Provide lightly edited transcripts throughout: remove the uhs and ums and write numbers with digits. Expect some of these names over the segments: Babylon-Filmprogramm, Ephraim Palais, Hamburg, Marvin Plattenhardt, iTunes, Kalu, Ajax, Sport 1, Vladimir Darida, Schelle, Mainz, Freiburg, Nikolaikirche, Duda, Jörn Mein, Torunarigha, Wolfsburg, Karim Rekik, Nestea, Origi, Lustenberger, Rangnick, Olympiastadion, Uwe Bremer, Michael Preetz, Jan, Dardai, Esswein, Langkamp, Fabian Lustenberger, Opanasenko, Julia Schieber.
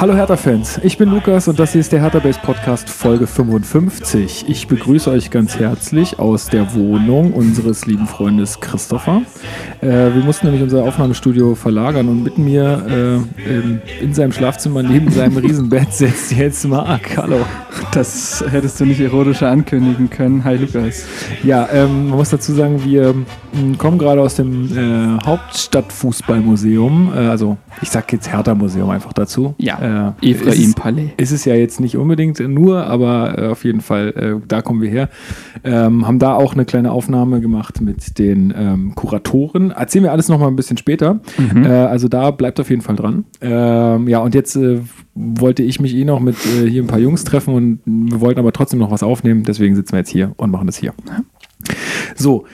Hallo Hertha-Fans, ich bin Lukas und das hier ist der Hertha-Base-Podcast Folge 55. Ich begrüße euch ganz herzlich aus der Wohnung unseres lieben Freundes Christopher. Wir mussten nämlich unser Aufnahmestudio verlagern und mit mir in seinem Schlafzimmer neben seinem Riesenbett sitzt jetzt Marc. Hallo. Das hättest du nicht erotischer ankündigen können. Hi Lukas. Ja, man muss dazu sagen, wir kommen gerade aus dem Hauptstadtfußballmuseum. Also ich sag jetzt Hertha-Museum einfach dazu. Ja. Ephraim Palais. Ist es ja jetzt nicht unbedingt nur, aber auf jeden Fall, da kommen wir her. Haben da auch eine kleine Aufnahme gemacht mit den Kuratoren. Erzählen wir alles nochmal ein bisschen später. Mhm. Also da bleibt auf jeden Fall dran. Ja, und jetzt wollte ich mich noch mit hier ein paar Jungs treffen und wir wollten aber trotzdem noch was aufnehmen. Deswegen sitzen wir jetzt hier und machen das hier. So.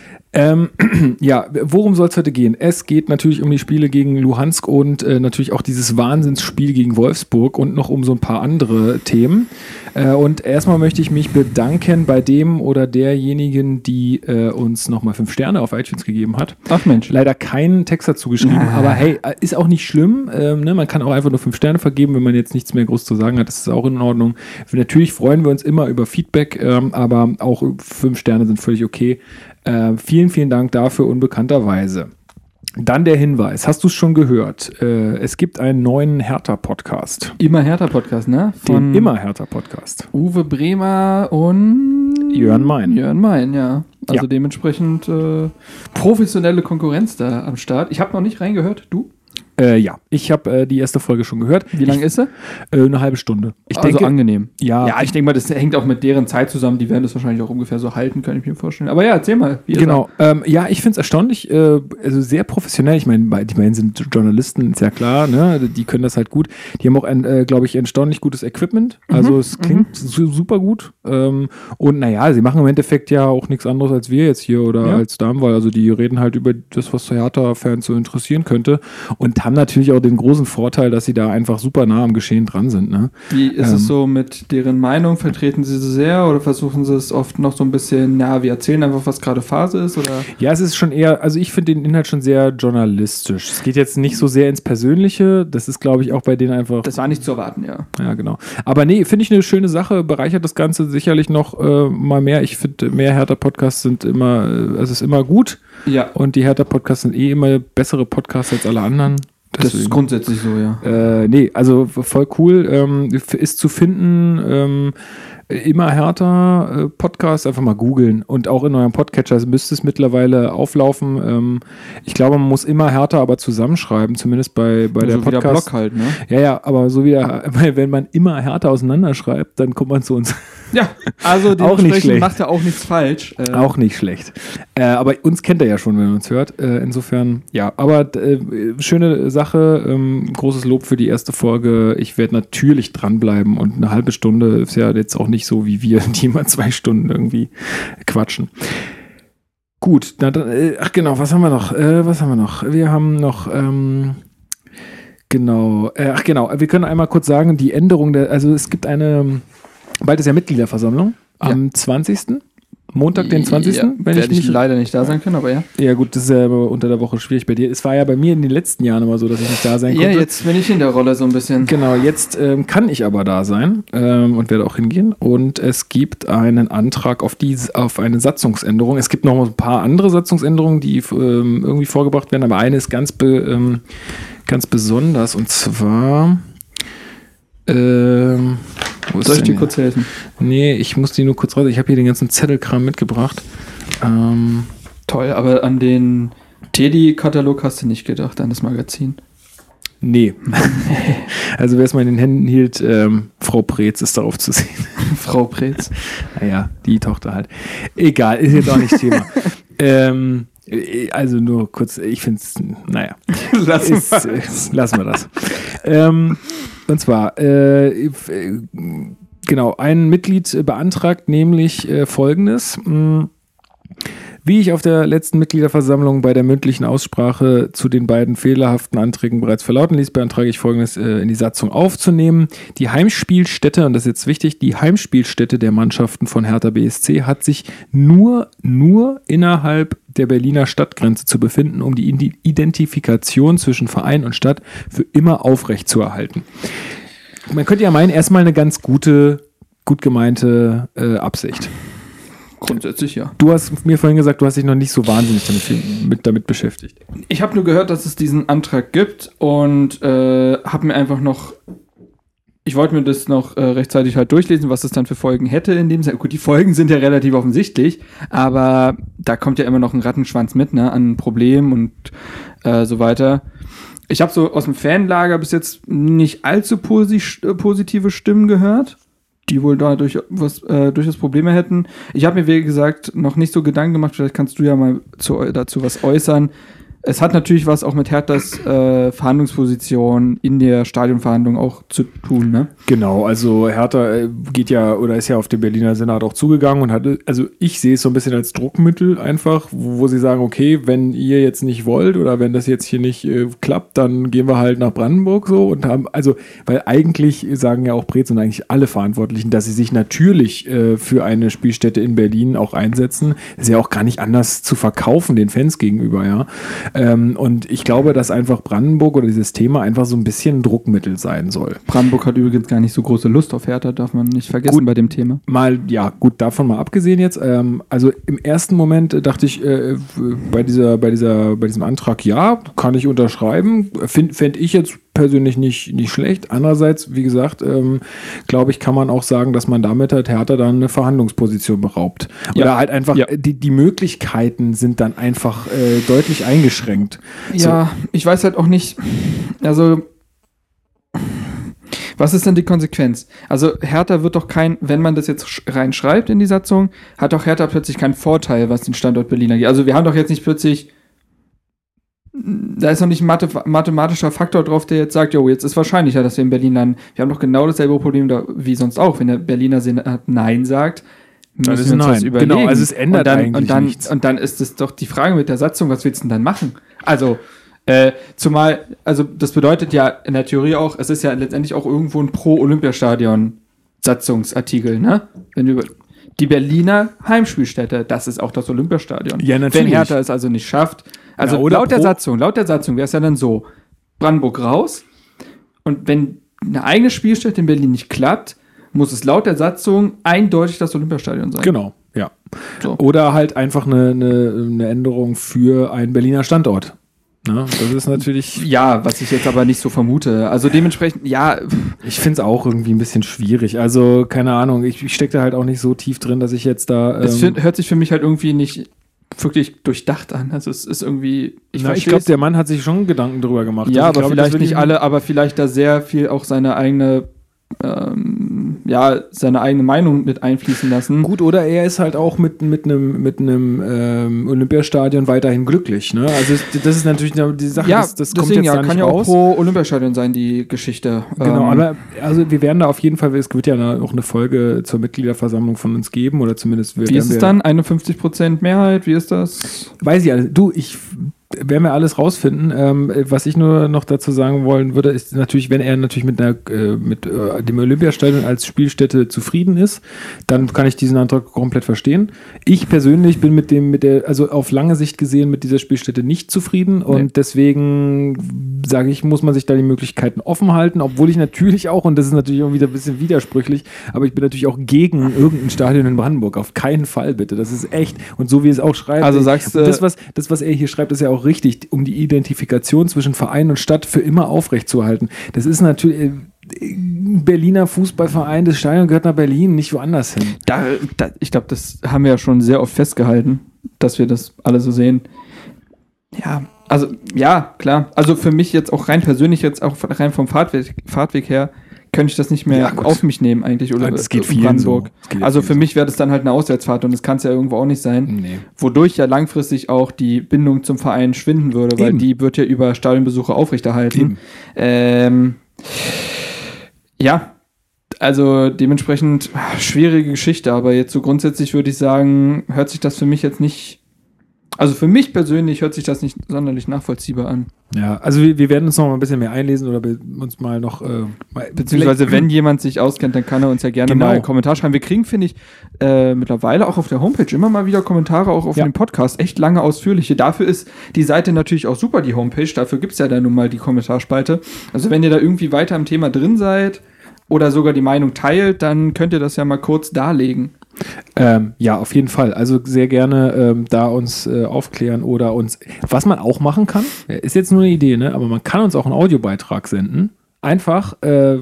Ja, worum soll es heute gehen? Es geht natürlich um die Spiele gegen Luhansk und natürlich auch dieses Wahnsinnsspiel gegen Wolfsburg und noch um so ein paar andere Themen. Und erstmal möchte ich mich bedanken bei dem oder derjenigen, die uns nochmal 5 Sterne auf iTunes gegeben hat. Ach Mensch. Leider keinen Text dazu geschrieben, aber hey, ist auch nicht schlimm. Ne? Man kann auch einfach nur 5 Sterne vergeben, wenn man jetzt nichts mehr groß zu sagen hat. Das ist auch in Ordnung. Natürlich freuen wir uns immer über Feedback, aber auch 5 Sterne sind völlig okay. Vielen, vielen Dank dafür unbekannterweise. Dann der Hinweis, hast du es schon gehört? Es gibt einen neuen Hertha-Podcast. Immer Hertha-Podcast, ne? Von den Immer Hertha-Podcast. Uwe Bremer und Jörn Mein, ja. Also ja. Dementsprechend professionelle Konkurrenz da am Start. Ich habe noch nicht reingehört, du? Ja, ich habe die erste Folge schon gehört. Wie lange ist sie? Eine halbe Stunde. Ich denke, angenehm. Ja, ich denke mal, das hängt auch mit deren Zeit zusammen. Die werden das wahrscheinlich auch ungefähr so halten, kann ich mir vorstellen. Aber ja, erzähl mal. Genau. Ja, ich finde es erstaunlich, also sehr professionell. Ich meine, die beiden sind Journalisten, ist ja klar, ne? Die können das halt gut. Die haben auch, glaube ich, erstaunlich gutes Equipment. Also es klingt super gut. Und naja, sie machen im Endeffekt ja auch nichts anderes als wir jetzt hier oder als Darmwahl. Also die reden halt über das, was Hertha-Fans so interessieren könnte. Und haben natürlich auch den großen Vorteil, dass sie da einfach super nah am Geschehen dran sind. Ne? Wie ist es so mit deren Meinung? Vertreten sie so sehr oder versuchen sie es oft noch so ein bisschen, wir erzählen einfach, was gerade Phase ist? Oder? Ja, es ist schon eher, also ich finde den Inhalt schon sehr journalistisch. Es geht jetzt nicht so sehr ins Persönliche. Das ist, glaube ich, auch bei denen einfach... Das war nicht zu erwarten, ja. Ja, genau. Aber nee, finde ich eine schöne Sache, bereichert das Ganze sicherlich noch mal mehr. Ich finde, mehr Hertha-Podcasts sind immer, es ist immer gut. Ja. Und die Hertha-Podcasts sind immer bessere Podcasts als alle anderen. Deswegen. Das ist grundsätzlich so, ja. Nee, also voll cool. Ist zu finden, Immer Hertha Podcast, einfach mal googeln. Und auch in eurem Podcatcher müsste es mittlerweile auflaufen. Ich glaube, man muss Immer Hertha aber zusammenschreiben, zumindest bei so der Podcast. So wie der Blog halt, ne? Ja, aber so wie wenn man Immer Hertha auseinanderschreibt, dann kommt man zu uns. Ja, also dementsprechend macht er auch nichts falsch. Auch nicht schlecht. Aber uns kennt er ja schon, wenn er uns hört. Insofern, ja, aber schöne Sache. Großes Lob für die erste Folge. Ich werde natürlich dranbleiben und eine halbe Stunde ist ja jetzt auch nicht so wie wir, die mal 2 Stunden irgendwie quatschen. Gut, was haben wir noch? Wir haben noch... wir können einmal kurz sagen, die Änderung der... Also es gibt bald ist ja Mitgliederversammlung am 20., Montag, den 20. Ja, wenn ich nicht leider nicht da sein können, aber ja. Ja gut, das ist ja unter der Woche schwierig bei dir. Es war ja bei mir in den letzten Jahren immer so, dass ich nicht da sein konnte. Ja, jetzt bin ich in der Rolle so ein bisschen. Genau, jetzt kann ich aber da sein und werde auch hingehen. Und es gibt einen Antrag auf eine Satzungsänderung. Es gibt noch ein paar andere Satzungsänderungen, die irgendwie vorgebracht werden, aber eine ist ganz besonders und zwar... Soll ich dir kurz helfen? Nee, ich muss die nur kurz raus. Ich habe hier den ganzen Zettelkram mitgebracht. Toll, aber an den Teddy-Katalog hast du nicht gedacht, an das Magazin? Nee. Also wer es mal in den Händen hielt, Frau Preetz ist darauf zu sehen. Frau Preetz? Naja, die Tochter halt. Egal, ist jetzt auch nicht Thema. Also nur kurz, ich finde es, naja. Lassen wir das. Und zwar, ein Mitglied beantragt nämlich Folgendes. Wie ich auf der letzten Mitgliederversammlung bei der mündlichen Aussprache zu den beiden fehlerhaften Anträgen bereits verlauten ließ, beantrage ich Folgendes in die Satzung aufzunehmen. Die Heimspielstätte, und das ist jetzt wichtig, die Heimspielstätte der Mannschaften von Hertha BSC hat sich nur innerhalb der Berliner Stadtgrenze zu befinden, um die Identifikation zwischen Verein und Stadt für immer aufrechtzuerhalten. Man könnte ja meinen, erstmal eine ganz gut gemeinte Absicht. Grundsätzlich ja. Du hast mir vorhin gesagt, du hast dich noch nicht so wahnsinnig damit beschäftigt. Ich habe nur gehört, dass es diesen Antrag gibt und habe mir einfach noch, ich wollte mir das noch rechtzeitig halt durchlesen, was das dann für Folgen hätte in dem Sinne. Gut, die Folgen sind ja relativ offensichtlich, aber da kommt ja immer noch ein Rattenschwanz mit, ne, an Problemen und so weiter. Ich habe so aus dem Fanlager bis jetzt nicht allzu positive Stimmen gehört, die wohl dadurch durchaus Probleme hätten. Ich habe mir, wie gesagt, noch nicht so Gedanken gemacht, vielleicht kannst du ja mal dazu was äußern. Es hat natürlich was auch mit Herthas Verhandlungsposition in der Stadionverhandlung auch zu tun, ne? Genau, also Hertha geht ja oder ist ja auf den Berliner Senat auch zugegangen und hat, also ich sehe es so ein bisschen als Druckmittel einfach, wo sie sagen, okay, wenn ihr jetzt nicht wollt oder wenn das jetzt hier nicht klappt, dann gehen wir halt nach Brandenburg so und haben, also, weil eigentlich sagen ja auch Preetz und eigentlich alle Verantwortlichen, dass sie sich natürlich für eine Spielstätte in Berlin auch einsetzen. Das ist ja auch gar nicht anders zu verkaufen, den Fans gegenüber, ja. Und ich glaube, dass einfach Brandenburg oder dieses Thema einfach so ein bisschen Druckmittel sein soll. Brandenburg hat übrigens gar nicht so große Lust auf Hertha, darf man nicht vergessen gut, bei dem Thema. Davon mal abgesehen jetzt. Also im ersten Moment dachte ich bei diesem Antrag, ja, kann ich unterschreiben. Fände ich jetzt persönlich nicht schlecht. Andererseits, wie gesagt, glaube ich, kann man auch sagen, dass man damit halt Hertha dann eine Verhandlungsposition beraubt. Ja. Oder halt einfach, ja. die Möglichkeiten sind dann einfach deutlich eingeschränkt. Ja, so. Ich weiß halt auch nicht, also was ist denn die Konsequenz? Also Hertha wird doch kein, wenn man das jetzt reinschreibt in die Satzung, hat doch Hertha plötzlich keinen Vorteil, was den Standort Berlin angeht. Also wir haben doch jetzt nicht plötzlich, da ist noch nicht ein mathematischer Faktor drauf, der jetzt sagt, jo, jetzt ist wahrscheinlicher, dass wir in Berlin landen. Wir haben doch genau dasselbe Problem da wie sonst auch. Wenn der Berliner Senat Nein sagt, müssen wir uns das überlegen. Genau, also es ändert eigentlich nichts. Und dann ist es doch die Frage mit der Satzung, was willst du denn dann machen? Also, das bedeutet ja in der Theorie auch, es ist ja letztendlich auch irgendwo ein Pro-Olympiastadion-Satzungsartikel, ne? Wenn du die Berliner Heimspielstätte, das ist auch das Olympiastadion. Ja, natürlich. Wenn Hertha es also nicht schafft, also ja, laut der Satzung wäre es ja dann so, Brandenburg raus und wenn eine eigene Spielstätte in Berlin nicht klappt, muss es laut der Satzung eindeutig das Olympiastadion sein. Genau, ja. So. Oder halt einfach eine Änderung für einen Berliner Standort. Ne? Das ist natürlich... Ja, was ich jetzt aber nicht so vermute. Also dementsprechend, ja... Ich finde es auch irgendwie ein bisschen schwierig. Also, keine Ahnung, ich stecke da halt auch nicht so tief drin, dass ich jetzt da... Es hört sich für mich halt irgendwie nicht... wirklich durchdacht an. Also es ist irgendwie... Ich glaube, der Mann hat sich schon Gedanken drüber gemacht. Ja, also aber vielleicht nicht alle, aber vielleicht da sehr viel auch seine eigene Meinung mit einfließen lassen. Gut, oder er ist halt auch mit einem Olympiastadion weiterhin glücklich, ne? Also das ist natürlich die Sache, ja, das kommt deswegen, jetzt ja, nicht kann raus. Ja auch pro Olympiastadion sein, die Geschichte. Genau, aber also wir werden da auf jeden Fall, es wird ja auch eine Folge zur Mitgliederversammlung von uns geben, oder zumindest... Wie ist es dann? 51% Mehrheit? Wie ist das? Weiß ich alles. Du, ich... werden wir alles rausfinden. Was ich nur noch dazu sagen wollen würde, ist natürlich, wenn er natürlich mit dem Olympiastadion als Spielstätte zufrieden ist, dann kann ich diesen Antrag komplett verstehen. Ich persönlich bin also auf lange Sicht gesehen mit dieser Spielstätte nicht zufrieden und deswegen sage ich, muss man sich da die Möglichkeiten offen halten, obwohl ich natürlich auch, und das ist natürlich auch wieder ein bisschen widersprüchlich, aber ich bin natürlich auch gegen irgendein Stadion in Brandenburg. Auf keinen Fall, bitte. Das ist echt. Und so wie es auch schreibt, also sagst, das, was er hier schreibt, ist ja auch richtig, um die Identifikation zwischen Verein und Stadt für immer aufrechtzuerhalten. Das ist natürlich Berliner Fußballverein, das Stadion gehört nach Berlin, nicht woanders hin. Ich glaube, das haben wir ja schon sehr oft festgehalten, dass wir das alle so sehen. Ja, also ja, klar. Also für mich jetzt auch rein persönlich, jetzt auch rein vom Fahrtweg her, könnte ich das nicht mehr auf mich nehmen eigentlich, oder es geht viel Brandenburg. So. Also für mich wäre das dann halt eine Auswärtsfahrt und das kann es ja irgendwo auch nicht sein. Nee. Wodurch ja langfristig auch die Bindung zum Verein schwinden würde, weil die wird ja über Stadionbesuche aufrechterhalten. Ja, also dementsprechend schwierige Geschichte, aber jetzt so grundsätzlich würde ich sagen, hört sich das für mich jetzt nicht... Also für mich persönlich hört sich das nicht sonderlich nachvollziehbar an. Ja, also wir werden uns noch mal ein bisschen mehr einlesen oder uns mal noch... beziehungsweise wenn jemand sich auskennt, dann kann er uns ja gerne mal einen Kommentar schreiben. Wir kriegen, finde ich, mittlerweile auch auf der Homepage immer mal wieder Kommentare, auch auf den Podcast, echt lange ausführliche. Dafür ist die Seite natürlich auch super, die Homepage. Dafür gibt es ja dann nun mal die Kommentarspalte. Also wenn ihr da irgendwie weiter im Thema drin seid... oder sogar die Meinung teilt, dann könnt ihr das ja mal kurz darlegen. Ja, auf jeden Fall. Also sehr gerne da uns aufklären oder uns, was man auch machen kann, ist jetzt nur eine Idee, ne? Aber man kann uns auch einen Audiobeitrag senden. Einfach hier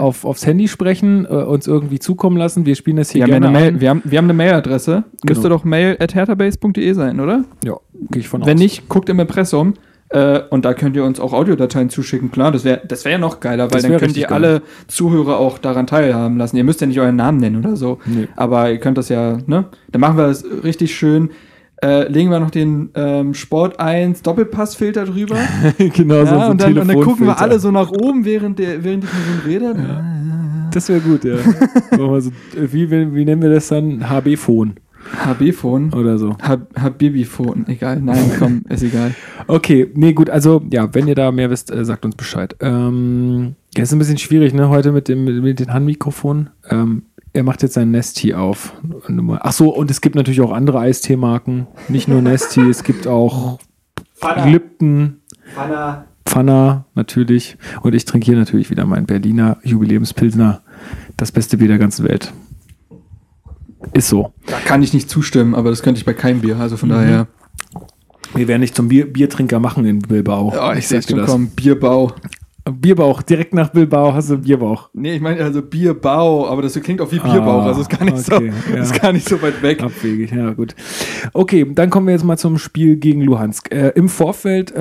aufs Handy sprechen, uns irgendwie zukommen lassen. Wir spielen das hier gerne eine Mail, wir haben eine Mailadresse. Genau. Müsste doch mail@herthabase.de sein, oder? Ja, gehe ich von aus. Wenn nicht, guckt im Impressum. Und da könnt ihr uns auch Audiodateien zuschicken, klar, das wäre ja noch geiler, weil dann könnt ihr alle Zuhörer auch daran teilhaben lassen. Ihr müsst ja nicht euren Namen nennen oder so, nee. Aber ihr könnt das ja, ne? Dann machen wir das richtig schön, legen wir noch den Sport 1 Doppelpassfilter drüber. Genau, ja, so ein Telefonfilter. Und dann gucken wir alle so nach oben, während die Person redet. Ja. Das wäre gut, ja. Also, wie nennen wir das dann? HB-Phone. HB-Phone? Oder so. Habibi-Phone. Egal. Nein, komm, ist egal. Okay, nee, gut, also, ja, wenn ihr da mehr wisst, sagt uns Bescheid. Das ist ein bisschen schwierig, ne, heute mit den Handmikrofonen. Er macht jetzt sein Nestea auf. Ach so, und es gibt natürlich auch andere Eistee-Marken. Nicht nur Nestea, es gibt auch Lipton. Pfanner, natürlich. Und ich trinke hier natürlich wieder meinen Berliner Jubiläumspilsner. Das beste Bier der ganzen Welt. Ist so. Da kann ich nicht zustimmen, aber das könnte ich bei keinem Bier, also von daher. Wir werden dich zum Biertrinker machen in Bilbao. Ja, ich sehe schon das. Komm, Bierbauch, direkt nach Bilbao hast du Bierbauch. Nee, ich meine also Bierbau, aber das klingt auch wie Bierbauch, also ist gar nicht so weit weg. Abwegig, ja gut. Okay, dann kommen wir jetzt mal zum Spiel gegen Luhansk. Im Vorfeld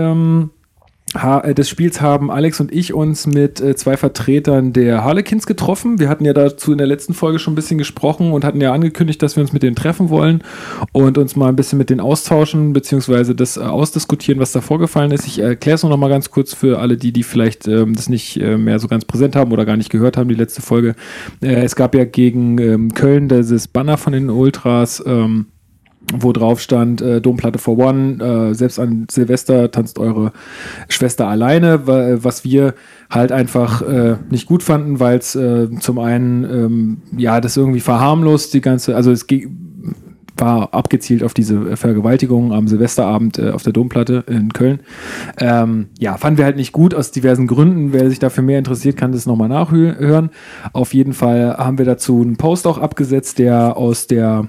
des Spiels haben Alex und ich uns mit zwei Vertretern der Harlekins getroffen. Wir hatten ja dazu in der letzten Folge schon ein bisschen gesprochen und hatten ja angekündigt, dass wir uns mit denen treffen wollen und uns mal ein bisschen mit denen austauschen, beziehungsweise das ausdiskutieren, was da vorgefallen ist. Ich erkläre es noch mal ganz kurz für alle, die vielleicht das nicht mehr so ganz präsent haben oder gar nicht gehört haben, die letzte Folge. Es gab ja gegen Köln dieses Banner von den Ultras, wo drauf stand, Domplatte for One, selbst an Silvester tanzt eure Schwester alleine, was wir halt einfach nicht gut fanden, weil es zum einen, das irgendwie verharmlost, die ganze, also es war abgezielt auf diese Vergewaltigung am Silvesterabend auf der Domplatte in Köln. Fanden wir halt nicht gut aus diversen Gründen. Wer sich dafür mehr interessiert, kann das nochmal nachhören. Auf jeden Fall haben wir dazu einen Post auch abgesetzt, der aus der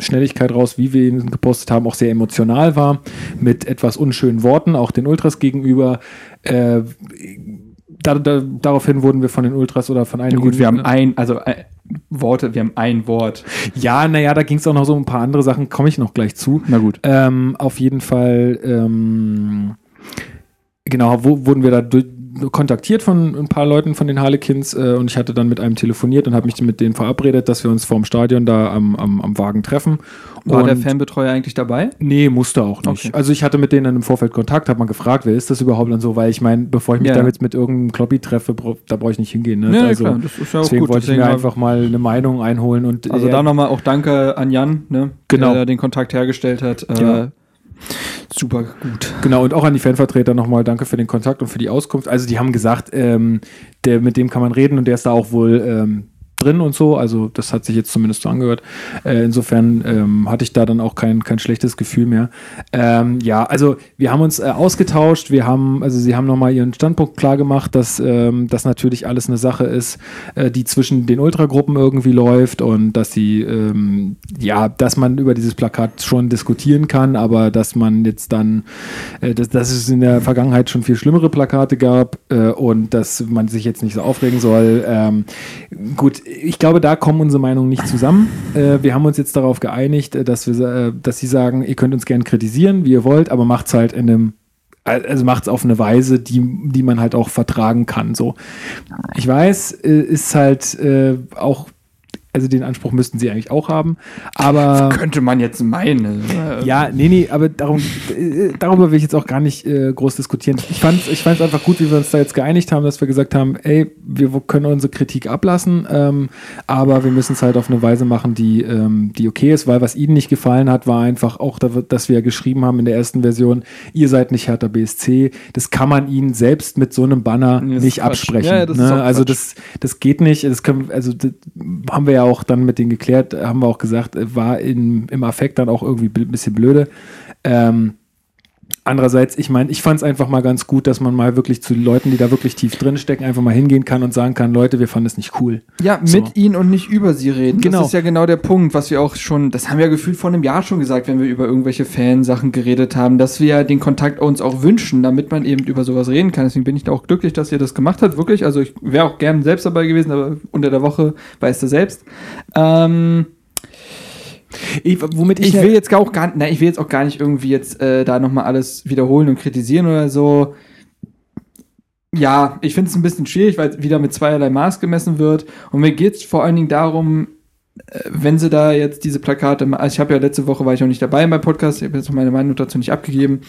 Schnelligkeit raus, wie wir ihn gepostet haben, auch sehr emotional war, mit etwas unschönen Worten, auch den Ultras gegenüber. Daraufhin wurden wir von den Ultras oder von einigen... Ja gut, wir haben ein Wort. Ja, da ging es auch noch so ein paar andere Sachen, komme ich noch gleich zu. Na gut. Auf jeden Fall, wurden wir da kontaktiert von ein paar Leuten von den Harlekins und ich hatte dann mit einem telefoniert und habe mich mit denen verabredet, dass wir uns vorm Stadion da am Wagen treffen. War der Fanbetreuer eigentlich dabei? Nee, musste auch nicht. Okay. Also ich hatte mit denen dann im Vorfeld Kontakt, habe mal gefragt, wer ist das überhaupt und so, weil ich meine, bevor ich mich da jetzt mit irgendeinem Kloppi treffe, da brauche ich nicht hingehen. Ne? Ja, also, klar, das ist ja auch deswegen gut. Wollte ich mir einfach mal eine Meinung einholen. Und also da nochmal auch danke an Jan, ne? Genau. Der da den Kontakt hergestellt hat. Ja. Super gut. Genau, und auch an die Fanvertreter nochmal danke für den Kontakt und für die Auskunft. Also die haben gesagt, mit dem kann man reden und der ist da auch wohl drin und so. Also das hat sich jetzt zumindest so angehört. Insofern hatte ich da dann auch kein schlechtes Gefühl mehr. Also wir haben uns ausgetauscht. Sie haben nochmal ihren Standpunkt klar gemacht, dass das natürlich alles eine Sache ist, die zwischen den Ultragruppen irgendwie läuft und dass sie, dass man über dieses Plakat schon diskutieren kann, aber dass man jetzt dann, dass es in der Vergangenheit schon viel schlimmere Plakate gab und dass man sich jetzt nicht so aufregen soll. Gut, ich glaube, da kommen unsere Meinungen nicht zusammen. Wir haben uns jetzt darauf geeinigt, dass sie sagen, ihr könnt uns gerne kritisieren, wie ihr wollt, aber macht's halt macht's auf eine Weise, die man halt auch vertragen kann. So, ich weiß, ist halt auch, also den Anspruch müssten sie eigentlich auch haben, aber... Könnte man jetzt meinen. Ja, nee, aber darüber will ich jetzt auch gar nicht groß diskutieren. Ich fand's einfach gut, wie wir uns da jetzt geeinigt haben, dass wir gesagt haben, ey, wir können unsere Kritik ablassen, aber wir müssen es halt auf eine Weise machen, die okay ist, weil was ihnen nicht gefallen hat, war einfach auch, dass wir geschrieben haben in der ersten Version, ihr seid nicht Hertha BSC, das kann man ihnen selbst mit so einem Banner nicht absprechen. Ja, das ne? Also das geht nicht, das haben wir ja auch dann mit denen geklärt, haben wir auch gesagt, war im Affekt dann auch irgendwie ein bisschen blöde. Andererseits, ich meine, ich fand es einfach mal ganz gut, dass man mal wirklich zu Leuten, die da wirklich tief drin stecken, einfach mal hingehen kann und sagen kann, Leute, wir fanden es nicht cool. Ja, so. Mit ihnen und nicht über sie reden. Genau. Das ist ja genau der Punkt, was wir auch schon, das haben wir ja gefühlt vor einem Jahr schon gesagt, wenn wir über irgendwelche Fansachen geredet haben, dass wir den Kontakt uns auch wünschen, damit man eben über sowas reden kann. Deswegen bin ich da auch glücklich, dass ihr das gemacht habt, wirklich. Also ich wäre auch gern selbst dabei gewesen, aber unter der Woche weißt du selbst. Ich will jetzt auch gar nicht da nochmal alles wiederholen und kritisieren oder so. Ja, ich finde es ein bisschen schwierig, weil es wieder mit zweierlei Maß gemessen wird. Und mir geht es vor allen Dingen darum, wenn sie da jetzt diese Plakate, ich habe ja letzte Woche, war ich auch nicht dabei beim Podcast, ich habe jetzt meine Meinung dazu nicht abgegeben,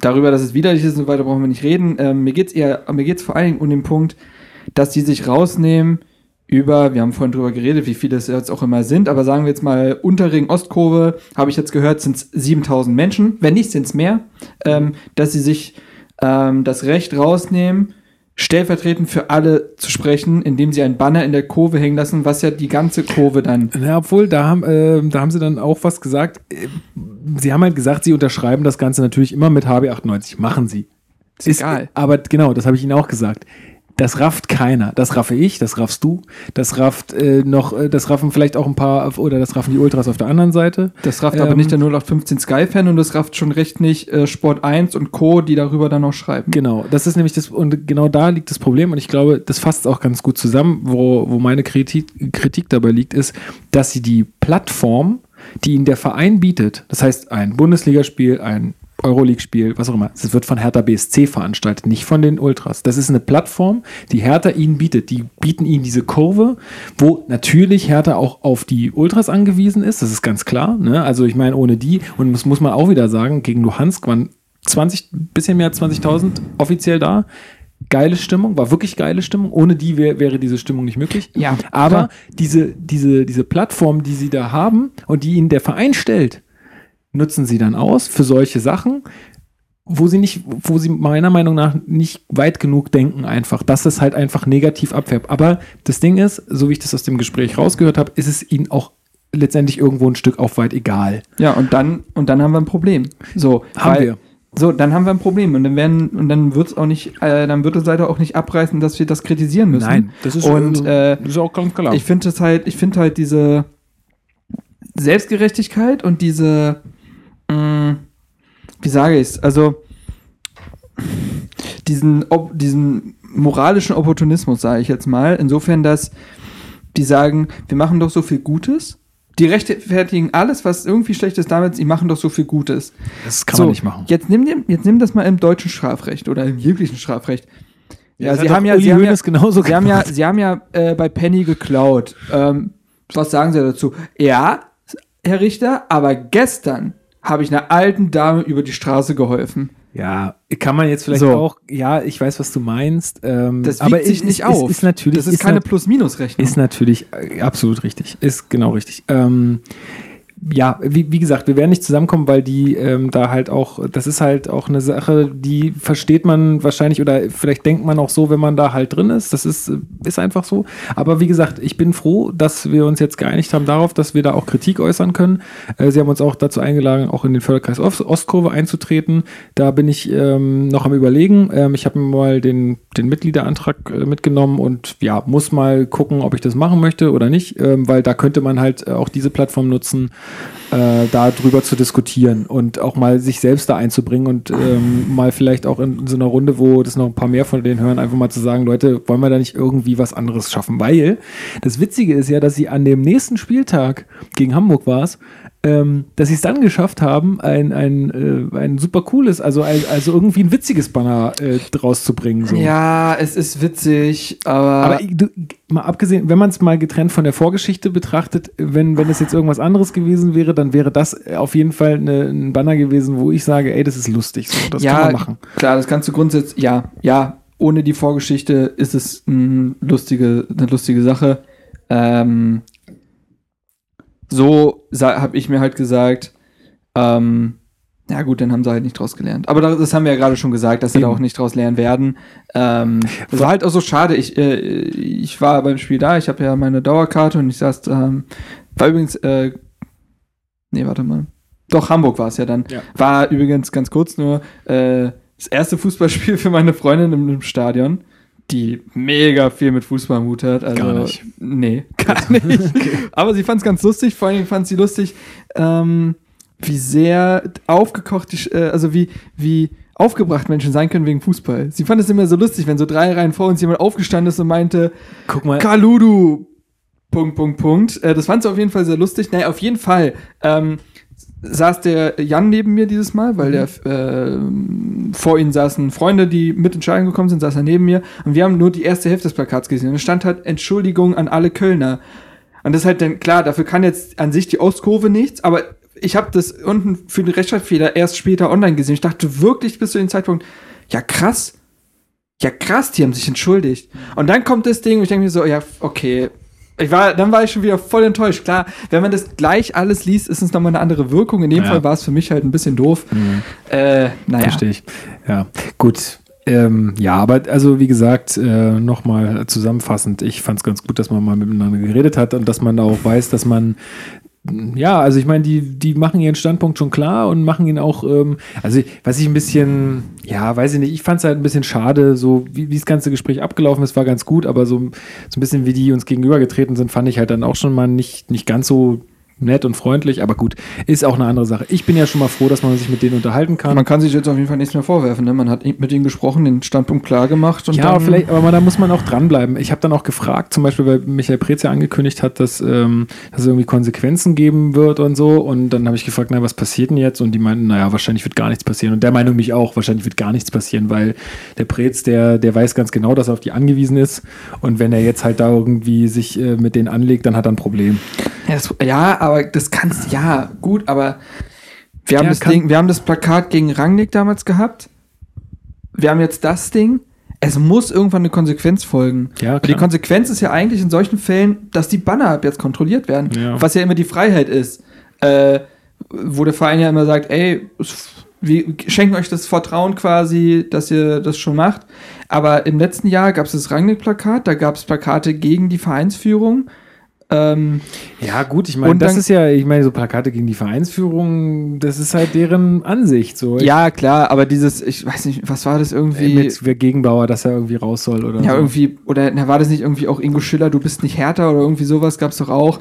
darüber, dass es widerlich ist und so weiter, brauchen wir nicht reden. Mir geht's vor allen Dingen um den Punkt, dass die sich rausnehmen, wir haben vorhin drüber geredet, wie viele es jetzt auch immer sind, aber sagen wir jetzt mal, Unterring-Ostkurve, habe ich jetzt gehört, sind es 7.000 Menschen, wenn nicht, sind es mehr, dass sie sich das Recht rausnehmen, stellvertretend für alle zu sprechen, indem sie einen Banner in der Kurve hängen lassen, was ja die ganze Kurve dann... Ja, obwohl, da haben sie dann auch was gesagt, sie haben halt gesagt, sie unterschreiben das Ganze natürlich immer mit HB98, machen sie. Ist egal. Aber genau, das habe ich ihnen auch gesagt. Das rafft keiner. Das raffe ich, das raffst du, das raffen vielleicht auch ein paar, oder das raffen die Ultras auf der anderen Seite. Das rafft aber nicht der 0815 Sky-Fan und das rafft schon recht nicht Sport 1 und Co., die darüber dann noch schreiben. Genau, das ist nämlich das, und genau da liegt das Problem, und ich glaube, das fasst auch ganz gut zusammen, wo meine Kritik dabei liegt, ist, dass sie die Plattform, die ihnen der Verein bietet, das heißt ein Bundesligaspiel, ein Euroleague-Spiel, was auch immer. Es wird von Hertha BSC veranstaltet, nicht von den Ultras. Das ist eine Plattform, die Hertha ihnen bietet. Die bieten ihnen diese Kurve, wo natürlich Hertha auch auf die Ultras angewiesen ist. Das ist ganz klar. Ne? Also ich meine, ohne die, und das muss man auch wieder sagen, gegen Luhansk waren bisschen mehr als 20.000 offiziell da. Geile Stimmung, war wirklich geile Stimmung. Ohne die wäre diese Stimmung nicht möglich. Ja, aber diese Plattform, die sie da haben und die ihnen der Verein stellt, nutzen sie dann aus für solche Sachen, wo sie meiner Meinung nach nicht weit genug denken einfach, dass es halt einfach negativ abfärbt. Aber das Ding ist, so wie ich das aus dem Gespräch rausgehört habe, ist es ihnen auch letztendlich irgendwo ein Stück auf weit egal. Ja, und dann haben wir ein Problem. Dann haben wir ein Problem und dann wird es auch nicht, dann wird es leider auch nicht abreißen, dass wir das kritisieren müssen. Nein, das ist auch ganz klar. Ich finde halt diese Selbstgerechtigkeit und diese wie sage ich es? Also diesen moralischen Opportunismus, sage ich jetzt mal, insofern, dass die sagen, wir machen doch so viel Gutes. Die rechtfertigen alles, was irgendwie schlecht ist, damit, sie machen doch so viel Gutes. Das kann man nicht machen. Jetzt nimm das mal im deutschen Strafrecht oder im jeglichen Strafrecht. Ja, sie haben ja bei Penny geklaut. Was sagen sie dazu? Ja, Herr Richter, aber gestern habe ich einer alten Dame über die Straße geholfen. Ja, kann man jetzt vielleicht ich weiß, was du meinst. Das wiegt sich nicht auf. Das ist keine Plus-Minus-Rechnung. Ist natürlich absolut richtig. Ist genau richtig. Wie gesagt, wir werden nicht zusammenkommen, weil die da halt auch, das ist halt auch eine Sache, die versteht man wahrscheinlich oder vielleicht denkt man auch so, wenn man da halt drin ist. Das ist einfach so. Aber wie gesagt, ich bin froh, dass wir uns jetzt geeinigt haben darauf, dass wir da auch Kritik äußern können. Sie haben uns auch dazu eingeladen, auch in den Förderkreis Ostkurve einzutreten. Da bin ich noch am Überlegen. Ich habe mir mal den Mitgliederantrag mitgenommen und ja, muss mal gucken, ob ich das machen möchte oder nicht, weil da könnte man halt auch diese Plattform nutzen, darüber zu diskutieren und auch mal sich selbst da einzubringen und mal vielleicht auch in so einer Runde, wo das noch ein paar mehr von denen hören, einfach mal zu sagen, Leute, wollen wir da nicht irgendwie was anderes schaffen? Weil das Witzige ist ja, dass sie an dem nächsten Spieltag gegen Hamburg war es, dass sie es dann geschafft haben, ein super cooles, also irgendwie ein witziges Banner draus zu bringen. So. Ja, es ist witzig, aber mal abgesehen, wenn man es mal getrennt von der Vorgeschichte betrachtet, wenn es jetzt irgendwas anderes gewesen wäre, dann wäre das auf jeden Fall ein Banner gewesen, wo ich sage, ey, das ist lustig, so, das kann man machen. Klar, das kannst du grundsätzlich, ohne die Vorgeschichte ist es eine lustige Sache. So habe ich mir halt gesagt, ja gut, dann haben sie halt nicht draus gelernt. Aber das haben wir ja gerade schon gesagt, dass sie da auch nicht draus lernen werden. Das war halt auch so schade. Ich war beim Spiel da, ich habe ja meine Dauerkarte und ich saß, war übrigens, Doch, Hamburg war es ja dann. Ja. War übrigens ganz kurz nur das erste Fußballspiel für meine Freundin im Stadion, die mega viel mit Fußball am Hut hat. Also, gar nicht. Nee, gar nicht. Okay. Aber sie fand es ganz lustig, vor allem fand sie lustig, wie sehr aufgekocht, wie aufgebracht Menschen sein können wegen Fußball. Sie fand es immer so lustig, wenn so 3 Reihen vor uns jemand aufgestanden ist und meinte, guck mal, Kaludu, .. Das fand sie auf jeden Fall sehr lustig. Naja, auf jeden Fall saß der Jan neben mir dieses Mal, weil vor ihnen saßen Freunde, die mit ins Stadion gekommen sind, saß er neben mir und wir haben nur die erste Hälfte des Plakats gesehen. Und es stand halt Entschuldigung an alle Kölner. Und das ist halt dann, klar, dafür kann jetzt an sich die Ostkurve nichts, aber ich habe das unten für den Rechtschreibfehler erst später online gesehen. Ich dachte wirklich bis zu dem Zeitpunkt, ja krass, die haben sich entschuldigt. Und dann kommt das Ding und ich denke mir so, ja, okay. Dann war ich schon wieder voll enttäuscht. Klar, wenn man das gleich alles liest, ist es nochmal eine andere Wirkung. In dem Fall war es für mich halt ein bisschen doof. Mhm. Naja. Verstehe ich. Ja, gut. Aber also wie gesagt, nochmal zusammenfassend, ich fand es ganz gut, dass man mal miteinander geredet hat und dass man auch weiß, dass man also ich meine, die machen ihren Standpunkt schon klar und machen ihn auch, ich fand es halt ein bisschen schade, so wie das ganze Gespräch abgelaufen ist, war ganz gut, aber so ein bisschen wie die uns gegenübergetreten sind, fand ich halt dann auch schon mal nicht ganz so nett und freundlich, aber gut, ist auch eine andere Sache. Ich bin ja schon mal froh, dass man sich mit denen unterhalten kann. Man kann sich jetzt auf jeden Fall nichts mehr vorwerfen, ne? Man hat mit ihnen gesprochen, den Standpunkt klar gemacht. Und ja, dann vielleicht, aber da muss man auch dranbleiben. Ich habe dann auch gefragt, zum Beispiel, weil Michael Preetz ja angekündigt hat, dass es irgendwie Konsequenzen geben wird und so, und dann habe ich gefragt, was passiert denn jetzt? Und die meinten, wahrscheinlich wird gar nichts passieren. Und der Meinung mich auch, wahrscheinlich wird gar nichts passieren, weil der Preetz, der weiß ganz genau, dass er auf die angewiesen ist, und wenn er jetzt halt da irgendwie sich mit denen anlegt, dann hat er ein Problem. Aber wir haben das Plakat gegen Rangnick damals gehabt. Wir haben jetzt das Ding. Es muss irgendwann eine Konsequenz folgen. Ja, die Konsequenz ist ja eigentlich in solchen Fällen, dass die Banner ab jetzt kontrolliert werden, was ja immer die Freiheit ist. Wo der Verein ja immer sagt, ey, wir schenken euch das Vertrauen quasi, dass ihr das schon macht. Aber im letzten Jahr gab es das Rangnick-Plakat, da gab es Plakate gegen die Vereinsführung. Ich meine, so Plakate gegen die Vereinsführung, das ist halt deren Ansicht, so. Ja, klar, aber dieses, ich weiß nicht, was war das irgendwie? Mit Gegenbauer, dass er irgendwie raus soll oder ja, so. Irgendwie, oder war das nicht irgendwie auch Ingo Schiller, du bist nicht Hertha oder irgendwie sowas, gab's doch auch.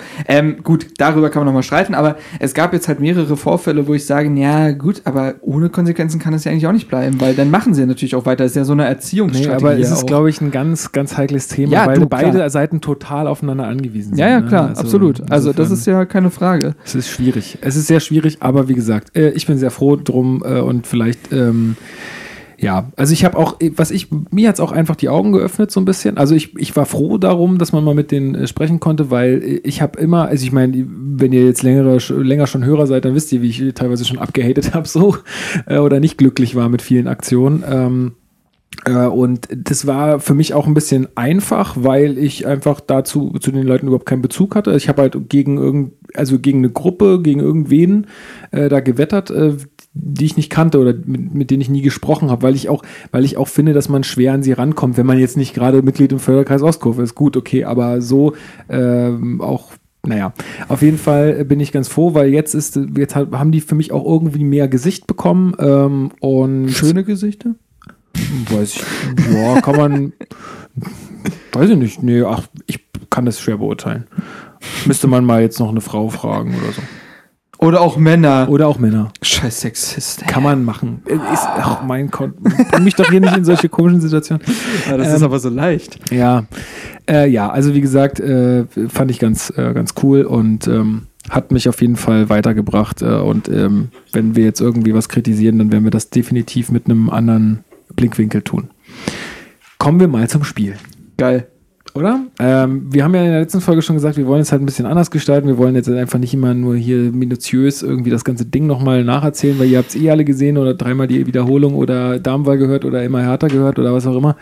Gut, darüber kann man nochmal streiten, aber es gab jetzt halt mehrere Vorfälle, wo ich sage, ja, gut, aber ohne Konsequenzen kann es ja eigentlich auch nicht bleiben, weil dann machen sie natürlich auch weiter, das ist ja so eine Erziehungsstrategie. Nee, aber es ist, glaube ich, ein ganz, ganz heikles Thema, weil beide Seiten total aufeinander angewiesen sind. Ja, ja, klar, also, absolut. Also das ist ja keine Frage. Es ist schwierig. Es ist sehr schwierig, aber wie gesagt, ich bin sehr froh drum und vielleicht, also ich habe auch, mir hat es auch einfach die Augen geöffnet so ein bisschen. Also ich war froh darum, dass man mal mit denen sprechen konnte, weil ich habe immer, also ich meine, wenn ihr jetzt länger schon Hörer seid, dann wisst ihr, wie ich teilweise schon abgehatet habe so oder nicht glücklich war mit vielen Aktionen. Und das war für mich auch ein bisschen einfach, weil ich einfach zu den Leuten überhaupt keinen Bezug hatte. Ich habe halt gegen eine Gruppe, gegen irgendwen da gewettert, die ich nicht kannte oder mit denen ich nie gesprochen habe, weil ich auch finde, dass man schwer an sie rankommt, wenn man jetzt nicht gerade Mitglied im Förderkreis Ostkurve ist. Gut, okay, aber so auch. Naja, auf jeden Fall bin ich ganz froh, weil jetzt haben die für mich auch irgendwie mehr Gesicht bekommen. Und schöne Gesichter? Weiß ich nicht, nee, ach, ich kann das schwer beurteilen. Müsste man mal jetzt noch eine Frau fragen oder so. Oder auch Männer. Scheiß Sexist. Kann man machen. Mein Gott, bring mich doch hier nicht in solche komischen Situationen. Ja, das ist aber so leicht. Ja, also wie gesagt, fand ich ganz cool und hat mich auf jeden Fall weitergebracht. Und wenn wir jetzt irgendwie was kritisieren, dann werden wir das definitiv mit einem anderen Blickwinkel tun. Kommen wir mal zum Spiel. Geil. Oder? Wir haben ja in der letzten Folge schon gesagt, wir wollen es halt ein bisschen anders gestalten. Wir wollen jetzt einfach nicht immer nur hier minutiös irgendwie das ganze Ding nochmal nacherzählen, weil ihr habt es alle gesehen oder dreimal die Wiederholung oder Darmwahl gehört oder Immer Hertha gehört oder was auch immer.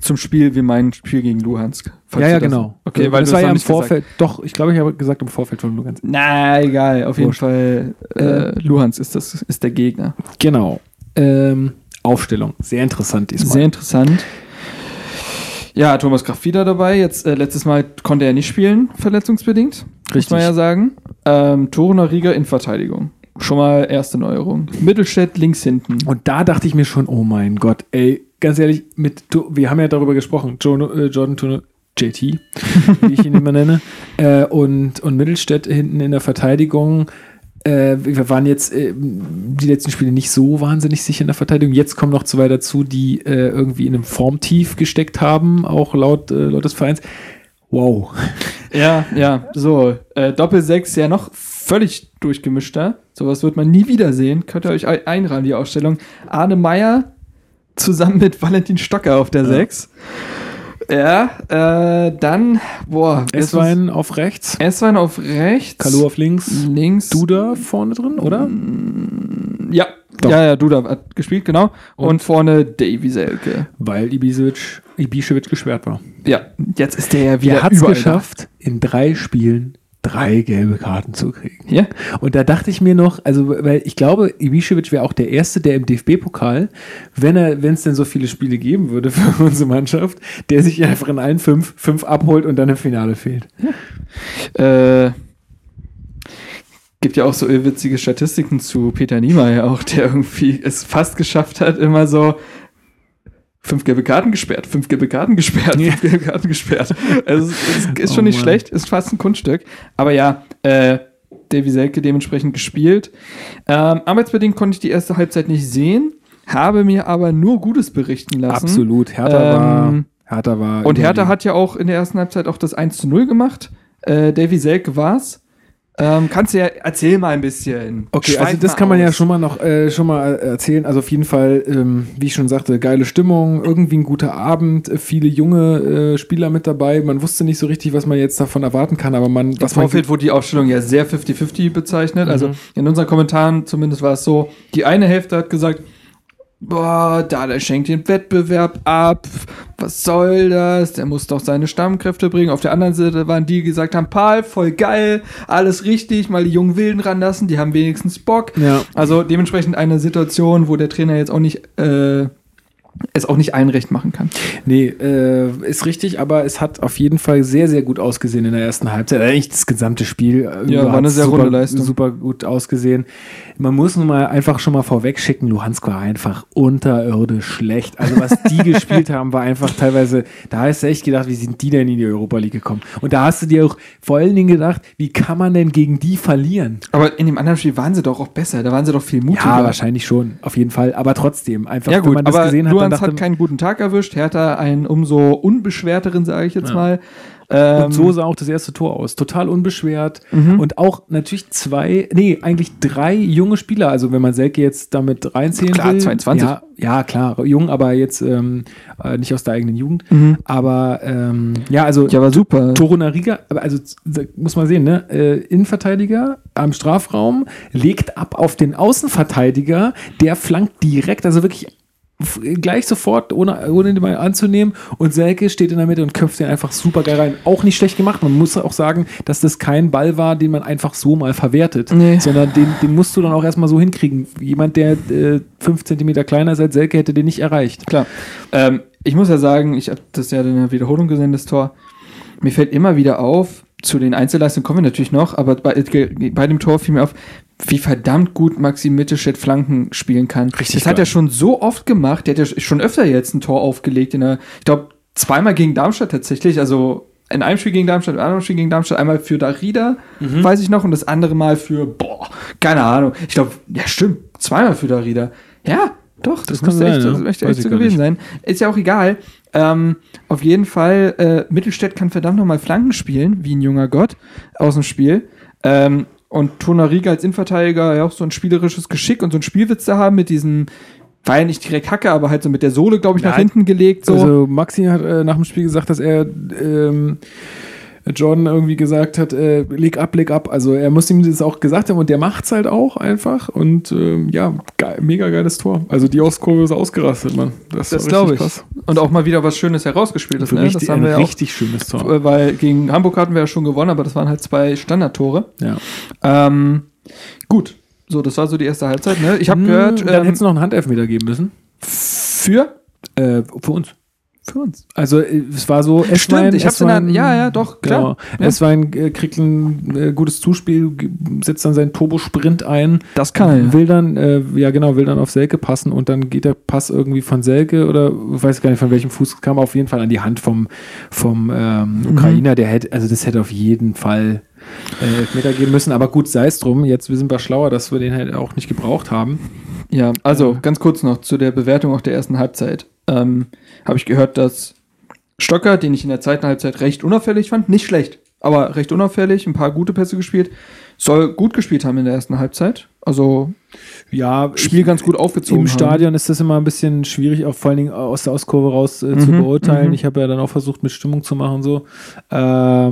Zum Spiel, wir meinen Spiel gegen Luhansk. Ja, genau. Okay, weil das war ja im Vorfeld. Gesagt. Doch, ich glaube, ich habe gesagt im Vorfeld von Luhansk. Na, egal. Auf jeden Fall Luhansk ist der Gegner. Genau. Aufstellung. Sehr interessant diesmal. Sehr interessant. Ja, Thomas Kraft wieder dabei. Jetzt letztes Mal konnte er nicht spielen, verletzungsbedingt. Richtig. Muss man ja sagen. Torunarigha in Verteidigung. Schon mal erste Neuerung. Mittelstädt links hinten. Und da dachte ich mir schon, oh mein Gott, ey, ganz ehrlich, wir haben ja darüber gesprochen, Jordan, JT, wie ich ihn immer nenne, und Mittelstädt hinten in der Verteidigung. Wir waren jetzt die letzten Spiele nicht so wahnsinnig sicher in der Verteidigung. Jetzt kommen noch zwei dazu, die irgendwie in einem Formtief gesteckt haben, auch laut des Vereins. Wow. Ja, so. Doppel-6, ja noch völlig durchgemischter. Sowas wird man nie wieder sehen. Könnt ihr euch einreihen, die Ausstellung. Arne Maier zusammen mit Valentin Stocker auf der 6. Ja, dann, Esswein auf rechts. Kalu auf links. Duda vorne drin, oder? Ja. Doch. Ja, Duda hat gespielt, genau. Und vorne Davy Selke. Weil Ibišević gesperrt war. Ja, jetzt ist der ja wieder hat's geschafft, in 3 Spielen 3 gelbe Karten zu kriegen. Ja. Und da dachte ich mir noch, also, weil ich glaube, Ibišević wäre auch der Erste, der im DFB-Pokal, wenn es denn so viele Spiele geben würde für unsere Mannschaft, der sich einfach in allen 5 abholt und dann im Finale fehlt. Ja. Gibt ja auch so witzige Statistiken zu Peter Niemeyer auch, der irgendwie es fast geschafft hat, immer so 5 gelbe Karten gesperrt. Also, es ist schon nicht schlecht, ist fast ein Kunststück. Aber ja, Davy Selke dementsprechend gespielt. Arbeitsbedingt konnte ich die erste Halbzeit nicht sehen, habe mir aber nur Gutes berichten lassen. Absolut, Hertha war. Und Hertha hat ja auch in der ersten Halbzeit auch das 1:0 gemacht. Davy Selke war's. Kannst du ja, erzähl mal ein bisschen. Okay, Schweif also das kann man aus. Ja schon mal erzählen. Also auf jeden Fall, wie ich schon sagte, geile Stimmung, irgendwie ein guter Abend, viele junge Spieler mit dabei. Man wusste nicht so richtig, was man jetzt davon erwarten kann, aber man... Im Vorfeld wurde die Aufstellung ja sehr 50-50 bezeichnet. Mhm. Also in unseren Kommentaren zumindest war es so, die eine Hälfte hat gesagt, boah, der schenkt den Wettbewerb ab, was soll das, der muss doch seine Stammkräfte bringen. Auf der anderen Seite waren die, gesagt haben, Pal, voll geil, alles richtig, mal die jungen Wilden ranlassen, die haben wenigstens Bock. Ja. Also dementsprechend eine Situation, wo der Trainer jetzt auch nicht... es auch nicht allen recht machen kann. Nee, ist richtig, aber es hat auf jeden Fall sehr, sehr gut ausgesehen in der ersten Halbzeit. Eigentlich das gesamte Spiel war eine sehr runde Leistung. Super gut ausgesehen. Man muss nun mal einfach schon mal vorweg schicken, Luhansk war einfach unterirdisch schlecht. Also was die gespielt haben, war einfach teilweise, da hast du echt gedacht, wie sind die denn in die Europa League gekommen? Und da hast du dir auch vor allen Dingen gedacht, wie kann man denn gegen die verlieren? Aber in dem anderen Spiel waren sie doch auch besser, da waren sie doch viel mutiger. Ja, wahrscheinlich schon, auf jeden Fall, aber trotzdem, einfach, ja, gut, wenn man das gesehen hat, hat keinen guten Tag erwischt, Hertha einen umso unbeschwerteren, sage ich jetzt mal. Und so sah auch das erste Tor aus. Total unbeschwert. Mhm. Und auch natürlich eigentlich 3 junge Spieler. Also wenn man Selke jetzt damit reinziehen will. 22. Ja, klar, jung, aber jetzt nicht aus der eigenen Jugend. Mhm. Aber war super. Torunarigha, also muss man sehen, ne? Innenverteidiger am Strafraum, legt ab auf den Außenverteidiger, der flankt direkt, also wirklich gleich sofort, ohne den mal anzunehmen, und Selke steht in der Mitte und köpft den einfach super geil rein. Auch nicht schlecht gemacht. Man muss auch sagen, dass das kein Ball war, den man einfach so mal verwertet, sondern den musst du dann auch erstmal so hinkriegen. Jemand, der 5 Zentimeter kleiner ist als Selke, hätte den nicht erreicht. Klar. Ich muss ja sagen, ich habe das ja in der Wiederholung gesehen, das Tor. Mir fällt immer wieder auf, zu den Einzelleistungen kommen wir natürlich noch, aber bei dem Tor fiel mir auf, wie verdammt gut Maxi Mittelstädt Flanken spielen kann. Richtig, das hat er schon so oft gemacht. Der hat ja schon öfter jetzt ein Tor aufgelegt. Ich glaube, 2-mal gegen Darmstadt tatsächlich. Also in einem Spiel gegen Darmstadt, in einem Spiel gegen Darmstadt. Einmal für Darida, weiß ich noch. Und das andere Mal für, keine Ahnung. Ich glaube, ja stimmt, 2-mal für Darida. Ja, doch, das muss echt so gewesen sein. Ist ja auch egal. Auf jeden Fall, Mittelstädt kann verdammt nochmal Flanken spielen, wie ein junger Gott aus dem Spiel. Und Torunarigha als Innenverteidiger ja auch so ein spielerisches Geschick und so ein Spielwitz da haben mit diesem, war ja nicht direkt Hacke, aber halt so mit der Sohle, glaube ich, nach hinten gelegt. So. Also Maxi hat nach dem Spiel gesagt, dass er Jordan irgendwie gesagt hat, leg ab. Also er muss ihm das auch gesagt haben und der macht's halt auch einfach. Und mega geiles Tor. Also die Auskurve ist ausgerastet, Mann. Das glaube ich. Krass. Und auch mal wieder was Schönes herausgespieltes. Ne? Das haben wir ja auch. Richtig schönes Tor. Weil gegen Hamburg hatten wir ja schon gewonnen, aber das waren halt 2 Standardtore. Ja. Gut. So, das war so die erste Halbzeit. Ne? Ich habe gehört... Dann hättest du noch einen Handelfmeter geben müssen. Für? Für uns. Für uns. Also es war so, Esswein... Stimmt, ich hab's dann... Ja, doch, klar. Genau. Esswein kriegt ein gutes Zuspiel, setzt dann seinen Turbosprint ein. Das kann er, ja. Will dann auf Selke passen und dann geht der Pass irgendwie von Selke oder ich weiß gar nicht, von welchem Fuß kam, auf jeden Fall an die Hand vom Ukrainer, der hätte, also das hätte auf jeden Fall Elfmeter geben müssen, aber gut, sei es drum, jetzt sind wir schlauer, dass wir den halt auch nicht gebraucht haben. Ja, also ganz kurz noch zu der Bewertung auch der ersten Halbzeit. Habe ich gehört, dass Stocker, den ich in der zweiten Halbzeit recht unauffällig fand, nicht schlecht, aber recht unauffällig, ein paar gute Pässe gespielt, soll gut gespielt haben in der ersten Halbzeit. Also ja, Spiel ganz gut aufgezogen. Im Stadion ist das immer ein bisschen schwierig, auch vor allen Dingen aus der Auskurve raus zu beurteilen. Ich habe ja dann auch versucht, mit Stimmung zu machen. So. Ja,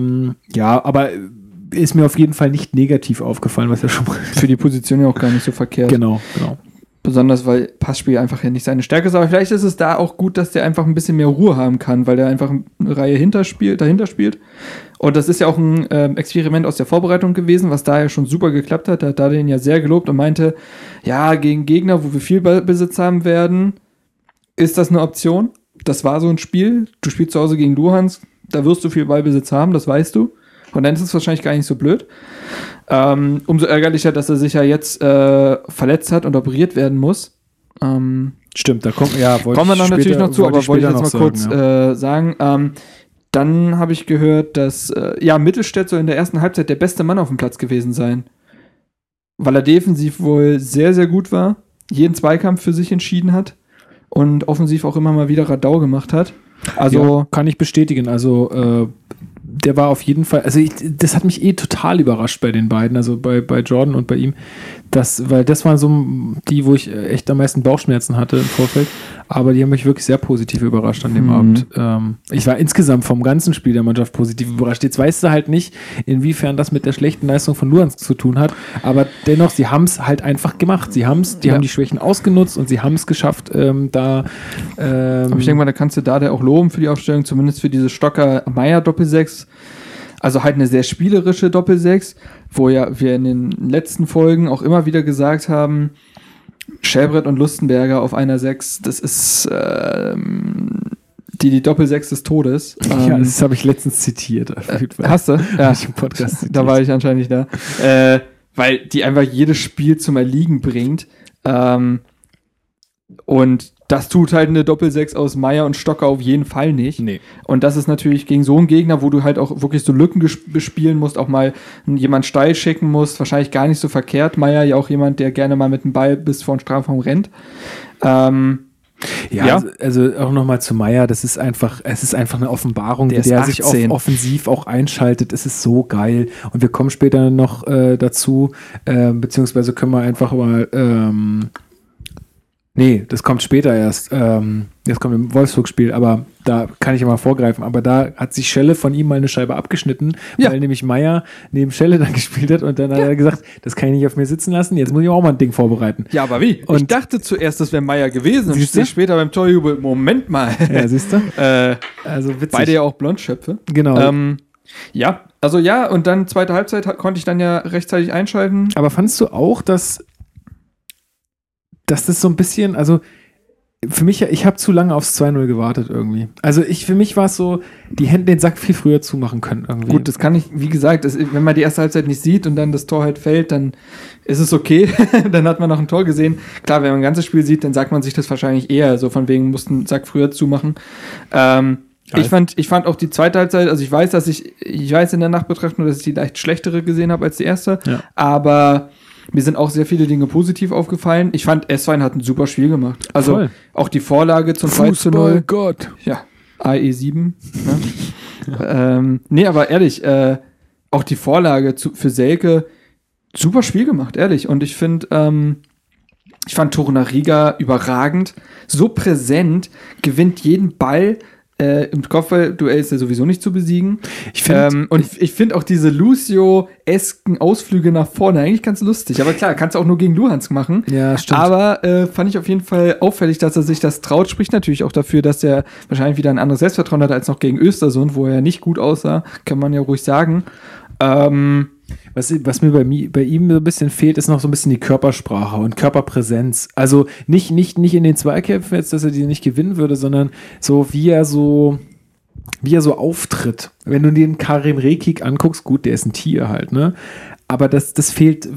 aber ist mir auf jeden Fall nicht negativ aufgefallen, was ja schon mal für die Position ja auch gar nicht so verkehrt. Genau. Besonders, weil Passspiel einfach ja nicht seine Stärke ist. Aber vielleicht ist es da auch gut, dass der einfach ein bisschen mehr Ruhe haben kann, weil der einfach eine Reihe dahinter spielt. Und das ist ja auch ein Experiment aus der Vorbereitung gewesen, was da ja schon super geklappt hat. Da hat er den ja sehr gelobt und meinte, ja, gegen Gegner, wo wir viel Ballbesitz haben werden, ist das eine Option. Das war so ein Spiel. Du spielst zu Hause gegen Luhansk, da wirst du viel Ballbesitz haben, das weißt du. Und dann ist es wahrscheinlich gar nicht so blöd. Umso ärgerlicher, dass er sich ja jetzt verletzt hat und operiert werden muss. Stimmt, da kommen wir natürlich noch zu, aber wollte ich jetzt mal kurz sagen. Dann habe ich gehört, dass Mittelstädt soll in der ersten Halbzeit der beste Mann auf dem Platz gewesen sein. Weil er defensiv wohl sehr, sehr gut war, jeden Zweikampf für sich entschieden hat und offensiv auch immer mal wieder Radau gemacht hat. Also ja, kann ich bestätigen. Also der war auf jeden Fall, das hat mich total überrascht bei den beiden, also bei Jordan und bei ihm, weil das waren so die, wo ich echt am meisten Bauchschmerzen hatte im Vorfeld, aber die haben mich wirklich sehr positiv überrascht an dem Abend. Ich war insgesamt vom ganzen Spiel der Mannschaft positiv überrascht. Jetzt weißt du halt nicht, inwiefern das mit der schlechten Leistung von Luhansk zu tun hat, aber dennoch, sie haben es halt einfach gemacht. Die haben die Schwächen ausgenutzt und sie haben es geschafft, aber ich denke mal, da kannst du der auch loben für die Aufstellung, zumindest für diese Stocker-Maier-Doppel-6. Also halt eine sehr spielerische Doppel-6, wo ja wir in den letzten Folgen auch immer wieder gesagt haben, Schellbrett und Lustenberger auf einer 6, das ist die Doppel-6 des Todes. Ja, das habe ich letztens zitiert. Hast du? Ja, im Podcast zitiert. Da war ich anscheinend nicht da. Weil die einfach jedes Spiel zum Erliegen bringt. Und das tut halt eine Doppel-6 aus Maier und Stocker auf jeden Fall nicht. Nee. Und das ist natürlich gegen so einen Gegner, wo du halt auch wirklich so Lücken bespielen musst, auch mal jemand steil schicken musst, wahrscheinlich gar nicht so verkehrt. Maier ja auch jemand, der gerne mal mit dem Ball bis vor den Strafraum rennt. Also auch nochmal zu Maier, es ist einfach eine Offenbarung, wie der sich offensiv auch einschaltet. Es ist so geil. Und wir kommen später noch dazu, beziehungsweise können wir einfach mal... Nee, das kommt später erst. Das kommt im Wolfsburg-Spiel, aber da kann ich ja mal vorgreifen. Aber da hat sich Schelle von ihm mal eine Scheibe abgeschnitten, weil nämlich Maier neben Schelle dann gespielt hat und dann hat er gesagt, das kann ich nicht auf mir sitzen lassen, jetzt muss ich auch mal ein Ding vorbereiten. Ja, aber wie? Und ich dachte zuerst, das wäre Maier gewesen und stehe später beim Torjubel, Moment mal. Ja, siehst du? Also witzig. Beide ja auch Blondschöpfe. Genau. Und dann zweite Halbzeit konnte ich dann ja rechtzeitig einschalten. Aber fandst du auch, dass das so ein bisschen, also für mich, ich habe zu lange aufs 2-0 gewartet irgendwie. Also für mich war es so, die hätten den Sack viel früher zumachen können irgendwie. Gut, das kann ich, wie gesagt, wenn man die erste Halbzeit nicht sieht und dann das Tor halt fällt, dann ist es okay, dann hat man noch ein Tor gesehen. Klar, wenn man ein ganzes Spiel sieht, dann sagt man sich das wahrscheinlich eher, so von wegen, mussten den Sack früher zumachen. Ich fand auch die zweite Halbzeit, also ich weiß in der Nachbetrachtung, dass ich die leicht schlechtere gesehen habe als die erste, aber mir sind auch sehr viele Dinge positiv aufgefallen. Ich fand, Esswein hat ein super Spiel gemagemacht. Also voll. Auch die Vorlage zum 2:0. Gott. Ja, AE7. Ne? Aber ehrlich, auch die Vorlage für Selke, super Spiel gemacht, ehrlich. Und ich finde, ich fand Torunarigha überragend. So präsent, gewinnt jeden Ball. Im Kopfball-Duell ist er sowieso nicht zu besiegen. Ich finde auch diese Lucio-esken Ausflüge nach vorne eigentlich ganz lustig. Aber klar, kannst du auch nur gegen Luhansk machen. Ja, stimmt. Aber fand ich auf jeden Fall auffällig, dass er sich das traut. Spricht natürlich auch dafür, dass er wahrscheinlich wieder ein anderes Selbstvertrauen hat als noch gegen Östersund, wo er nicht gut aussah. Kann man ja ruhig sagen. Was mir bei ihm so ein bisschen fehlt, ist noch so ein bisschen die Körpersprache und Körperpräsenz. Also nicht in den Zweikämpfen jetzt, dass er die nicht gewinnen würde, sondern so wie er so auftritt. Wenn du den Karim Rekik anguckst, gut, der ist ein Tier halt, ne? Aber das fehlt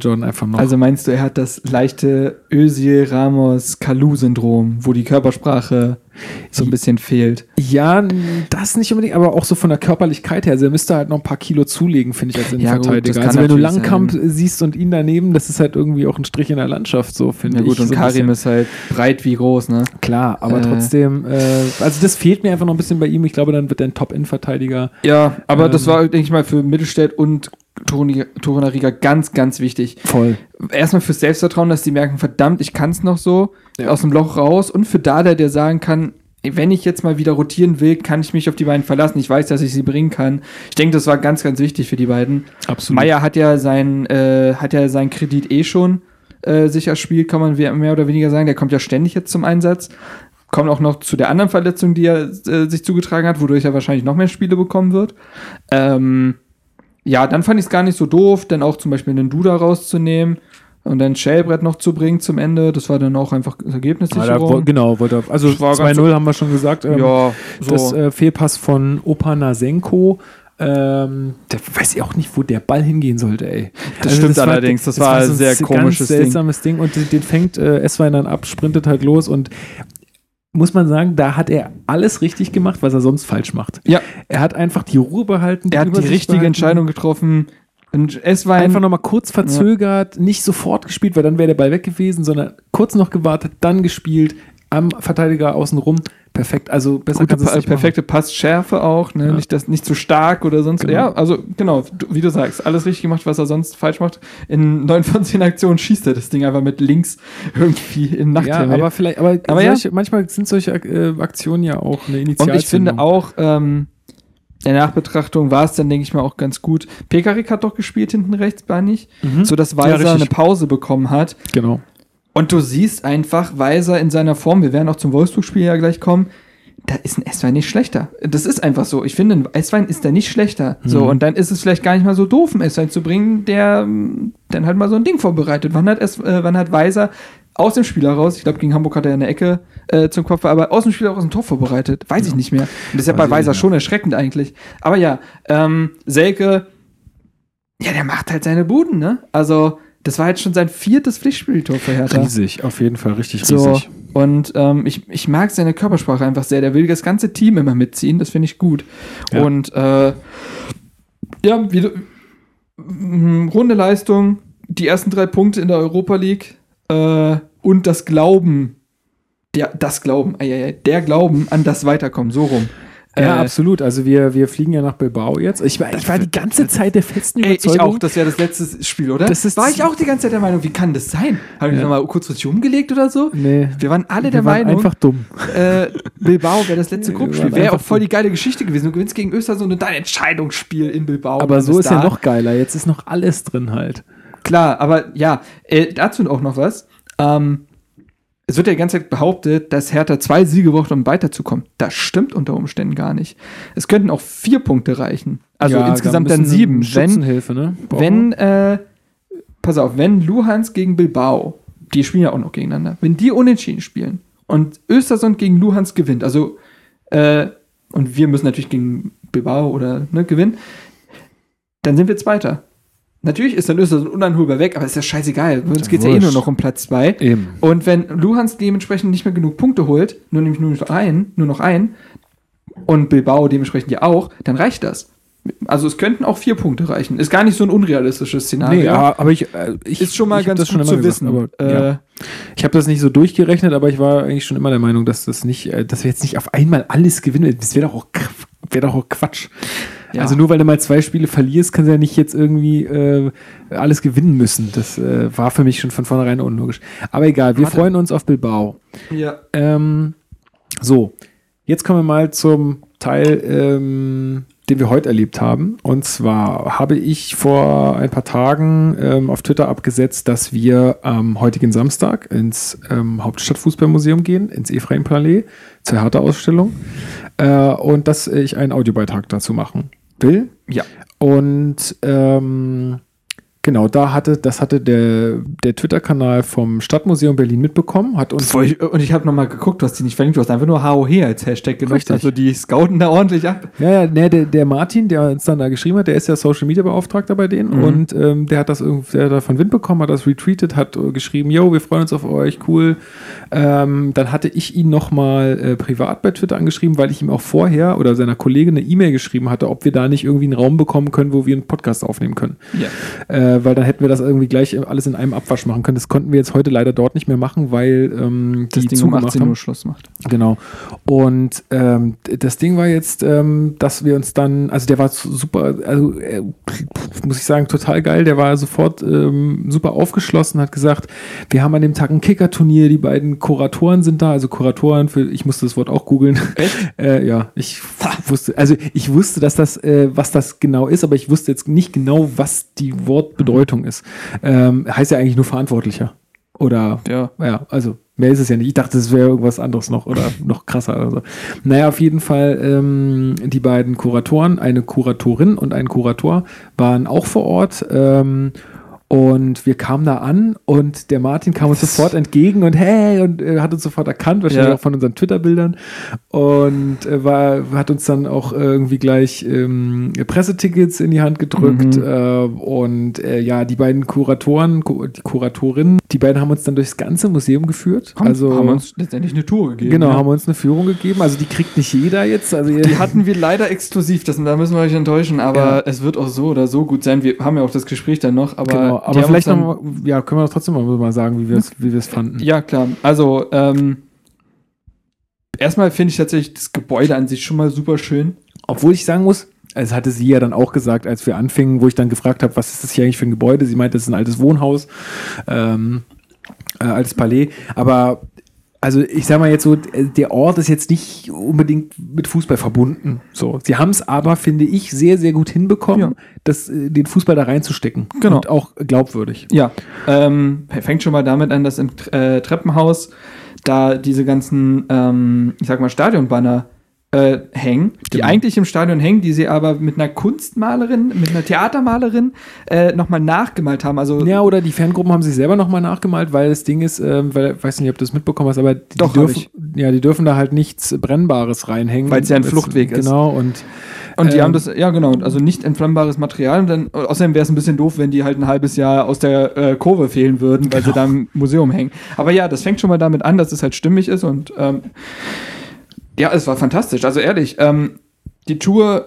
John einfach noch. Also meinst du, er hat das leichte Özil-Ramos-Kalou-Syndrom, wo die Körpersprache so ein bisschen fehlt? Ja, das nicht unbedingt, aber auch so von der Körperlichkeit her. Also er müsste halt noch ein paar Kilo zulegen, finde ich, als Innenverteidiger. Ja, also wenn du Langkamp siehst und ihn daneben, das ist halt irgendwie auch ein Strich in der Landschaft, so finde ich. Ja gut, und so Karim ist halt breit wie groß, ne? Klar, aber trotzdem, also das fehlt mir einfach noch ein bisschen bei ihm. Ich glaube, dann wird er ein Top-Innenverteidiger. Ja, aber das war, denke ich mal, für Mittelstädt und Torunarigha ganz, ganz wichtig. Voll. Erstmal fürs Selbstvertrauen, dass die merken, verdammt, ich kann es noch so, ja, aus dem Loch raus. Und für Dada, der sagen kann, wenn ich jetzt mal wieder rotieren will, kann ich mich auf die beiden verlassen. Ich weiß, dass ich sie bringen kann. Ich denke, das war ganz, ganz wichtig für die beiden. Absolut. Maier hat ja seinen Kredit schon sich erspielt, kann man mehr oder weniger sagen. Der kommt ja ständig jetzt zum Einsatz. Kommt auch noch zu der anderen Verletzung, die er sich zugetragen hat, wodurch er wahrscheinlich noch mehr Spiele bekommen wird. Ja, dann fand ich es gar nicht so doof, dann auch zum Beispiel den Duda rauszunehmen und dann Schellbrett noch zu bringen zum Ende. Das war dann auch einfach das Ergebnis. Genau, wollte. Also 2-0 haben wir schon gesagt. Ja, so. Das Fehlpass von Opanasenko. Da weiß ich auch nicht, wo der Ball hingehen sollte, ey. Das stimmt allerdings, das war ein sehr komisches Ding. Seltsames Ding. Und den fängt Esswein dann ab, sprintet halt los und muss man sagen, da hat er alles richtig gemacht, was er sonst falsch macht. Ja. Er hat einfach die Ruhe behalten. Er hat die richtige Entscheidung getroffen. Esswein einfach nochmal kurz verzögert, nicht sofort gespielt, weil dann wäre der Ball weg gewesen, sondern kurz noch gewartet, dann gespielt, am Verteidiger außenrum. Perfekt, also besser kannst du es nicht machen. Perfekte Passschärfe auch, ne? Ja. Nicht zu stark oder sonst. Genau. Ja, also genau, wie du sagst, alles richtig gemacht, was er sonst falsch macht. In 9 von 10 Aktionen schießt er das Ding einfach mit links irgendwie in Nachthimmel. Ja, aber vielleicht, manchmal sind solche Aktionen ja auch eine Initialzündung. Und ich finde auch, in der Nachbetrachtung war es dann, denke ich mal, auch ganz gut. Pekarik hat doch gespielt hinten rechts, Barnich, sodass Weiser eine Pause bekommen hat. Genau. Und du siehst einfach, Weiser in seiner Form, wir werden auch zum Wolfsburg-Spiel ja gleich kommen, da ist ein Esswein nicht schlechter. Das ist einfach so. Ich finde, ein Esswein ist da nicht schlechter. Mhm. So, und dann ist es vielleicht gar nicht mal so doof, einen Esswein zu bringen, der dann halt mal so ein Ding vorbereitet. Wann hat Weiser aus dem Spiel heraus, ich glaube, gegen Hamburg hat er eine Ecke zum Kopf, aber aus dem Spiel heraus ein Tor vorbereitet? Weiß ich nicht mehr. Und das ist ja bei Weiser schon erschreckend eigentlich. Aber ja, Selke, ja, der macht halt seine Buden, ne? Also, das war halt schon sein 4. Pflichtspieltor für Hertha. Riesig, auf jeden Fall richtig riesig. So, und ich mag seine Körpersprache einfach sehr. Der will das ganze Team immer mitziehen, das finde ich gut. Ja. Und runde Leistung, die ersten 3 Punkte in der Europa League und das Glauben, der Glauben an das Weiterkommen, so rum. Ja, absolut. Also wir fliegen ja nach Bilbao jetzt. Ich war die ganze Zeit der festen Überzeugung. Ich auch, das wäre das letzte Spiel, oder? War ich auch die ganze Zeit der Meinung, wie kann das sein? Haben wir nochmal kurzfristig umgelegt oder so? Nee. Wir waren alle der Meinung. Einfach dumm. Bilbao wäre das letzte Gruppenspiel. Wäre auch voll die geile Geschichte gewesen. Du gewinnst gegen Östersund und dein Entscheidungsspiel in Bilbao. Aber so ist ja noch geiler. Jetzt ist noch alles drin halt. Klar, aber ja, dazu auch noch was. Es wird ja die ganze Zeit behauptet, dass Hertha 2 Siege braucht, um weiterzukommen. Das stimmt unter Umständen gar nicht. Es könnten auch 4 Punkte reichen. Also ja, insgesamt dann 7. Schützenhilfe, ne? Wenn Luhansk gegen Bilbao, die spielen ja auch noch gegeneinander, wenn die unentschieden spielen und Östersund gegen Luhansk gewinnt, also und wir müssen natürlich gegen Bilbao oder gewinnen, dann sind wir Zweiter. Natürlich ist dann Östersund unanholbar weg, aber ist ja scheißegal. Uns geht es ja eh nur noch um Platz 2. Eben. Und wenn Luhansk dementsprechend nicht mehr genug Punkte holt, nur noch einen, und Bilbao dementsprechend ja auch, dann reicht das. Also es könnten auch 4 Punkte reichen. Ist gar nicht so ein unrealistisches Szenario. Nee, ja, aber ist schon mal ganz gut zu wissen. Ich habe das nicht so durchgerechnet, aber ich war eigentlich schon immer der Meinung, dass das nicht, dass wir jetzt nicht auf einmal alles gewinnen. Das wäre doch auch Quatsch. Ja. Also nur weil du mal 2 Spiele verlierst, kannst du ja nicht jetzt irgendwie alles gewinnen müssen. Das war für mich schon von vornherein unlogisch. Aber egal, wir freuen uns auf Bilbao. Ja. So, jetzt kommen wir mal zum Teil, den wir heute erlebt haben. Und zwar habe ich vor ein paar Tagen auf Twitter abgesetzt, dass wir am heutigen Samstag ins Hauptstadtfußballmuseum gehen, ins Efraim-Palais, zur Hertha-Ausstellung und dass ich einen Audiobeitrag dazu machen will. Ja. Und genau, das hatte der Twitter-Kanal vom Stadtmuseum Berlin mitbekommen. Hat uns ich habe nochmal geguckt, du hast die nicht verlinkt, du hast einfach nur HOH als Hashtag genutzt. Richtig. Also die scouten da ordentlich ab. Ja, ne, der Martin, der uns dann da geschrieben hat, der ist ja Social-Media-Beauftragter bei denen und der hat das irgendwie davon Wind bekommen, hat das retweetet, hat geschrieben, yo, wir freuen uns auf euch, cool. Dann hatte ich ihn nochmal privat bei Twitter angeschrieben, weil ich ihm auch vorher oder seiner Kollegin eine E-Mail geschrieben hatte, ob wir da nicht irgendwie einen Raum bekommen können, wo wir einen Podcast aufnehmen können. Ja. Weil dann hätten wir das irgendwie gleich alles in einem Abwasch machen können. Das konnten wir jetzt heute leider dort nicht mehr machen, weil das Ding um 18 Uhr Schluss macht. Genau. Und das Ding war jetzt, dass wir uns dann, also der war super, also muss ich sagen, total geil. Der war sofort super aufgeschlossen, hat gesagt, wir haben an dem Tag ein Kicker-Turnier, die beiden Kuratoren sind da, also Kuratoren, ich musste das Wort auch googeln. Ja, ich wusste, dass das, was das genau ist, aber ich wusste jetzt nicht genau, was die Wortbedeutung ist. Heißt ja eigentlich nur Verantwortlicher. Oder, ja, also mehr ist es ja nicht. Ich dachte, es wäre irgendwas anderes noch oder noch krasser oder so. Naja, auf jeden Fall die beiden Kuratoren, eine Kuratorin und ein Kurator, waren auch vor Ort. Und wir kamen da an und der Martin kam uns sofort entgegen und hey, und hat uns sofort erkannt, wahrscheinlich auch von unseren Twitter-Bildern. Und hat uns dann auch irgendwie gleich Pressetickets in die Hand gedrückt. Die beiden Kuratorinnen, die beiden haben uns dann durchs ganze Museum geführt. Haben uns letztendlich eine Tour gegeben. Genau, haben uns eine Führung gegeben. Also die kriegt nicht jeder jetzt. Also die hatten wir leider exklusiv, da müssen wir euch enttäuschen. Aber es wird auch so oder so gut sein. Wir haben ja auch das Gespräch dann noch, aber genau. Aber vielleicht nochmal, können wir trotzdem mal sagen, wie wir es fanden. Ja, klar. Also, erstmal finde ich tatsächlich das Gebäude an sich schon mal super schön. Obwohl ich sagen muss, das hatte sie ja dann auch gesagt, als wir anfingen, wo ich dann gefragt habe, was ist das hier eigentlich für ein Gebäude? Sie meinte, das ist ein altes Wohnhaus, altes Palais. Aber, also ich sag mal jetzt so, der Ort ist jetzt nicht unbedingt mit Fußball verbunden. So, sie haben es aber, finde ich, sehr, sehr gut hinbekommen, den Fußball da reinzustecken. Genau. Und auch glaubwürdig. Ja, fängt schon mal damit an, dass im Treppenhaus da diese ganzen, ich sag mal, Stadionbanner hängen, die eigentlich im Stadion hängen, die sie aber mit einer Kunstmalerin, mit einer Theatermalerin nochmal nachgemalt haben. Also ja, oder die Fangruppen haben sich selber nochmal nachgemalt, weil das Ding ist, ich weiß nicht, ob du das mitbekommen hast, aber die dürfen da halt nichts Brennbares reinhängen. Weil es ja ein Fluchtweg ist. Genau, und die haben das, ja genau, also nicht entflammbares Material. Und dann, außerdem wäre es ein bisschen doof, wenn die halt ein halbes Jahr aus der Kurve fehlen würden, weil sie da im Museum hängen. Aber ja, das fängt schon mal damit an, dass es halt stimmig ist und ja, es war fantastisch. Also ehrlich, die Tour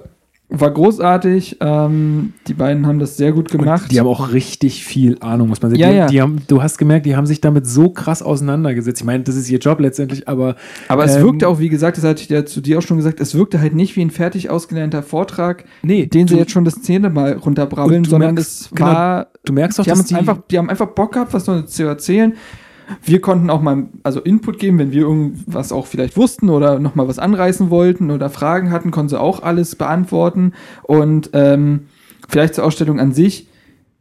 war großartig. Die beiden haben das sehr gut gemacht. Und die haben auch richtig viel Ahnung, muss man sagen. Ja, du hast gemerkt, die haben sich damit so krass auseinandergesetzt. Ich meine, das ist ihr Job letztendlich, aber... Aber es wirkte auch, wie gesagt, das hatte ich ja zu dir auch schon gesagt, es wirkte halt nicht wie ein fertig ausgelernter Vortrag, den sie jetzt schon das 10. Mal runterbrabbeln, sondern war... Du merkst doch, dass die haben einfach Bock gehabt, was noch zu erzählen. Wir konnten auch mal Input geben, wenn wir irgendwas auch vielleicht wussten oder nochmal was anreißen wollten oder Fragen hatten, konnten sie auch alles beantworten. Und vielleicht zur Ausstellung an sich,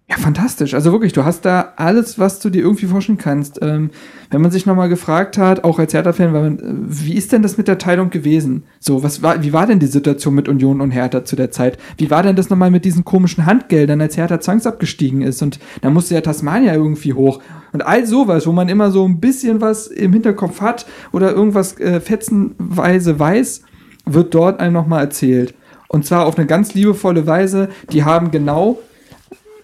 ja, fantastisch. Also wirklich, du hast da alles, was du dir irgendwie vorstellen kannst. Wenn man sich nochmal gefragt hat, auch als Hertha-Fan, wie ist denn das mit der Teilung gewesen? So, wie war denn die Situation mit Union und Hertha zu der Zeit? Wie war denn das nochmal mit diesen komischen Handgeldern, als Hertha zwangsabgestiegen ist? Und da musste ja Tasmania irgendwie hoch. Und all sowas, wo man immer so ein bisschen was im Hinterkopf hat oder irgendwas fetzenweise weiß, wird dort einem nochmal erzählt. Und zwar auf eine ganz liebevolle Weise. Die haben genau,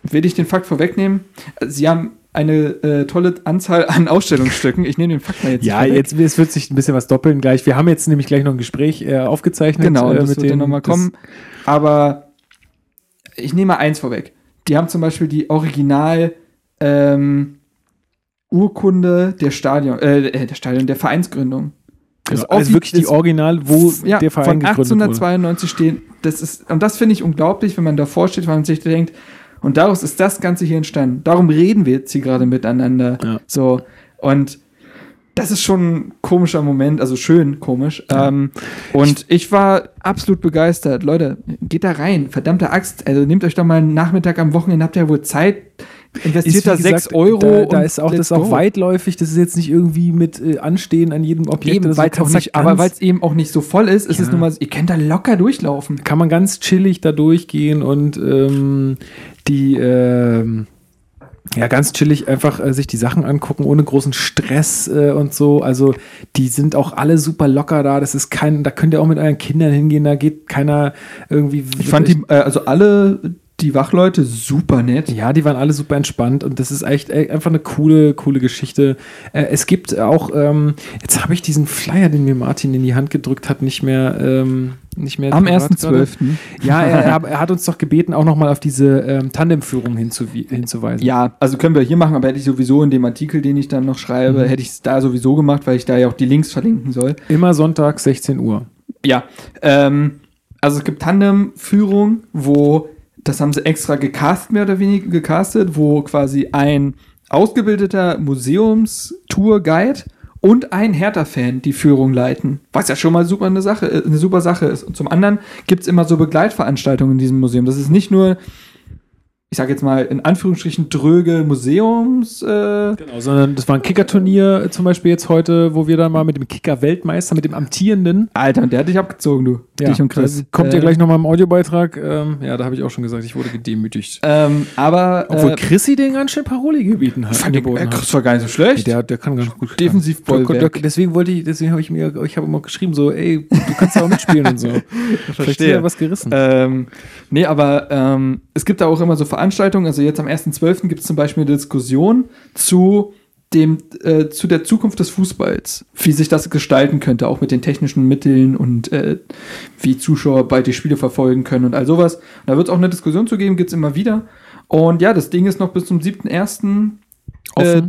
will ich den Fakt vorwegnehmen, sie haben eine tolle Anzahl an Ausstellungsstücken. Ich nehme den Fakt mal jetzt vorweg. Ja, es wird sich ein bisschen was doppeln gleich. Wir haben jetzt nämlich gleich noch ein Gespräch aufgezeichnet. Genau, das wird dann nochmal kommen. Aber ich nehme mal eins vorweg. Die haben zum Beispiel die Original- Urkunde der Vereinsgründung. Das ist wirklich die Original, wo der Verein gegründet wurde. Von 1892 stehen. Das ist, und das finde ich unglaublich, wenn man davor steht, weil man sich denkt, und daraus ist das Ganze hier entstanden. Darum reden wir jetzt hier gerade miteinander. Ja. So. Und das ist schon ein komischer Moment, also schön komisch. Ja. Und ich war absolut begeistert. Leute, geht da rein, verdammte Axt. Also nehmt euch doch mal einen Nachmittag am Wochenende, habt ihr ja wohl Zeit. investiert da 6 Euro. Da ist auch, das ist auch weitläufig, das ist jetzt nicht irgendwie mit Anstehen an jedem Objekt. Eben, so, auch nicht, aber weil es eben auch nicht so voll ist, ist es nun mal, ihr könnt da locker durchlaufen. Kann man ganz chillig da durchgehen und ja, ganz chillig einfach sich die Sachen angucken, ohne großen Stress und so. Also die sind auch alle super locker da. Das ist kein, da könnt ihr auch mit euren Kindern hingehen, da geht keiner irgendwie. Ich fand die, also alle die Wachleute super nett. Ja, die waren alle super entspannt und das ist echt einfach eine coole Geschichte. Es gibt auch, jetzt habe ich diesen Flyer, den mir Martin in die Hand gedrückt hat, nicht mehr am 1.12. Ja, er hat uns doch gebeten, auch nochmal auf diese Tandemführung hinzuweisen. Ja, also können wir hier machen, aber hätte ich sowieso in dem Artikel, den ich dann noch schreibe, hätte ich es da sowieso gemacht, weil ich da ja auch die Links verlinken soll. Immer Sonntag, 16 Uhr. Ja, also es gibt Tandemführung, wo das haben sie extra gecastet, mehr oder weniger gecastet, wo quasi ein ausgebildeter Museumstour-Guide und ein Hertha-Fan die Führung leiten. Was ja schon mal super eine super Sache ist. Und zum anderen gibt es immer so Begleitveranstaltungen in diesem Museum. Das ist nicht nur, ich sage jetzt mal in Anführungsstrichen, dröge Museums. Genau, sondern das war ein Kickerturnier zum Beispiel jetzt heute, wo wir dann mal mit dem Kicker-Weltmeister, mit dem amtierenden. Alter, und der hat dich abgezogen, du. Ja, dich und Chris. Kommt ja gleich nochmal im Audiobeitrag. Ja, da habe ich auch schon gesagt, ich wurde gedemütigt. Aber obwohl Chrissy den ganz schön Paroli gebieten hat. Fand ich, Chris war gar nicht so schlecht. Der kann ganz gut. Defensiv Bollwerk. Deswegen habe ich mir, ich habe immer geschrieben, so, ey, du kannst da auch mitspielen und so. Vielleicht hat er was gerissen. Nee, aber es gibt da auch immer so Veranstaltungen, also jetzt am 1.12. gibt es zum Beispiel eine Diskussion zu der Zukunft des Fußballs, wie sich das gestalten könnte, auch mit den technischen Mitteln und wie Zuschauer bald die Spiele verfolgen können und all sowas. Und da wird es auch eine Diskussion zu geben, gibt es immer wieder. Und ja, das Ding ist noch bis zum 7.1. offen,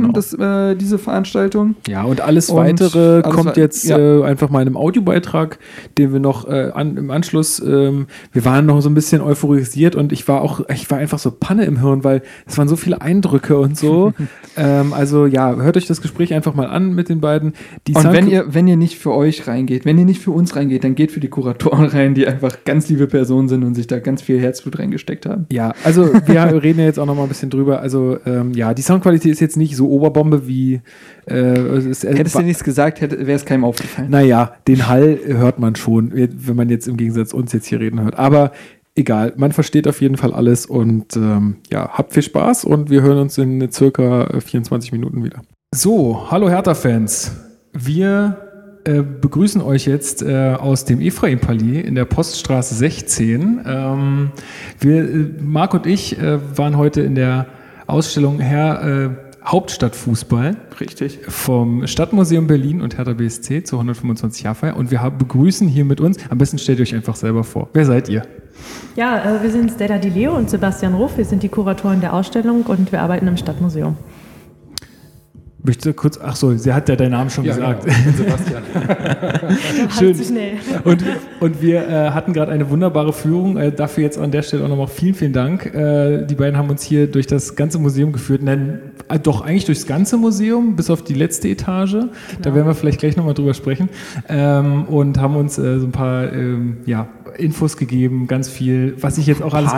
genau. Diese Veranstaltung. Ja, und alles weitere kommt jetzt einfach mal in einem Audiobeitrag, den wir noch im Anschluss, wir waren noch so ein bisschen euphorisiert und ich war einfach so Panne im Hirn, weil es waren so viele Eindrücke und so. Also ja, hört euch das Gespräch einfach mal an mit den beiden. Wenn ihr nicht für euch reingeht, wenn ihr nicht für uns reingeht, dann geht für die Kuratoren rein, die einfach ganz liebe Personen sind und sich da ganz viel Herzblut reingesteckt haben. Ja, also wir reden ja jetzt auch noch mal ein bisschen drüber. Also ja, die Soundqualität ist jetzt nicht so Oberbombe wie. Hättest du nichts gesagt, wäre es keinem aufgefallen. Naja, den Hall hört man schon, wenn man jetzt im Gegensatz uns jetzt hier reden hört. Aber egal, man versteht auf jeden Fall alles und ja, habt viel Spaß und wir hören uns in circa 24 Minuten wieder. So, hallo Hertha-Fans. Wir begrüßen euch jetzt aus dem Ephraim-Palais in der Poststraße 16. Marc und ich waren heute in der Ausstellung Hauptstadtfußball. Richtig. Vom Stadtmuseum Berlin und Hertha BSC zur 125-Jahr-Feier. Und wir begrüßen hier mit uns. Am besten stellt ihr euch einfach selber vor. Wer seid ihr? Ja, wir sind Stella Di Leo und Sebastian Ruff. Wir sind die Kuratoren der Ausstellung und wir arbeiten im Stadtmuseum. Möchtest du kurz? Ach so, sie hat ja deinen Namen schon gesagt. Genau. Sebastian. Schön. Zu schnell. Und wir hatten gerade eine wunderbare Führung. Dafür jetzt an der Stelle auch nochmal vielen, vielen Dank. Die beiden haben uns hier durch das ganze Museum geführt. Nein, doch eigentlich durchs ganze Museum, bis auf die letzte Etage. Genau. Da werden wir vielleicht gleich nochmal drüber sprechen. Und haben uns so ein paar, Infos gegeben, ganz viel, was ich jetzt auch alles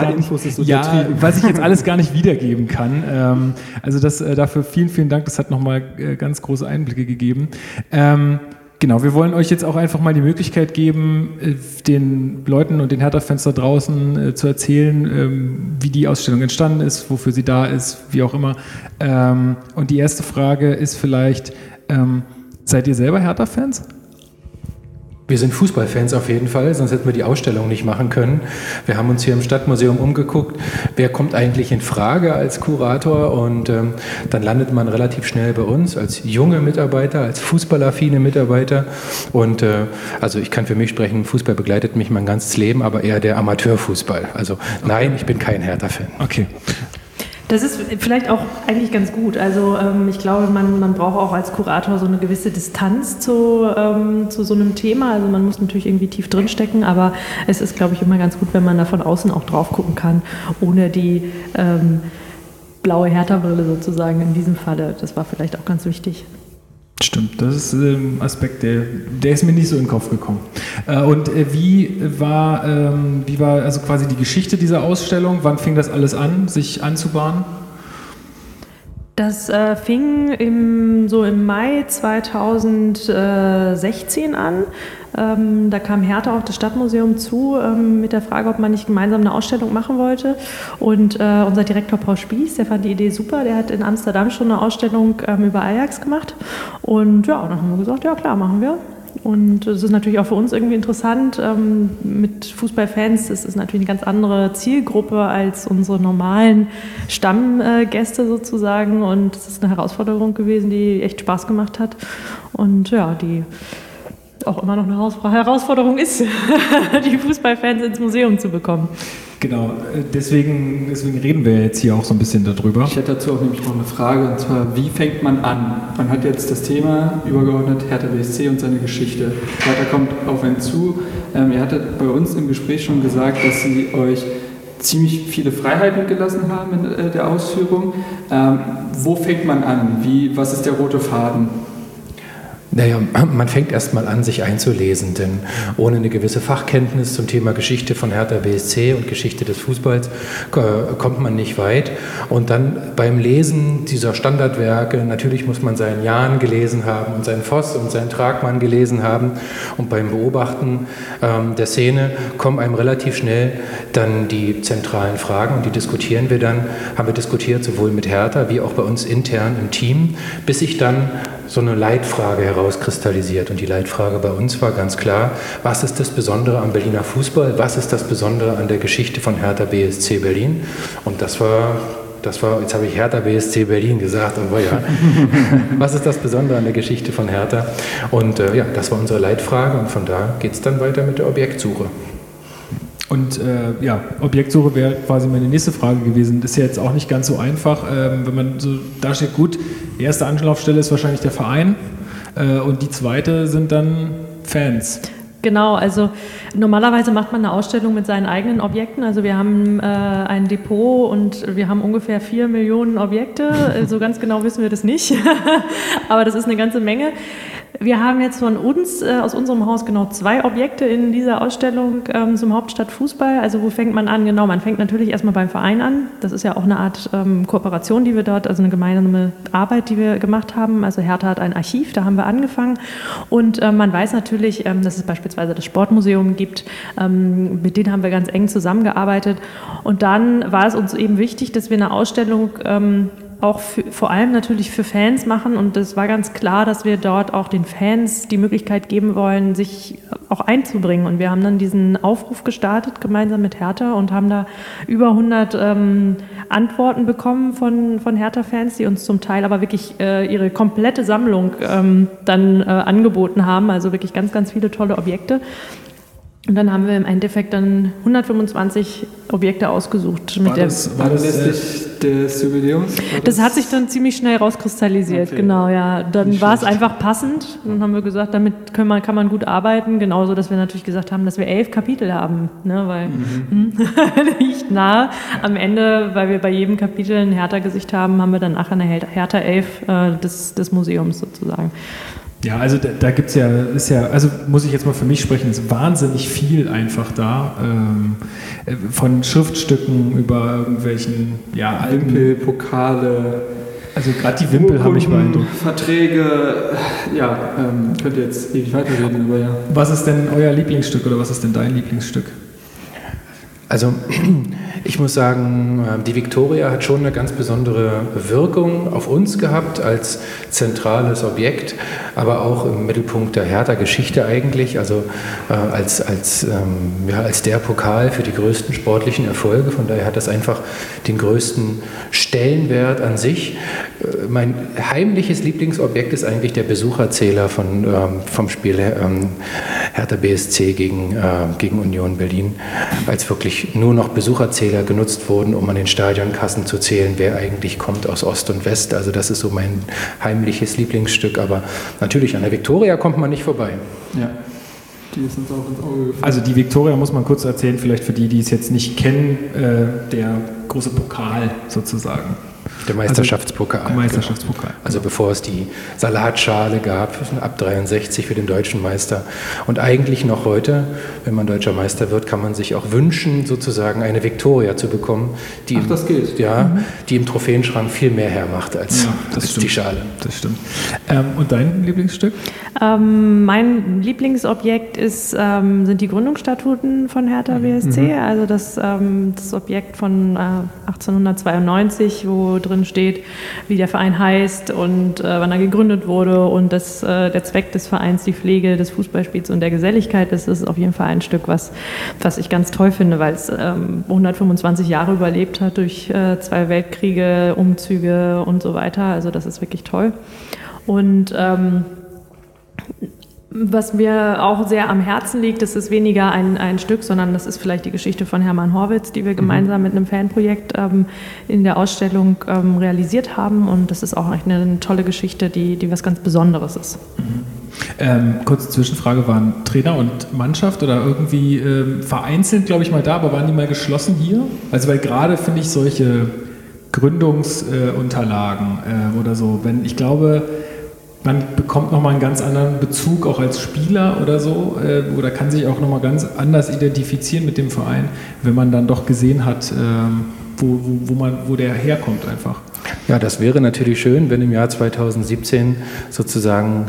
gar nicht wiedergeben kann. Also das dafür vielen, vielen Dank. Das hat nochmal ganz große Einblicke gegeben. Genau, wir wollen euch jetzt auch einfach mal die Möglichkeit geben, den Leuten und den Hertha-Fans da draußen zu erzählen, wie die Ausstellung entstanden ist, wofür sie da ist, wie auch immer. Und die erste Frage ist vielleicht, seid ihr selber Hertha-Fans? Wir sind Fußballfans auf jeden Fall, sonst hätten wir die Ausstellung nicht machen können. Wir haben uns hier im Stadtmuseum umgeguckt, wer kommt eigentlich in Frage als Kurator und dann landet man relativ schnell bei uns als junge Mitarbeiter, als fußballaffine Mitarbeiter und also ich kann für mich sprechen, Fußball begleitet mich mein ganzes Leben, aber eher der Amateurfußball. Also nein, ich bin kein Hertha-Fan. Okay. Das ist vielleicht auch eigentlich ganz gut. Also ich glaube, man braucht auch als Kurator so eine gewisse Distanz zu so einem Thema. Also man muss natürlich irgendwie tief drinstecken, aber es ist, glaube ich, immer ganz gut, wenn man da von außen auch drauf gucken kann, ohne die blaue Hertha-Brille sozusagen in diesem Falle. Das war vielleicht auch ganz wichtig. Stimmt, das ist ein Aspekt, der ist mir nicht so in den Kopf gekommen. Und wie war also quasi die Geschichte dieser Ausstellung? Wann fing das alles an, sich anzubahnen? Das fing im Mai 2016 an. Da kam Hertha auch das Stadtmuseum zu mit der Frage, ob man nicht gemeinsam eine Ausstellung machen wollte. Und unser Direktor Paul Spieß, der fand die Idee super. Der hat in Amsterdam schon eine Ausstellung über Ajax gemacht. Und ja, dann haben wir gesagt, ja klar, machen wir. Und es ist natürlich auch für uns irgendwie interessant, mit Fußballfans, das ist natürlich eine ganz andere Zielgruppe als unsere normalen Stammgäste sozusagen, und es ist eine Herausforderung gewesen, die echt Spaß gemacht hat und ja, die auch immer noch eine Herausforderung ist, die Fußballfans ins Museum zu bekommen. Genau, deswegen reden wir jetzt hier auch so ein bisschen darüber. Ich hätte dazu auch nämlich noch eine Frage, und zwar, wie fängt man an? Man hat jetzt das Thema übergeordnet Hertha BSC und seine Geschichte. Hertha kommt auf einen zu. Ihr hattet bei uns im Gespräch schon gesagt, dass sie euch ziemlich viele Freiheiten gelassen haben in der Ausführung. Wo fängt man an? Was ist der rote Faden? Naja, man fängt erstmal an, sich einzulesen, denn ohne eine gewisse Fachkenntnis zum Thema Geschichte von Hertha BSC und Geschichte des Fußballs kommt man nicht weit. Und dann beim Lesen dieser Standardwerke, natürlich muss man seinen Jan gelesen haben und seinen Voss und seinen Tragmann gelesen haben, und beim Beobachten der Szene kommen einem relativ schnell dann die zentralen Fragen, und die diskutieren wir dann, haben wir diskutiert, sowohl mit Hertha wie auch bei uns intern im Team, bis sich dann so eine Leitfrage herauskristallisiert. Und die Leitfrage bei uns war ganz klar, was ist das Besondere am Berliner Fußball, was ist das Besondere an der Geschichte von Hertha BSC Berlin? Und das war, jetzt habe ich Hertha BSC Berlin gesagt, aber ja, was ist das Besondere an der Geschichte von Hertha? Und ja, das war unsere Leitfrage, und von da geht es dann weiter mit der Objektsuche. Und ja, Objektsuche wäre quasi meine nächste Frage gewesen. Das ist ja jetzt auch nicht ganz so einfach, wenn man so da steht, gut, die erste Anlaufstelle ist wahrscheinlich der Verein und die zweite sind dann Fans. Genau, also normalerweise macht man eine Ausstellung mit seinen eigenen Objekten. Also wir haben ein Depot und wir haben ungefähr 4 Millionen Objekte. So ganz genau wissen wir das nicht, aber das ist eine ganze Menge. Wir haben jetzt von uns, aus unserem Haus, genau 2 Objekte in dieser Ausstellung zum Hauptstadtfußball. Also wo fängt man an? Genau, man fängt natürlich erstmal beim Verein an. Das ist ja auch eine Art Kooperation, die wir dort, also eine gemeinsame Arbeit, die wir gemacht haben. Also Hertha hat ein Archiv, da haben wir angefangen. Und man weiß natürlich, dass es beispielsweise das Sportmuseum gibt. Mit denen haben wir ganz eng zusammengearbeitet. Und dann war es uns eben wichtig, dass wir eine Ausstellung auch vor allem natürlich für Fans machen, und es war ganz klar, dass wir dort auch den Fans die Möglichkeit geben wollen, sich auch einzubringen, und wir haben dann diesen Aufruf gestartet, gemeinsam mit Hertha, und haben da über 100 Antworten bekommen von Hertha-Fans, die uns zum Teil aber wirklich ihre komplette Sammlung dann angeboten haben, also wirklich ganz, ganz viele tolle Objekte. Und dann haben wir im Endeffekt dann 125 Objekte ausgesucht. Des Jubiläums? Das hat sich dann ziemlich schnell rauskristallisiert, okay. Genau, ja. Dann war es einfach passend. Dann haben wir gesagt, damit kann man gut arbeiten. Genauso, dass wir natürlich gesagt haben, dass wir 11 Kapitel haben, ne, weil liegt nahe. Am Ende, weil wir bei jedem Kapitel ein Hertha-Gesicht haben, haben wir dann nachher eine Hertha-Elf des Museums sozusagen. Ja, also da gibt's ja, ist ja, also muss ich jetzt mal für mich sprechen, ist wahnsinnig viel einfach da, von Schriftstücken über irgendwelchen, ja, Wimpel, Pokale, also gerade die Wimpel habe ich beeindruckt. Verträge, ja, könnt ihr jetzt ewig weiterreden, aber ja. Was ist denn euer Lieblingsstück oder was ist denn dein Lieblingsstück? Also ich muss sagen, die Viktoria hat schon eine ganz besondere Wirkung auf uns gehabt als zentrales Objekt, aber auch im Mittelpunkt der Hertha-Geschichte eigentlich, also als der Pokal für die größten sportlichen Erfolge. Von daher hat das einfach den größten Stellenwert an sich. Mein heimliches Lieblingsobjekt ist eigentlich der Besucherzähler vom Spiel Hertha BSC gegen Union Berlin, als wirklich nur noch Besucherzähler genutzt wurden, um an den Stadionkassen zu zählen, wer eigentlich kommt aus Ost und West. Also das ist so mein heimliches Lieblingsstück, aber natürlich an der Viktoria kommt man nicht vorbei. Ja, die ist uns auch ins Auge gefallen. Also die Viktoria muss man kurz erzählen, vielleicht für die, die es jetzt nicht kennen, der große Pokal sozusagen. Der Meisterschaftspokal. Also, Meisterschaftspokal. Genau. Also bevor es die Salatschale gab, ab 63 für den deutschen Meister. Und eigentlich noch heute, wenn man deutscher Meister wird, kann man sich auch wünschen, sozusagen eine Viktoria zu bekommen, die, die im Trophäenschrank viel mehr hermacht als die Schale. Das stimmt. Und dein Lieblingsstück? Mein Lieblingsobjekt sind die Gründungsstatuten von Hertha BSC. Mhm. Also das Objekt von 1892, wo drin steht, wie der Verein heißt und wann er gegründet wurde und dass der Zweck des Vereins die Pflege des Fußballspiels und der Geselligkeit ist. Das ist auf jeden Fall ein Stück, was ich ganz toll finde, weil es 125 Jahre überlebt hat durch zwei Weltkriege, Umzüge und so weiter. Also das ist wirklich toll. Und was mir auch sehr am Herzen liegt, das ist weniger ein Stück, sondern das ist vielleicht die Geschichte von Hermann Horwitz, die wir gemeinsam mit einem Fanprojekt in der Ausstellung realisiert haben. Und das ist auch eine tolle Geschichte, die was ganz Besonderes ist. Mhm. Kurze Zwischenfrage, waren Trainer und Mannschaft oder irgendwie vereinzelt, glaube ich, mal da, aber waren die mal geschlossen hier? Also weil gerade finde ich solche Gründungsunterlagen oder so, wenn ich glaube... Man bekommt nochmal einen ganz anderen Bezug, auch als Spieler oder so, oder kann sich auch nochmal ganz anders identifizieren mit dem Verein, wenn man dann doch gesehen hat, wo der herkommt einfach. Ja, das wäre natürlich schön, wenn im Jahr 2017 sozusagen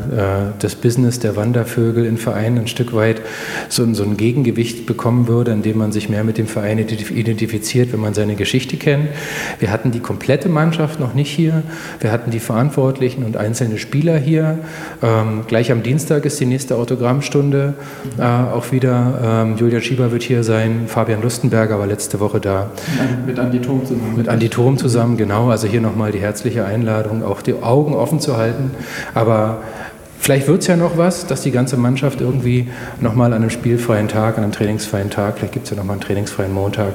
das Business der Wandervögel in Vereinen ein Stück weit so ein Gegengewicht bekommen würde, indem man sich mehr mit dem Verein identifiziert, wenn man seine Geschichte kennt. Wir hatten die komplette Mannschaft noch nicht hier. Wir hatten die Verantwortlichen und einzelne Spieler hier. Gleich am Dienstag ist die nächste Autogrammstunde. Auch wieder Julia Schieber wird hier sein. Fabian Lustenberger war letzte Woche da. Mit Andi Thurm zusammen. Mit Andi Thurm zusammen, genau. Also hier nochmal die herzliche Einladung, auch die Augen offen zu halten. Aber vielleicht wird es ja noch was, dass die ganze Mannschaft irgendwie nochmal an einem spielfreien Tag, an einem trainingsfreien Tag, vielleicht gibt es ja nochmal einen trainingsfreien Montag,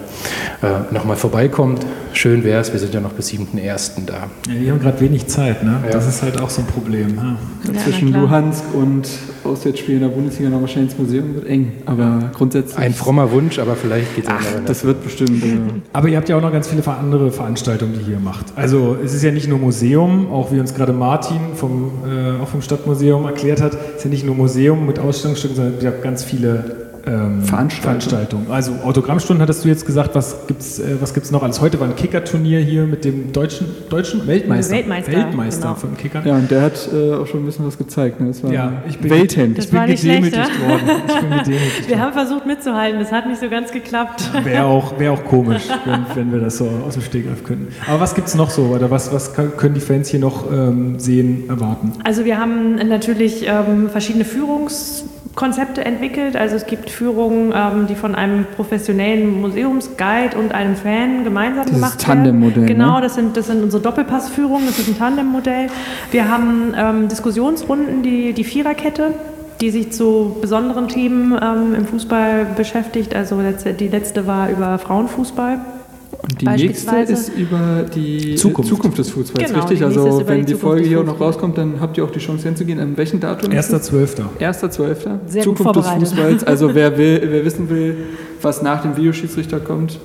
nochmal vorbeikommt. Schön wäre es, wir sind ja noch bis 7.1. da. Ja, die haben gerade wenig Zeit, ne? Ja. Das ist halt auch so ein Problem. Ne? Ja, zwischen Luhansk und Auswärtsspielen in der Bundesliga noch wahrscheinlich ins Museum wird eng, aber grundsätzlich... Ein frommer Wunsch, aber vielleicht geht es anders. Das wird bestimmt... Aber ihr habt ja auch noch ganz viele andere Veranstaltungen, die ihr macht. Also es ist ja nicht nur Museum, auch wie uns gerade Martin vom Stadtmuseum erklärt hat, ist ja nicht nur Museum mit Ausstellungsstücken, sondern ich habe ganz viele Veranstaltungen. Also Autogrammstunden hattest du jetzt gesagt, was gibt's noch alles? Heute war ein Kicker-Turnier hier mit dem deutschen Weltmeister genau. Von Kickern. Ja, und der hat auch schon ein bisschen was gezeigt. Ne? Das war Welthändler. Ich bin gedemütigt worden. Wir haben versucht mitzuhalten, das hat nicht so ganz geklappt. Ja, wär auch komisch, wenn wir das so aus dem Stegreif könnten. Aber was gibt's noch so? Oder was können die Fans hier noch sehen, erwarten? Also wir haben natürlich verschiedene Konzepte entwickelt. Also es gibt Führungen, die von einem professionellen Museumsguide und einem Fan gemeinsam gemacht werden. Tandemmodell. Genau, ne? das sind unsere Doppelpassführungen, das ist ein Tandemmodell. Wir haben Diskussionsrunden, die Viererkette, die sich zu besonderen Themen im Fußball beschäftigt. Also die letzte war über Frauenfußball. Und die nächste ist über die Zukunft des Fußballs, genau, richtig? Also wenn die Folge hier noch rauskommt, dann habt ihr auch die Chance hinzugehen. An welchem Datum? 1.12. 1.12. Sehr gut vorbereitet. Zukunft des Fußballs. Also wer wissen will, was nach dem Videoschiedsrichter kommt.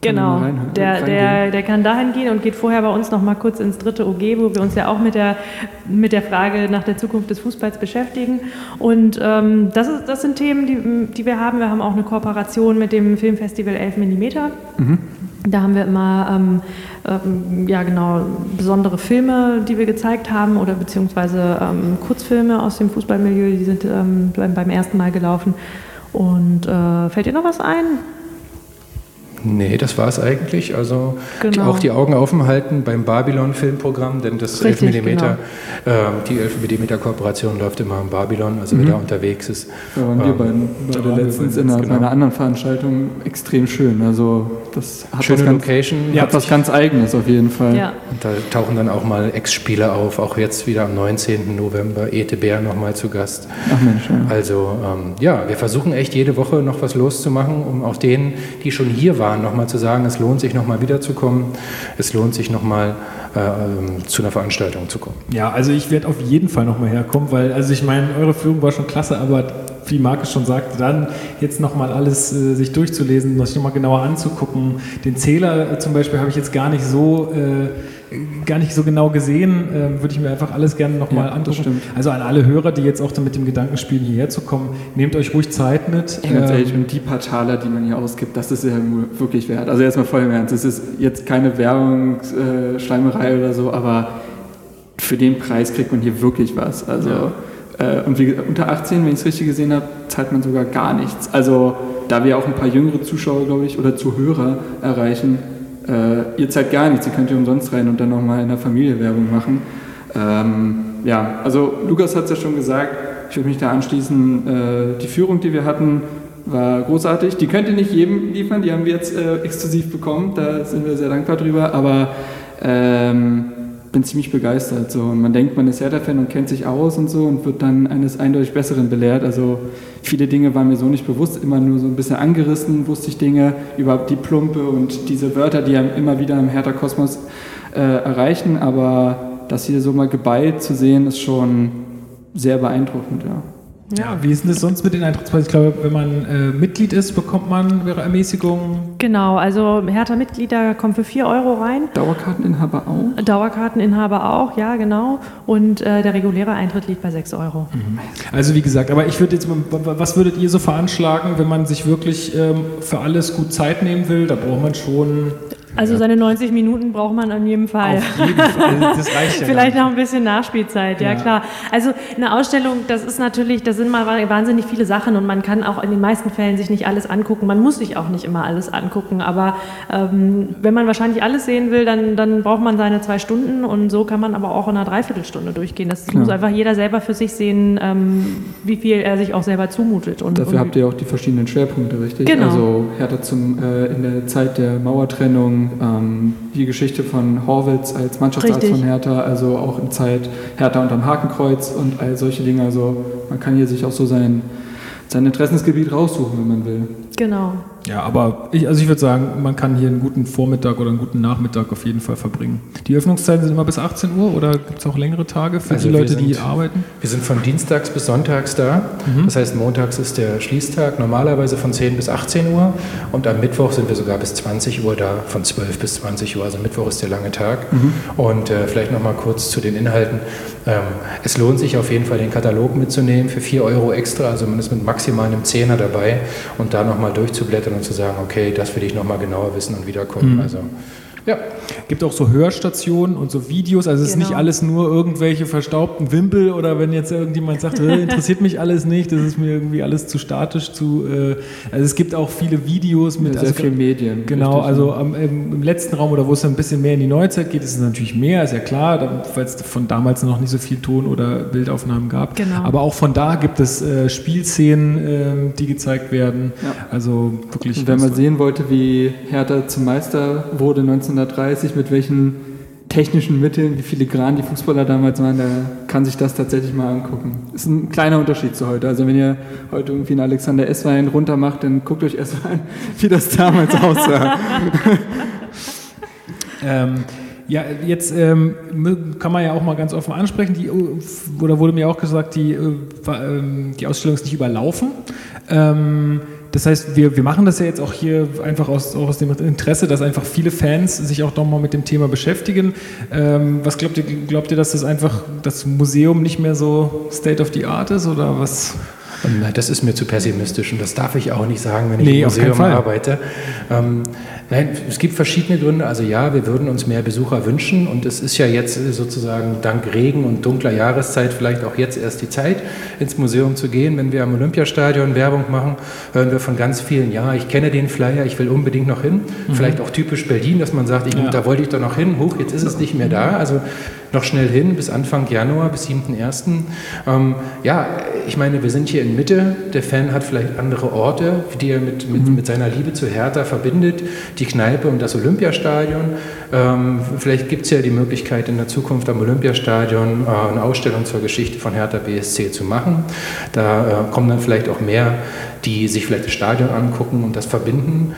Genau, der kann dahin gehen und geht vorher bei uns noch mal kurz ins 3. OG, wo wir uns ja auch mit der Frage nach der Zukunft des Fußballs beschäftigen. Und das sind Themen, die wir haben. Wir haben auch eine Kooperation mit dem Filmfestival 11 mm. Mhm. Da haben wir immer besondere Filme, die wir gezeigt haben oder beziehungsweise Kurzfilme aus dem Fußballmilieu, die sind beim ersten Mal gelaufen. Und fällt dir noch was ein? Nee, das war es eigentlich. Also genau. Auch die Augen offen halten beim Babylon-Filmprogramm, denn das 11mm, genau. Die 11mm-Kooperation läuft immer am Babylon, also wer da unterwegs ist. Da waren wir beide letztens in einer anderen Veranstaltung extrem schön. Also das hat was ganz Eigenes auf jeden Fall. Ja. Und da tauchen dann auch mal Ex-Spieler auf, auch jetzt wieder am 19. November, Ete Bär nochmal zu Gast. Ach Mensch, ja. Also wir versuchen echt jede Woche noch was loszumachen, um auch denen, die schon hier waren, nochmal zu sagen, es lohnt sich nochmal wiederzukommen, es lohnt sich nochmal zu einer Veranstaltung zu kommen. Ja, also ich werde auf jeden Fall nochmal herkommen, weil, also ich meine, eure Führung war schon klasse, aber wie Markus schon sagte, dann jetzt nochmal alles sich durchzulesen, das nochmal genauer anzugucken. Den Zähler zum Beispiel habe ich jetzt gar nicht so genau gesehen, würde ich mir einfach alles gerne nochmal angucken. Also an alle Hörer, die jetzt auch mit dem Gedanken spielen, hierher zu kommen, nehmt euch ruhig Zeit mit. Ganz ehrlich, und die paar Taler, die man hier ausgibt, das ist ja wirklich wert. Also erstmal voll im Ernst, es ist jetzt keine Werbung, Schleimerei oder so, aber für den Preis kriegt man hier wirklich was. Also und wie gesagt, unter 18, wenn ich es richtig gesehen habe, zahlt man sogar gar nichts. Also da wir auch ein paar jüngere Zuschauer, glaube ich, oder Zuhörer erreichen, ihr zahlt gar nichts, ihr könnt hier umsonst rein und dann nochmal in der Familie Werbung machen. Also Lukas hat es ja schon gesagt, ich würde mich da anschließen, die Führung, die wir hatten, war großartig. Die könnt ihr nicht jedem liefern, die haben wir jetzt exklusiv bekommen, da sind wir sehr dankbar drüber, aber bin ziemlich begeistert. So. Und man denkt, man ist Hertha-Fan und kennt sich aus und so und wird dann eines eindeutig Besseren belehrt. Also viele Dinge waren mir so nicht bewusst, immer nur so ein bisschen angerissen, wusste ich Dinge, überhaupt die Plumpe und diese Wörter, die einem immer wieder im Hertha-Kosmos erreichen, aber das hier so mal geballt zu sehen, ist schon sehr beeindruckend, ja. Ja, wie ist denn das sonst mit den Eintrittspreisen? Ich glaube, wenn man Mitglied ist, bekommt man Ermäßigungen. Genau, also Hertha-Mitglieder kommen für 4 Euro rein. Dauerkarteninhaber auch? Dauerkarteninhaber auch, ja, genau. Und der reguläre Eintritt liegt bei 6 Euro. Mhm. Also wie gesagt, aber ich würde jetzt, was würdet ihr so veranschlagen, wenn man sich wirklich für alles gut Zeit nehmen will? Da braucht man schon... Also seine 90 Minuten braucht man an jedem Fall. Auf jeden Fall. Das reicht ja. Vielleicht noch ein bisschen Nachspielzeit, ja klar. Also eine Ausstellung, das ist natürlich, da sind mal wahnsinnig viele Sachen und man kann auch in den meisten Fällen sich nicht alles angucken. Man muss sich auch nicht immer alles angucken, aber wenn man wahrscheinlich alles sehen will, dann braucht man seine 2 Stunden und so kann man aber auch in einer Dreiviertelstunde durchgehen. Das muss einfach jeder selber für sich sehen, wie viel er sich auch selber zumutet. Und dafür habt ihr auch die verschiedenen Schwerpunkte, richtig? Genau. Also Hertha in der Zeit der Mauertrennung, die Geschichte von Horwitz als Mannschaftsarzt von Hertha, also auch in Zeit Hertha unterm Hakenkreuz und all solche Dinge. Also man kann hier sich auch so sein Interessensgebiet raussuchen, wenn man will. Genau. Ja, aber ich würde sagen, man kann hier einen guten Vormittag oder einen guten Nachmittag auf jeden Fall verbringen. Die Öffnungszeiten sind immer bis 18 Uhr oder gibt es auch längere Tage für die Leute, die arbeiten? Wir sind von dienstags bis sonntags da. Mhm. Das heißt, montags ist der Schließtag, normalerweise von 10 bis 18 Uhr. Und am Mittwoch sind wir sogar bis 20 Uhr da, von 12 bis 20 Uhr. Also Mittwoch ist der lange Tag. Mhm. Und vielleicht nochmal kurz zu den Inhalten. Es lohnt sich auf jeden Fall, den Katalog mitzunehmen für 4 Euro extra. Also man ist mit maximal einem Zehner dabei und da nochmal durchzublättern und zu sagen, okay, das will ich nochmal genauer wissen und wieder gucken. Mhm. Also, ja. Gibt auch so Hörstationen und so Videos, also es ist nicht alles nur irgendwelche verstaubten Wimpel oder wenn jetzt irgendjemand sagt, interessiert mich alles nicht, das ist mir irgendwie alles zu statisch, also es gibt auch viele Videos mit sehr viel Medien. Genau, richtig, also im letzten Raum oder wo es dann ein bisschen mehr in die Neuzeit geht, ist es natürlich mehr, ist ja klar, weil es von damals noch nicht so viel Ton oder Bildaufnahmen gab, aber auch von da gibt es Spielszenen, die gezeigt werden, also wirklich. Und wenn man sehen wollte, wie Hertha zum Meister wurde 1930, mit welchen technischen Mitteln, wie filigran die Fußballer damals waren, da kann sich das tatsächlich mal angucken. Ist ein kleiner Unterschied zu heute. Also wenn ihr heute irgendwie einen Alexander Esswein runtermacht, dann guckt euch Esswein, wie das damals aussah. Ja, jetzt kann man ja auch mal ganz offen ansprechen, oder wurde mir auch gesagt, die Ausstellung ist nicht überlaufen. Das heißt, wir machen das ja jetzt auch hier einfach aus dem Interesse, dass einfach viele Fans sich auch nochmal mit dem Thema beschäftigen. Was glaubt ihr, dass das einfach das Museum nicht mehr so State of the Art ist oder was? Das ist mir zu pessimistisch und das darf ich auch nicht sagen, wenn ich im Museum arbeite. Nein, es gibt verschiedene Gründe. Also ja, wir würden uns mehr Besucher wünschen und es ist ja jetzt sozusagen dank Regen und dunkler Jahreszeit vielleicht auch jetzt erst die Zeit, ins Museum zu gehen. Wenn wir am Olympiastadion Werbung machen, hören wir von ganz vielen, ja, ich kenne den Flyer, ich will unbedingt noch hin. Mhm. Vielleicht auch typisch Berlin, dass man sagt, da wollte ich doch noch hin, hoch, jetzt ist es nicht mehr da. Also noch schnell hin bis Anfang Januar, bis 7.1. Ich meine, wir sind hier in Mitte, der Fan hat vielleicht andere Orte, die er mit seiner Liebe zu Hertha verbindet, die die Kneipe und das Olympiastadion. Vielleicht gibt es ja die Möglichkeit, in der Zukunft am Olympiastadion eine Ausstellung zur Geschichte von Hertha BSC zu machen. Da kommen dann vielleicht auch mehr, die sich vielleicht das Stadion angucken und das verbinden.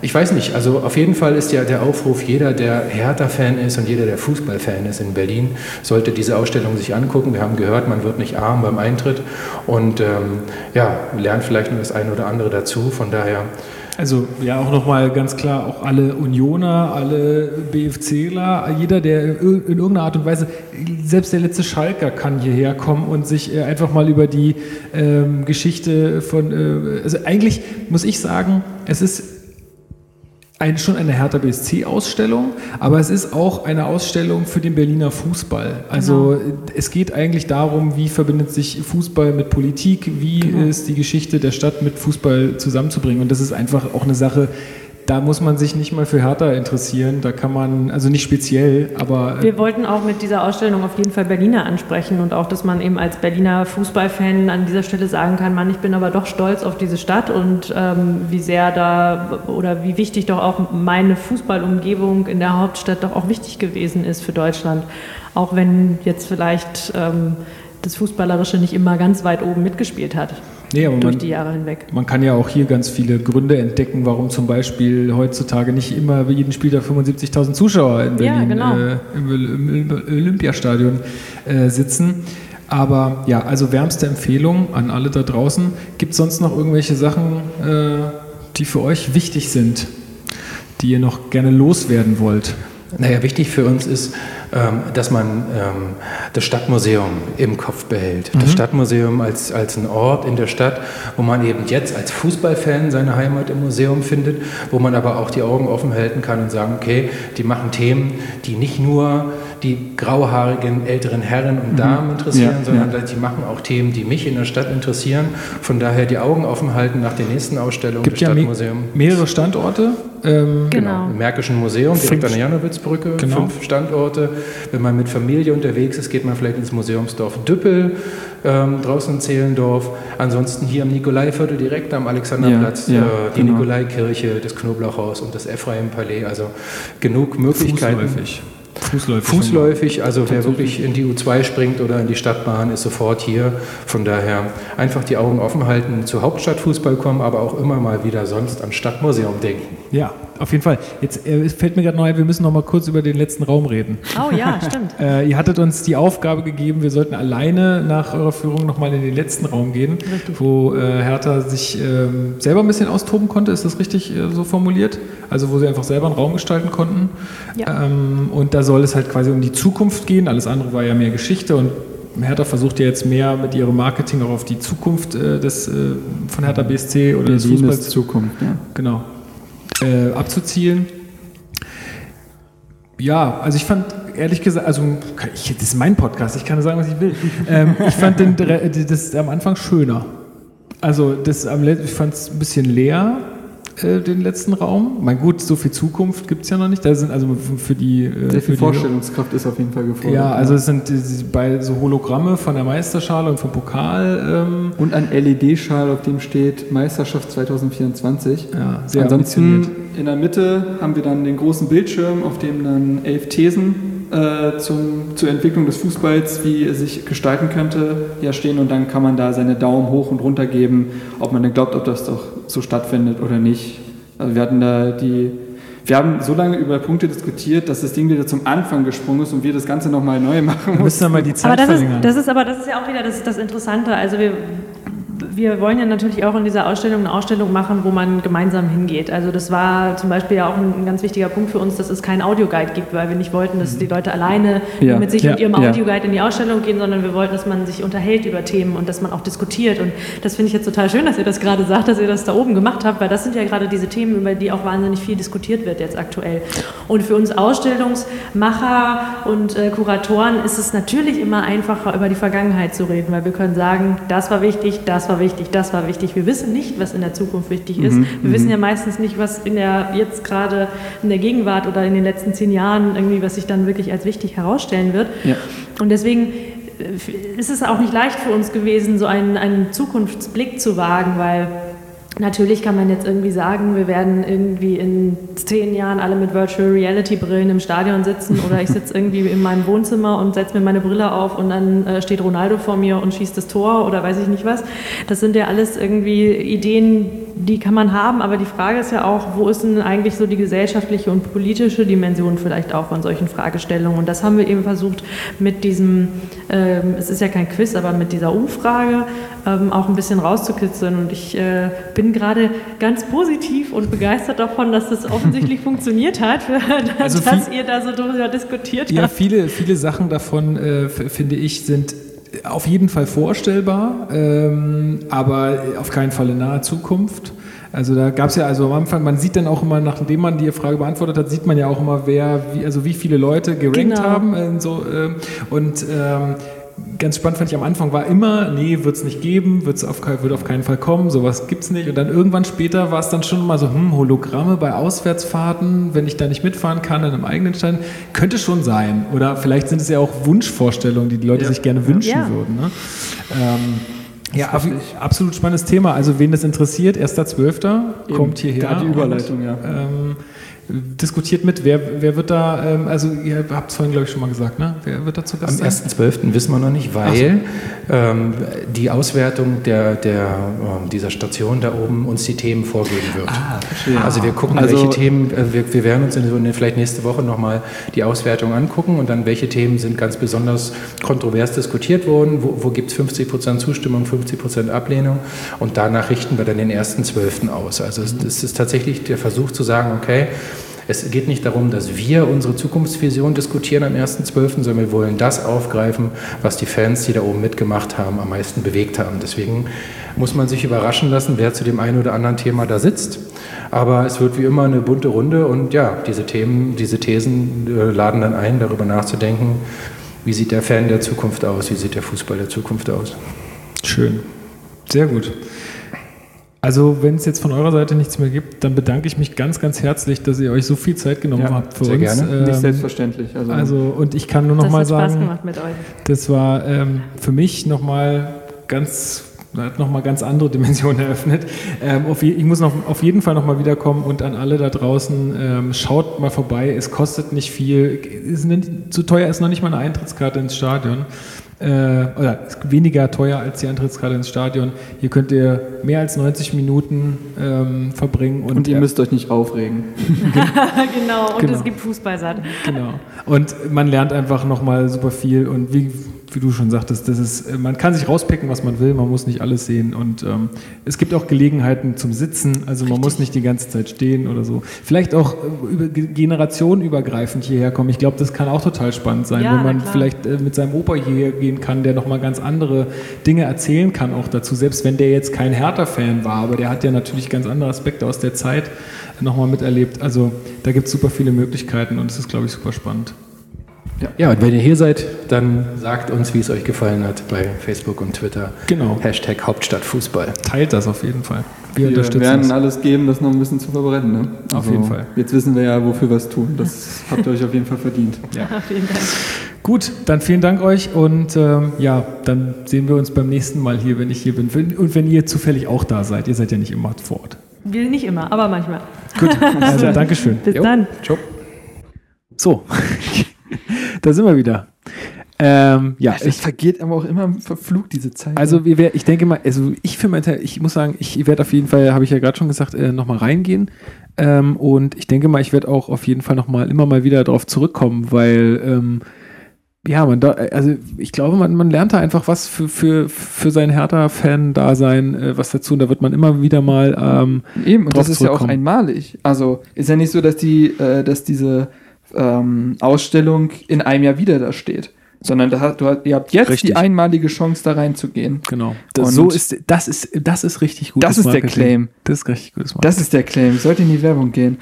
Ich weiß nicht, also auf jeden Fall ist ja der Aufruf, jeder, der Hertha-Fan ist und jeder, der Fußball-Fan ist in Berlin, sollte diese Ausstellung sich angucken. Wir haben gehört, man wird nicht arm beim Eintritt und lernt vielleicht noch das eine oder andere dazu, von daher... Also ja, auch nochmal ganz klar, auch alle Unioner, alle BFCler, jeder, der in irgendeiner Art und Weise, selbst der letzte Schalker kann hierher kommen und sich einfach mal über die Geschichte von, also eigentlich muss ich sagen, es ist schon eine Hertha BSC-Ausstellung, aber es ist auch eine Ausstellung für den Berliner Fußball. Also Es geht eigentlich darum, wie verbindet sich Fußball mit Politik, wie ist die Geschichte der Stadt mit Fußball zusammenzubringen. Und das ist einfach auch eine Sache, da muss man sich nicht mal für Hertha interessieren, da kann man, also nicht speziell, aber... Wir wollten auch mit dieser Ausstellung auf jeden Fall Berliner ansprechen und auch, dass man eben als Berliner Fußballfan an dieser Stelle sagen kann, Mann, ich bin aber doch stolz auf diese Stadt und wie sehr da oder wie wichtig doch auch meine Fußballumgebung in der Hauptstadt doch auch wichtig gewesen ist für Deutschland. Auch wenn jetzt vielleicht das Fußballerische nicht immer ganz weit oben mitgespielt hat. Nee, aber durch die Jahre hinweg. Man kann ja auch hier ganz viele Gründe entdecken, warum zum Beispiel heutzutage nicht immer bei jedem Spieltag 75.000 Zuschauer in Berlin im Olympiastadion sitzen. Aber ja, also wärmste Empfehlung an alle da draußen. Gibt es sonst noch irgendwelche Sachen, die für euch wichtig sind, die ihr noch gerne loswerden wollt? Naja, wichtig für uns ist, dass man das Stadtmuseum im Kopf behält. Das Stadtmuseum als ein Ort in der Stadt, wo man eben jetzt als Fußballfan seine Heimat im Museum findet, wo man aber auch die Augen offen halten kann und sagen, okay, die machen Themen, die nicht nur die grauhaarigen älteren Herren und Damen interessieren, sondern die machen auch Themen, die mich in der Stadt interessieren. Von daher die Augen offen halten nach der nächsten Ausstellung im Stadtmuseum. Mehrere Standorte. Genau. Im Märkischen Museum, direkt an der Janowitzbrücke, 5 Standorte. Wenn man mit Familie unterwegs ist, geht man vielleicht ins Museumsdorf Düppel, draußen in Zehlendorf. Ansonsten hier am Nikolaiviertel, direkt am Alexanderplatz, die Nikolaikirche, das Knoblauchhaus und das Ephraim-Palais. Also genug Möglichkeiten. Fußläufig, also wer wirklich in die U2 springt oder in die Stadtbahn, ist sofort hier. Von daher einfach die Augen offen halten, zu Hauptstadtfußball kommen, aber auch immer mal wieder sonst am Stadtmuseum denken. Ja, auf jeden Fall. Jetzt fällt mir gerade noch ein, wir müssen noch mal kurz über den letzten Raum reden. Oh ja, stimmt. Ihr hattet uns die Aufgabe gegeben, wir sollten alleine nach eurer Führung noch mal in den letzten Raum gehen, wo Hertha sich selber ein bisschen austoben konnte, ist das richtig so formuliert? Also wo sie einfach selber einen Raum gestalten konnten. Ja. Und da soll es halt quasi um die Zukunft gehen, alles andere war ja mehr Geschichte und Hertha versucht ja jetzt mehr mit ihrem Marketing auch auf die Zukunft von Hertha BSC oder des Fußballs Zukunft, ja. Genau. Abzuzielen. Ja, also ich fand, ehrlich gesagt, das ist mein Podcast, ich kann nur sagen, was ich will. Ich fand das am Anfang schöner. Also ich fand es ein bisschen leer, den letzten Raum. Mein Gott, so viel Zukunft gibt es ja noch nicht. Da sind also für die... Sehr viel Vorstellungskraft ist auf jeden Fall gefordert. Ja, also es sind bei so Hologramme von der Meisterschale und vom Pokal. Und ein LED-Schal, auf dem steht Meisterschaft 2024. Ja, sehr ambitioniert. In der Mitte haben wir dann den großen Bildschirm, auf dem dann 11 Thesen zur Entwicklung des Fußballs, wie er sich gestalten könnte, stehen und dann kann man da seine Daumen hoch und runter geben, ob man denn glaubt, ob das doch so stattfindet oder nicht. Also wir haben so lange über Punkte diskutiert, dass das Ding wieder zum Anfang gesprungen ist und wir das Ganze nochmal neu machen mussten. Dann mal die Zeit verlängern. Das ist ja auch wieder das Interessante. Also wir wollen ja natürlich auch in dieser Ausstellung eine Ausstellung machen, wo man gemeinsam hingeht. Also das war zum Beispiel ja auch ein ganz wichtiger Punkt für uns, dass es keinen Audioguide gibt, weil wir nicht wollten, dass die Leute alleine mit sich und ihrem Audioguide in die Ausstellung gehen, sondern wir wollten, dass man sich unterhält über Themen und dass man auch diskutiert. Und das finde ich jetzt total schön, dass ihr das gerade sagt, dass ihr das da oben gemacht habt, weil das sind ja gerade diese Themen, über die auch wahnsinnig viel diskutiert wird jetzt aktuell. Und für uns Ausstellungsmacher und Kuratoren ist es natürlich immer einfacher, über die Vergangenheit zu reden, weil wir können sagen, das war wichtig, das war wichtig. Wir wissen nicht, was in der Zukunft wichtig ist. Wir wissen ja meistens nicht, was jetzt gerade in der Gegenwart oder in den letzten 10 Jahren irgendwie, was sich dann wirklich als wichtig herausstellen wird. Ja. Und deswegen ist es auch nicht leicht für uns gewesen, so einen Zukunftsblick zu wagen, weil Natürlich kann man jetzt irgendwie sagen, wir werden irgendwie in 10 Jahren alle mit Virtual Reality Brillen im Stadion sitzen oder ich sitze irgendwie in meinem Wohnzimmer und setze mir meine Brille auf und dann steht Ronaldo vor mir und schießt das Tor oder weiß ich nicht was. Das sind ja alles irgendwie Ideen, die kann man haben, aber die Frage ist ja auch, wo ist denn eigentlich so die gesellschaftliche und politische Dimension vielleicht auch von solchen Fragestellungen? Und das haben wir eben versucht mit diesem, es ist ja kein Quiz, aber mit dieser Umfrage auch ein bisschen rauszukitzeln und ich bin gerade ganz positiv und begeistert davon, dass das offensichtlich funktioniert hat, dass ihr da so drüber diskutiert habt. Ja, viele Sachen davon, finde ich, sind auf jeden Fall vorstellbar, aber auf keinen Fall in naher Zukunft. Also da gab es ja, also am Anfang, man sieht dann auch immer, nachdem man die Frage beantwortet hat, sieht man ja auch immer, wie viele Leute gerankt haben. Ganz spannend fand ich am Anfang war immer, nee, wird es nicht geben, wird auf keinen Fall kommen, sowas gibt es nicht. Und dann irgendwann später war es dann schon mal so, Hologramme bei Auswärtsfahrten, wenn ich da nicht mitfahren kann in einem eigenen Stein, könnte schon sein. Oder vielleicht sind es ja auch Wunschvorstellungen, die Leute sich gerne wünschen würden. Ne? Absolut spannendes Thema. Also wen das interessiert, 1.12. kommt hierher. Da die Überleitung, diskutiert mit, wer wird da, also ihr habt es vorhin, glaube ich, schon mal gesagt, ne? Wer wird da zu Gast sein? Am 1.12. wissen wir noch nicht, weil die Auswertung dieser Station da oben uns die Themen vorgeben wird. Also wir gucken, welche Themen, wir werden uns vielleicht nächste Woche nochmal die Auswertung angucken und dann, welche Themen sind ganz besonders kontrovers diskutiert worden, wo gibt es 50% Zustimmung, 50% Ablehnung und danach richten wir dann den 1.12. aus. Also es ist tatsächlich der Versuch zu sagen, okay, es geht nicht darum, dass wir unsere Zukunftsvision diskutieren am 1.12., sondern wir wollen das aufgreifen, was die Fans, die da oben mitgemacht haben, am meisten bewegt haben. Deswegen muss man sich überraschen lassen, wer zu dem einen oder anderen Thema da sitzt. Aber es wird wie immer eine bunte Runde und ja, diese Thesen laden dann ein, darüber nachzudenken, wie sieht der Fan der Zukunft aus, wie sieht der Fußball der Zukunft aus. Schön, sehr gut. Also wenn es jetzt von eurer Seite nichts mehr gibt, dann bedanke ich mich ganz, ganz herzlich, dass ihr euch so viel Zeit genommen habt für uns. Gerne. Nicht selbstverständlich. Also und ich kann nur nochmal sagen, das war für mich nochmal ganz andere Dimensionen eröffnet. Ich muss auf jeden Fall nochmal wiederkommen und an alle da draußen, schaut mal vorbei, es kostet nicht viel, zu teuer ist noch nicht mal eine Eintrittskarte ins Stadion. Oder ist weniger teuer als die Eintrittskarte ins Stadion. Hier könnt ihr mehr als 90 Minuten verbringen. Und ihr müsst euch nicht aufregen. Genau, und es gibt Fußballsatt. Genau. Und man lernt einfach nochmal super viel. Und wie du schon sagtest, man kann sich rauspicken, was man will. Man muss nicht alles sehen. Und es gibt auch Gelegenheiten zum Sitzen. Also man muss nicht die ganze Zeit stehen oder so. Vielleicht auch generationenübergreifend hierher kommen. Ich glaube, das kann auch total spannend sein, wenn man vielleicht mit seinem Opa hierher gehen kann, der nochmal ganz andere Dinge erzählen kann auch dazu. Selbst wenn der jetzt kein Hertha-Fan war, aber der hat ja natürlich ganz andere Aspekte aus der Zeit nochmal miterlebt. Also da gibt es super viele Möglichkeiten und es ist, glaube ich, super spannend. Ja, und wenn ihr hier seid, dann sagt uns, wie es euch gefallen hat bei Facebook und Twitter. Genau. Hashtag Hauptstadtfußball. Teilt das auf jeden Fall. Wir unterstützen. Wir werden alles geben, das noch ein bisschen zu verbrennen. Ne? Auf jeden Fall. Jetzt wissen wir ja, wofür wir es tun. Das habt ihr euch auf jeden Fall verdient. Ja. Vielen Dank. Gut, dann vielen Dank euch und dann sehen wir uns beim nächsten Mal hier, wenn ich hier bin. Und wenn ihr zufällig auch da seid. Ihr seid ja nicht immer vor Ort. Wir nicht immer, aber manchmal. Gut, also Dankeschön. Bis dann. Ciao. So. Da sind wir wieder. Es vergeht aber auch immer im Verflug, diese Zeit. Also ich denke mal, also ich für meinen Teil, ich muss sagen, ich werde auf jeden Fall, habe ich ja gerade schon gesagt, nochmal reingehen. Und ich denke mal, ich werde auch auf jeden Fall nochmal immer mal wieder darauf zurückkommen, weil ich glaube, man lernt da einfach was für sein Hertha-Fan-Dasein, was dazu, und da wird man immer wieder mal eben, und das ist ja auch einmalig. Also ist ja nicht so, dass diese Ausstellung in einem Jahr wieder da steht, sondern ihr habt jetzt richtig die einmalige Chance, da reinzugehen. Genau. Das ist richtig gutes Marketing. Das ist der Claim. Das ist richtig gutes Marketing. Das ist der Claim. Sollte in die Werbung gehen.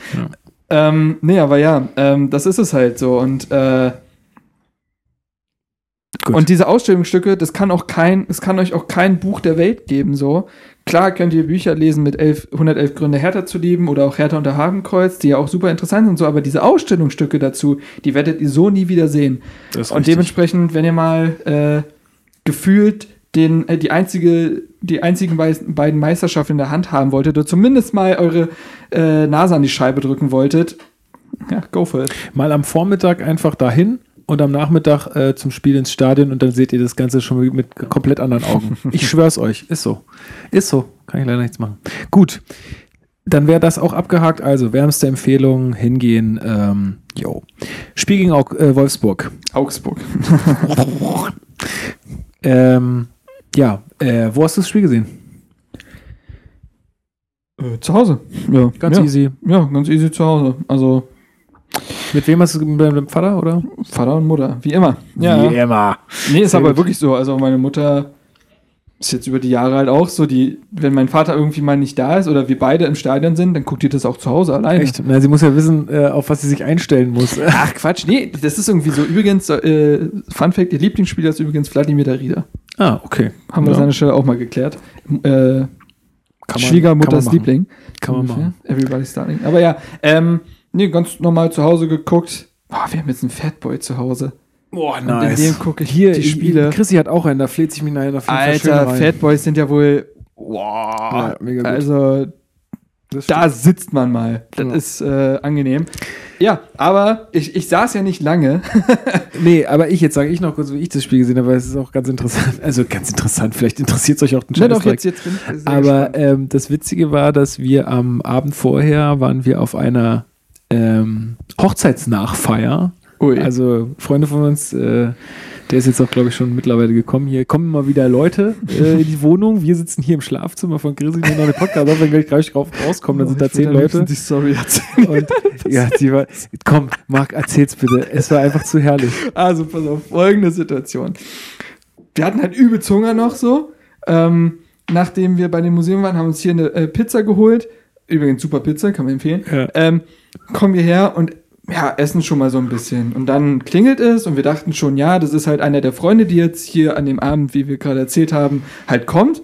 Ja. Das ist es halt so. Und und diese Ausstellungsstücke, es kann euch auch kein Buch der Welt geben, so. Klar könnt ihr Bücher lesen mit 111 Gründe Hertha zu lieben oder auch Hertha unter Hakenkreuz, die ja auch super interessant sind, so, aber diese Ausstellungsstücke dazu, die werdet ihr so nie wieder sehen. Und dementsprechend, wenn ihr mal gefühlt die einzigen beiden Meisterschaften in der Hand haben wolltet oder zumindest mal eure Nase an die Scheibe drücken wolltet, ja, go for it. Mal am Vormittag einfach dahin und am Nachmittag zum Spiel ins Stadion und dann seht ihr das Ganze schon mit komplett anderen Augen. Ich schwör's euch, ist so. Ist so, kann ich leider nichts machen. Gut, dann wäre das auch abgehakt. Also wärmste Empfehlung, hingehen, Spiel gegen Wolfsburg. Augsburg. Wo hast du das Spiel gesehen? Zu Hause. Ja. Ganz easy. Ja, ganz easy zu Hause. Also mit wem hast du mit deinem Vater, oder? Vater und Mutter, wie immer. Ja. Wie immer. Nee, ist aber wirklich so. Also meine Mutter ist jetzt über die Jahre halt auch so, die, wenn mein Vater irgendwie mal nicht da ist oder wir beide im Stadion sind, dann guckt die das auch zu Hause alleine. Echt? Na, sie muss ja wissen, auf was sie sich einstellen muss. Ach Quatsch, nee, das ist irgendwie so. Übrigens, Fun Fact, ihr Lieblingsspieler ist übrigens Vladimir Darida. Ah, okay. Haben wir das an der Stelle auch mal geklärt. Schwiegermutters Liebling. Kann man machen. Everybody's Darling. Aber ja, ganz normal zu Hause geguckt. Boah, wir haben jetzt einen Fatboy zu Hause. Boah, nice. In dem gucke ich hier die Spiele. Chrissy hat auch einen, da fleht sich mich nachher noch viel Alter, Fatboys sind ja wohl. Wow. Ja, mega gut. Also, da sitzt man mal. Das ist angenehm. Ja, aber ich saß ja nicht lange. Nee, aber jetzt sage ich noch kurz, wie ich das Spiel gesehen habe, weil es ist auch ganz interessant. Also ganz interessant, vielleicht interessiert es euch auch den Scheiß. Jetzt bin ich sehr aber das Witzige war, dass wir am Abend vorher waren wir auf einer Hochzeitsnachfeier. Ui. Also Freunde von uns, der ist jetzt auch, glaube ich, schon mittlerweile gekommen. Hier kommen immer wieder Leute in die Wohnung. Wir sitzen hier im Schlafzimmer von Chrissy, die noch eine Podcast auf. Wenn wir gleich rauskommen, dann sind da 10 Leute. Die Story erzählen. Und, ja, die war, komm, Marc, erzähl's bitte. Es war einfach zu herrlich. Also, pass auf, folgende Situation. Wir hatten halt übelst Hunger noch so. Nachdem wir bei dem Museum waren, haben uns hier eine Pizza geholt. Übrigens, super Pizza, kann man empfehlen. Ja. Kommen wir her und essen schon mal so ein bisschen. Und dann klingelt es und wir dachten schon, ja, das ist halt einer der Freunde, die jetzt hier an dem Abend, wie wir gerade erzählt haben, halt kommt.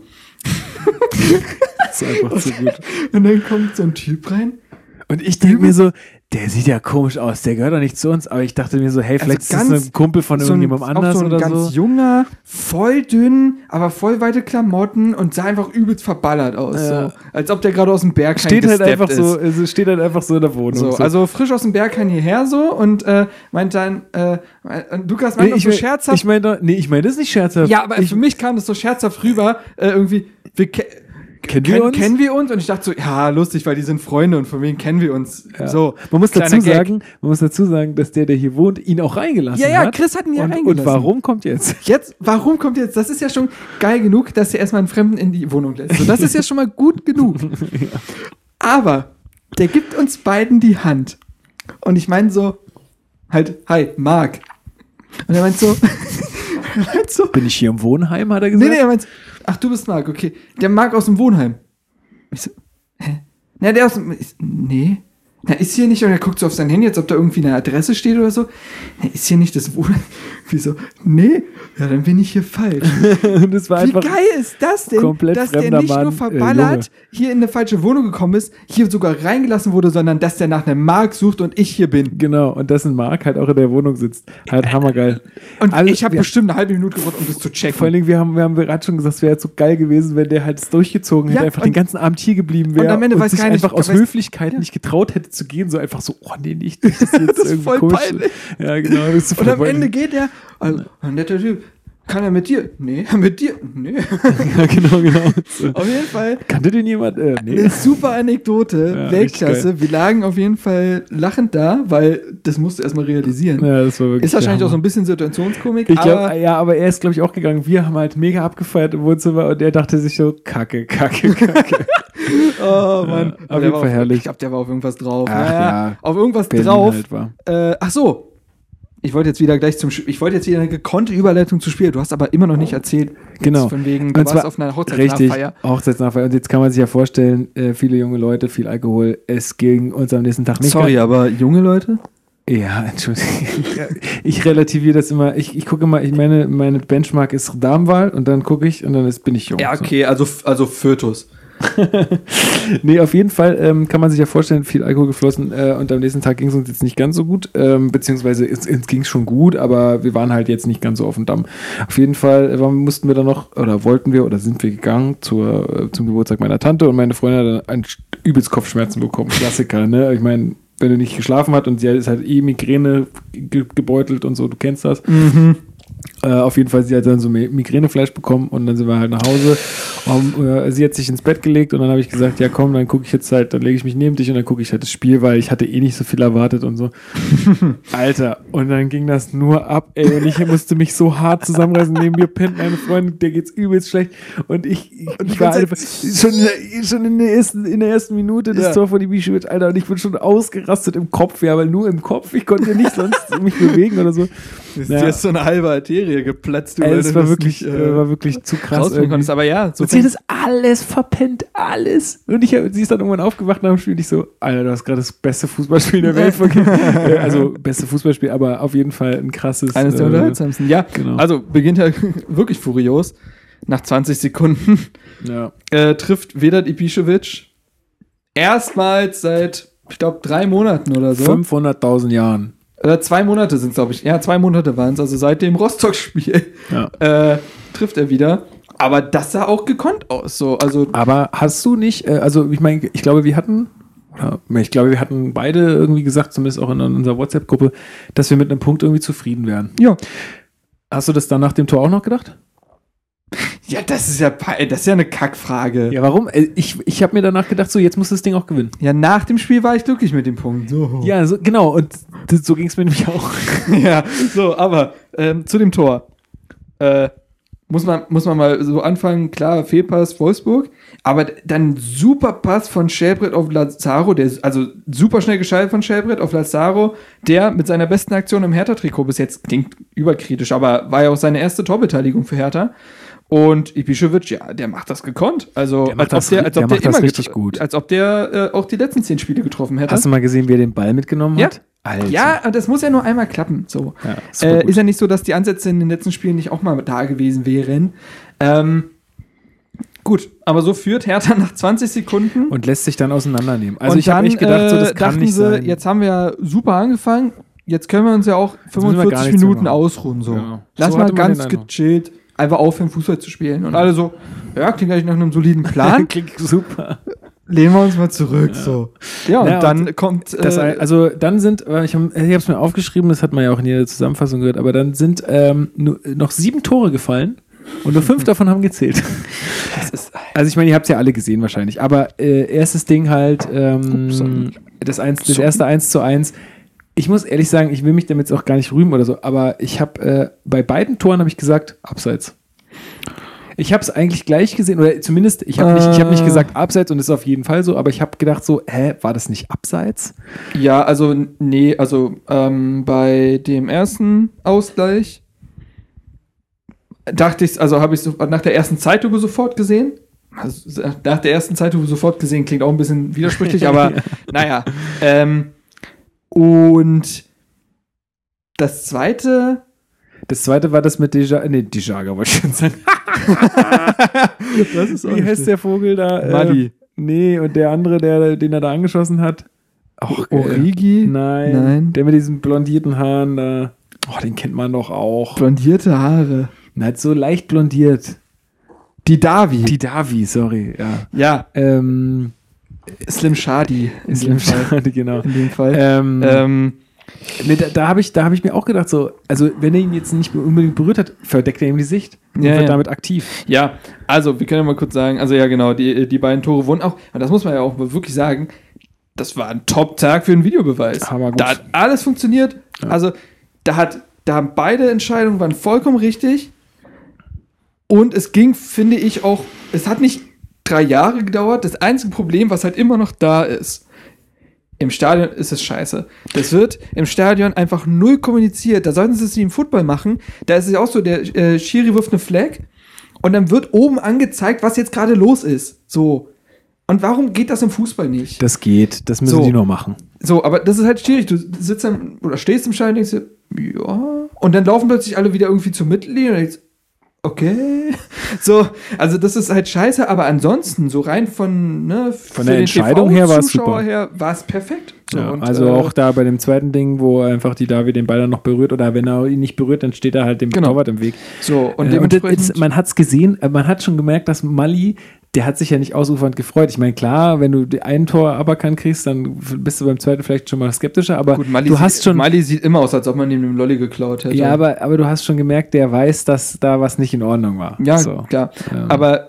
Das ist einfach zu gut. Und dann kommt so ein Typ rein. Und ich denke mir so, der sieht ja komisch aus, der gehört doch nicht zu uns. Aber ich dachte mir so, hey, vielleicht ist das ein Kumpel von irgendjemandem anders oder so. Ganz junger, voll dünn, aber voll weite Klamotten und sah einfach übelst verballert aus. Ja. So. Als ob der gerade aus dem Berghain gesteppt ist. Steht halt einfach so in der Wohnung. So. Also frisch aus dem Berghain hierher so und meint dann, Lukas meint so scherzhaft. Ich meine, das ist nicht scherzhaft. Ja, aber für mich kam das so scherzhaft rüber, irgendwie, kennen wir uns? Und ich dachte so, ja, lustig, weil die sind Freunde und von wem kennen wir uns? Ja. So, man muss dazu sagen, dass der hier wohnt, ihn auch reingelassen hat. Ja, Chris hat ihn ja reingelassen. Und warum kommt jetzt? Das ist ja schon geil genug, dass er erstmal einen Fremden in die Wohnung lässt. So, das ist ja schon mal gut genug. Ja. Aber der gibt uns beiden die Hand. Und ich meine so, halt, hi, Marc. Und er meint so, bin ich hier im Wohnheim, hat er gesagt? Nee, er meint so, ach, du bist Marc, okay. Der Marc aus dem Wohnheim. Ich so, hä? Na, der aus dem... Nee. Na, ist hier nicht... Und er guckt so auf sein Handy, als ob da irgendwie eine Adresse steht oder so. Na, ist hier nicht das Wohnheim? Wie so, nee. Ja, dann bin ich hier falsch. Das war einfach wie geil ist das denn, dass der nicht nur verballert hier in eine falsche Wohnung gekommen ist, hier sogar reingelassen wurde, sondern dass der nach einem Marc sucht und ich hier bin. Genau, und dass ein Marc halt auch in der Wohnung sitzt. Halt hammergeil. Und ich habe bestimmt eine halbe Minute gebraucht, um das zu checken. Vor allen Dingen, wir haben gerade schon gesagt, es wäre halt so geil gewesen, wenn der halt es durchgezogen hätte, einfach den ganzen Abend hier geblieben wäre und am Ende und sich einfach aus Höflichkeit nicht getraut hätte zu gehen, so einfach so, oh nee, nicht. Das ist jetzt irgendwie voll peinlich. Ja, genau. Und am Ende geht er, also, ein netter Typ. Kann er mit dir? Nee. Mit dir? Nee. Ja, genau. So. Auf jeden Fall. Kannte den jemand? Nee. Eine super Anekdote. Ja, Weltklasse. Wir lagen auf jeden Fall lachend da, weil das musst du erstmal realisieren. Ja, das war wirklich ist wahrscheinlich auch so ein bisschen Situationskomik. Ich glaub, aber er ist, glaube ich, auch gegangen. Wir haben halt mega abgefeiert im Wohnzimmer und er dachte sich so, Kacke. Oh, Mann. Ja, auf jeden Fall herrlich. Ich glaube, der war auf irgendwas drauf. Ach, ja. Auf irgendwas Berlin drauf. Halt ach so. Ich wollte jetzt wieder eine gekonnte Überleitung zu Spiel. Du hast aber immer noch nicht erzählt, genau. Von wegen, du warst auf einer Hochzeitsnachfeier. Richtig, Hochzeitsnachfeier. Und jetzt kann man sich ja vorstellen, viele junge Leute, viel Alkohol. Es ging uns am nächsten Tag nicht. Sorry, aber junge Leute? Ja, Entschuldigung. Ich relativiere das immer. Ich gucke immer, meine Benchmark ist Damenwahl und dann gucke ich und dann bin ich jung. Ja, okay, also Fötus. Nee, auf jeden Fall kann man sich ja vorstellen, viel Alkohol geflossen und am nächsten Tag ging es uns jetzt nicht ganz so gut, beziehungsweise es ging schon gut, aber wir waren halt jetzt nicht ganz so auf dem Damm. Auf jeden Fall mussten wir dann noch, oder wollten wir, oder sind wir gegangen zum Geburtstag meiner Tante und meine Freundin hat dann übelst Kopfschmerzen bekommen. Klassiker, ne? Ich meine, wenn du nicht geschlafen hast und sie ist halt Migräne gebeutelt und so, du kennst das. Mhm. Auf jeden Fall, sie hat dann so Migränefleisch bekommen und dann sind wir halt nach Hause. Sie hat sich ins Bett gelegt und dann habe ich gesagt, ja komm, dann gucke ich jetzt halt, dann lege ich mich neben dich und dann gucke ich halt das Spiel, weil ich hatte eh nicht so viel erwartet und so. Alter, und dann ging das nur ab, ey, und ich musste mich so hart zusammenreißen, neben mir pennt meine Freundin, der geht's übelst schlecht und ich war einfach schon in der ersten Minute das Tor von Ibišević, Alter, und ich bin schon ausgerastet im Kopf, ja, weil nur im Kopf, ich konnte ja nicht sonst mich bewegen oder so. Ist dir so eine halbe Arterie geplatzt. Ey, das war wirklich zu krass. Aber ja, so sie hat das alles verpennt, alles. Und sie ist dann irgendwann aufgewacht nach dem Spiel und ich so, Alter, du hast gerade das beste Fußballspiel der Welt vergessen. Also, beste Fußballspiel, aber auf jeden Fall ein krasses. Eines der unterhaltsamsten. Ja, genau. Also beginnt halt wirklich furios. Nach 20 Sekunden trifft Vedat Ibišević erstmals seit, ich glaube, 3 Monaten oder so. 500.000 Jahren. Oder 2 Monate sind es, glaube ich. Ja, 2 Monate waren es. Also seit dem Rostock-Spiel trifft er wieder. Aber das sah auch gekonnt aus. So. Also aber hast du nicht, also ich meine, ich glaube, wir hatten beide irgendwie gesagt, zumindest auch in unserer WhatsApp-Gruppe, dass wir mit einem Punkt irgendwie zufrieden wären. Ja. Hast du das dann nach dem Tor auch noch gedacht? Ja, das ist ja eine Kackfrage. Ja, warum? Ich habe mir danach gedacht, so jetzt muss das Ding auch gewinnen. Ja, nach dem Spiel war ich glücklich mit dem Punkt. So. Ja, so, genau. Und so ging es mir nämlich auch. Ja, so, aber zu dem Tor. Muss man mal so anfangen, klar, Fehlpass Wolfsburg, aber dann super Pass von Schellbrett auf Lazaro, also super schnell geschaltet von Schellbrett auf Lazaro, der mit seiner besten Aktion im Hertha-Trikot bis jetzt, klingt überkritisch, aber war ja auch seine erste Torbeteiligung für Hertha. Und Ibišević, ja, der macht das gekonnt. Also, als ob der immer richtig gut. Als ob der auch die letzten 10 Spiele getroffen hätte. Hast du mal gesehen, wie er den Ball mitgenommen hat? Alter. Ja, das muss ja nur einmal klappen. So. Ja, ist ja nicht so, dass die Ansätze in den letzten Spielen nicht auch mal da gewesen wären. Gut, aber so führt Hertha nach 20 Sekunden. Und lässt sich dann auseinandernehmen. Also, ich habe echt gedacht, so, das kann nicht sein. Jetzt haben wir ja super angefangen. Jetzt können wir uns ja auch 45 Minuten ausruhen. So. Ja. Lass so mal ganz gechillt. Einfach aufhören, Fußball zu spielen. Und alle so, ja, klingt eigentlich nach einem soliden Plan. Klingt super. Lehnen wir uns mal zurück, so. Ja, und dann kommt... ich habe es mir aufgeschrieben, das hat man ja auch in jeder Zusammenfassung gehört, aber dann sind noch 7 Tore gefallen und nur 5 davon haben gezählt. Also ich meine, ihr habt es ja alle gesehen wahrscheinlich, aber erstes Ding halt, das erste 1:1, ich muss ehrlich sagen, ich will mich damit jetzt auch gar nicht rühmen oder so, aber ich habe bei beiden Toren habe ich gesagt, abseits. Ich habe es eigentlich gleich gesehen, oder zumindest, ich hab nicht gesagt abseits und das ist auf jeden Fall so, aber ich habe gedacht so, war das nicht abseits? Ja, also nee, also bei dem ersten Ausgleich dachte ich, also habe ich so, nach der ersten Zeitlupe sofort gesehen. Also, nach der ersten Zeitlupe sofort gesehen klingt auch ein bisschen widersprüchlich, aber naja, und das zweite war das mit Dejaga. Nee, Dejaga wollte ich schon sagen. Das ist auch, wie heißt der Vogel da? Muddy. Nee, und der andere, den er da angeschossen hat. Origi? Nein. Der mit diesen blondierten Haaren da. Oh, den kennt man doch auch. Blondierte Haare. Na, halt so leicht blondiert. Die Davy, sorry. Ja. Slim Shady. Slim Shady, genau. In dem Fall. Nee, da hab ich mir auch gedacht, so, also wenn er ihn jetzt nicht unbedingt berührt hat, verdeckt er ihm die Sicht und wird damit aktiv. Ja, also wir können ja mal kurz sagen, also ja genau, die beiden Tore wurden auch, und das muss man ja auch wirklich sagen, das war ein Top-Tag für einen Videobeweis. Aber gut. Da hat alles funktioniert, also da haben beide Entscheidungen waren vollkommen richtig und es ging, finde ich auch, es hat nicht 3 Jahre gedauert. Das einzige Problem, was halt immer noch da ist, im Stadion ist es scheiße. Das wird im Stadion einfach null kommuniziert. Da sollten sie es wie im Football machen. Da ist es auch so, der Schiri wirft eine Flag und dann wird oben angezeigt, was jetzt gerade los ist. So. Und warum geht das im Fußball nicht? Das geht. Das müssen die noch machen. So, aber das ist halt schwierig. Du sitzt dann oder stehst im Stadion und denkst dir, ja. Und dann laufen plötzlich alle wieder irgendwie zur Mittellinie und denkst, okay. So, also das ist halt scheiße, aber ansonsten, so rein von der Entscheidung her war es super. Her war es perfekt. So, ja, und, also auch da bei dem zweiten Ding, wo einfach die Davy den Ball dann noch berührt, oder wenn er ihn nicht berührt, dann steht er halt dem Torwart im Weg. So, und dementsprechend, man hat es gesehen, man hat schon gemerkt, dass Mali, der hat sich ja nicht ausufernd gefreut. Ich meine, klar, wenn du ein Tor aberkannt kriegst, dann bist du beim zweiten vielleicht schon mal skeptischer, aber gut, Mali sieht immer aus, als ob man ihm den Lolli geklaut hätte. Ja, aber du hast schon gemerkt, der weiß, dass da was nicht in Ordnung war. Ja, so. Klar. Ja. Aber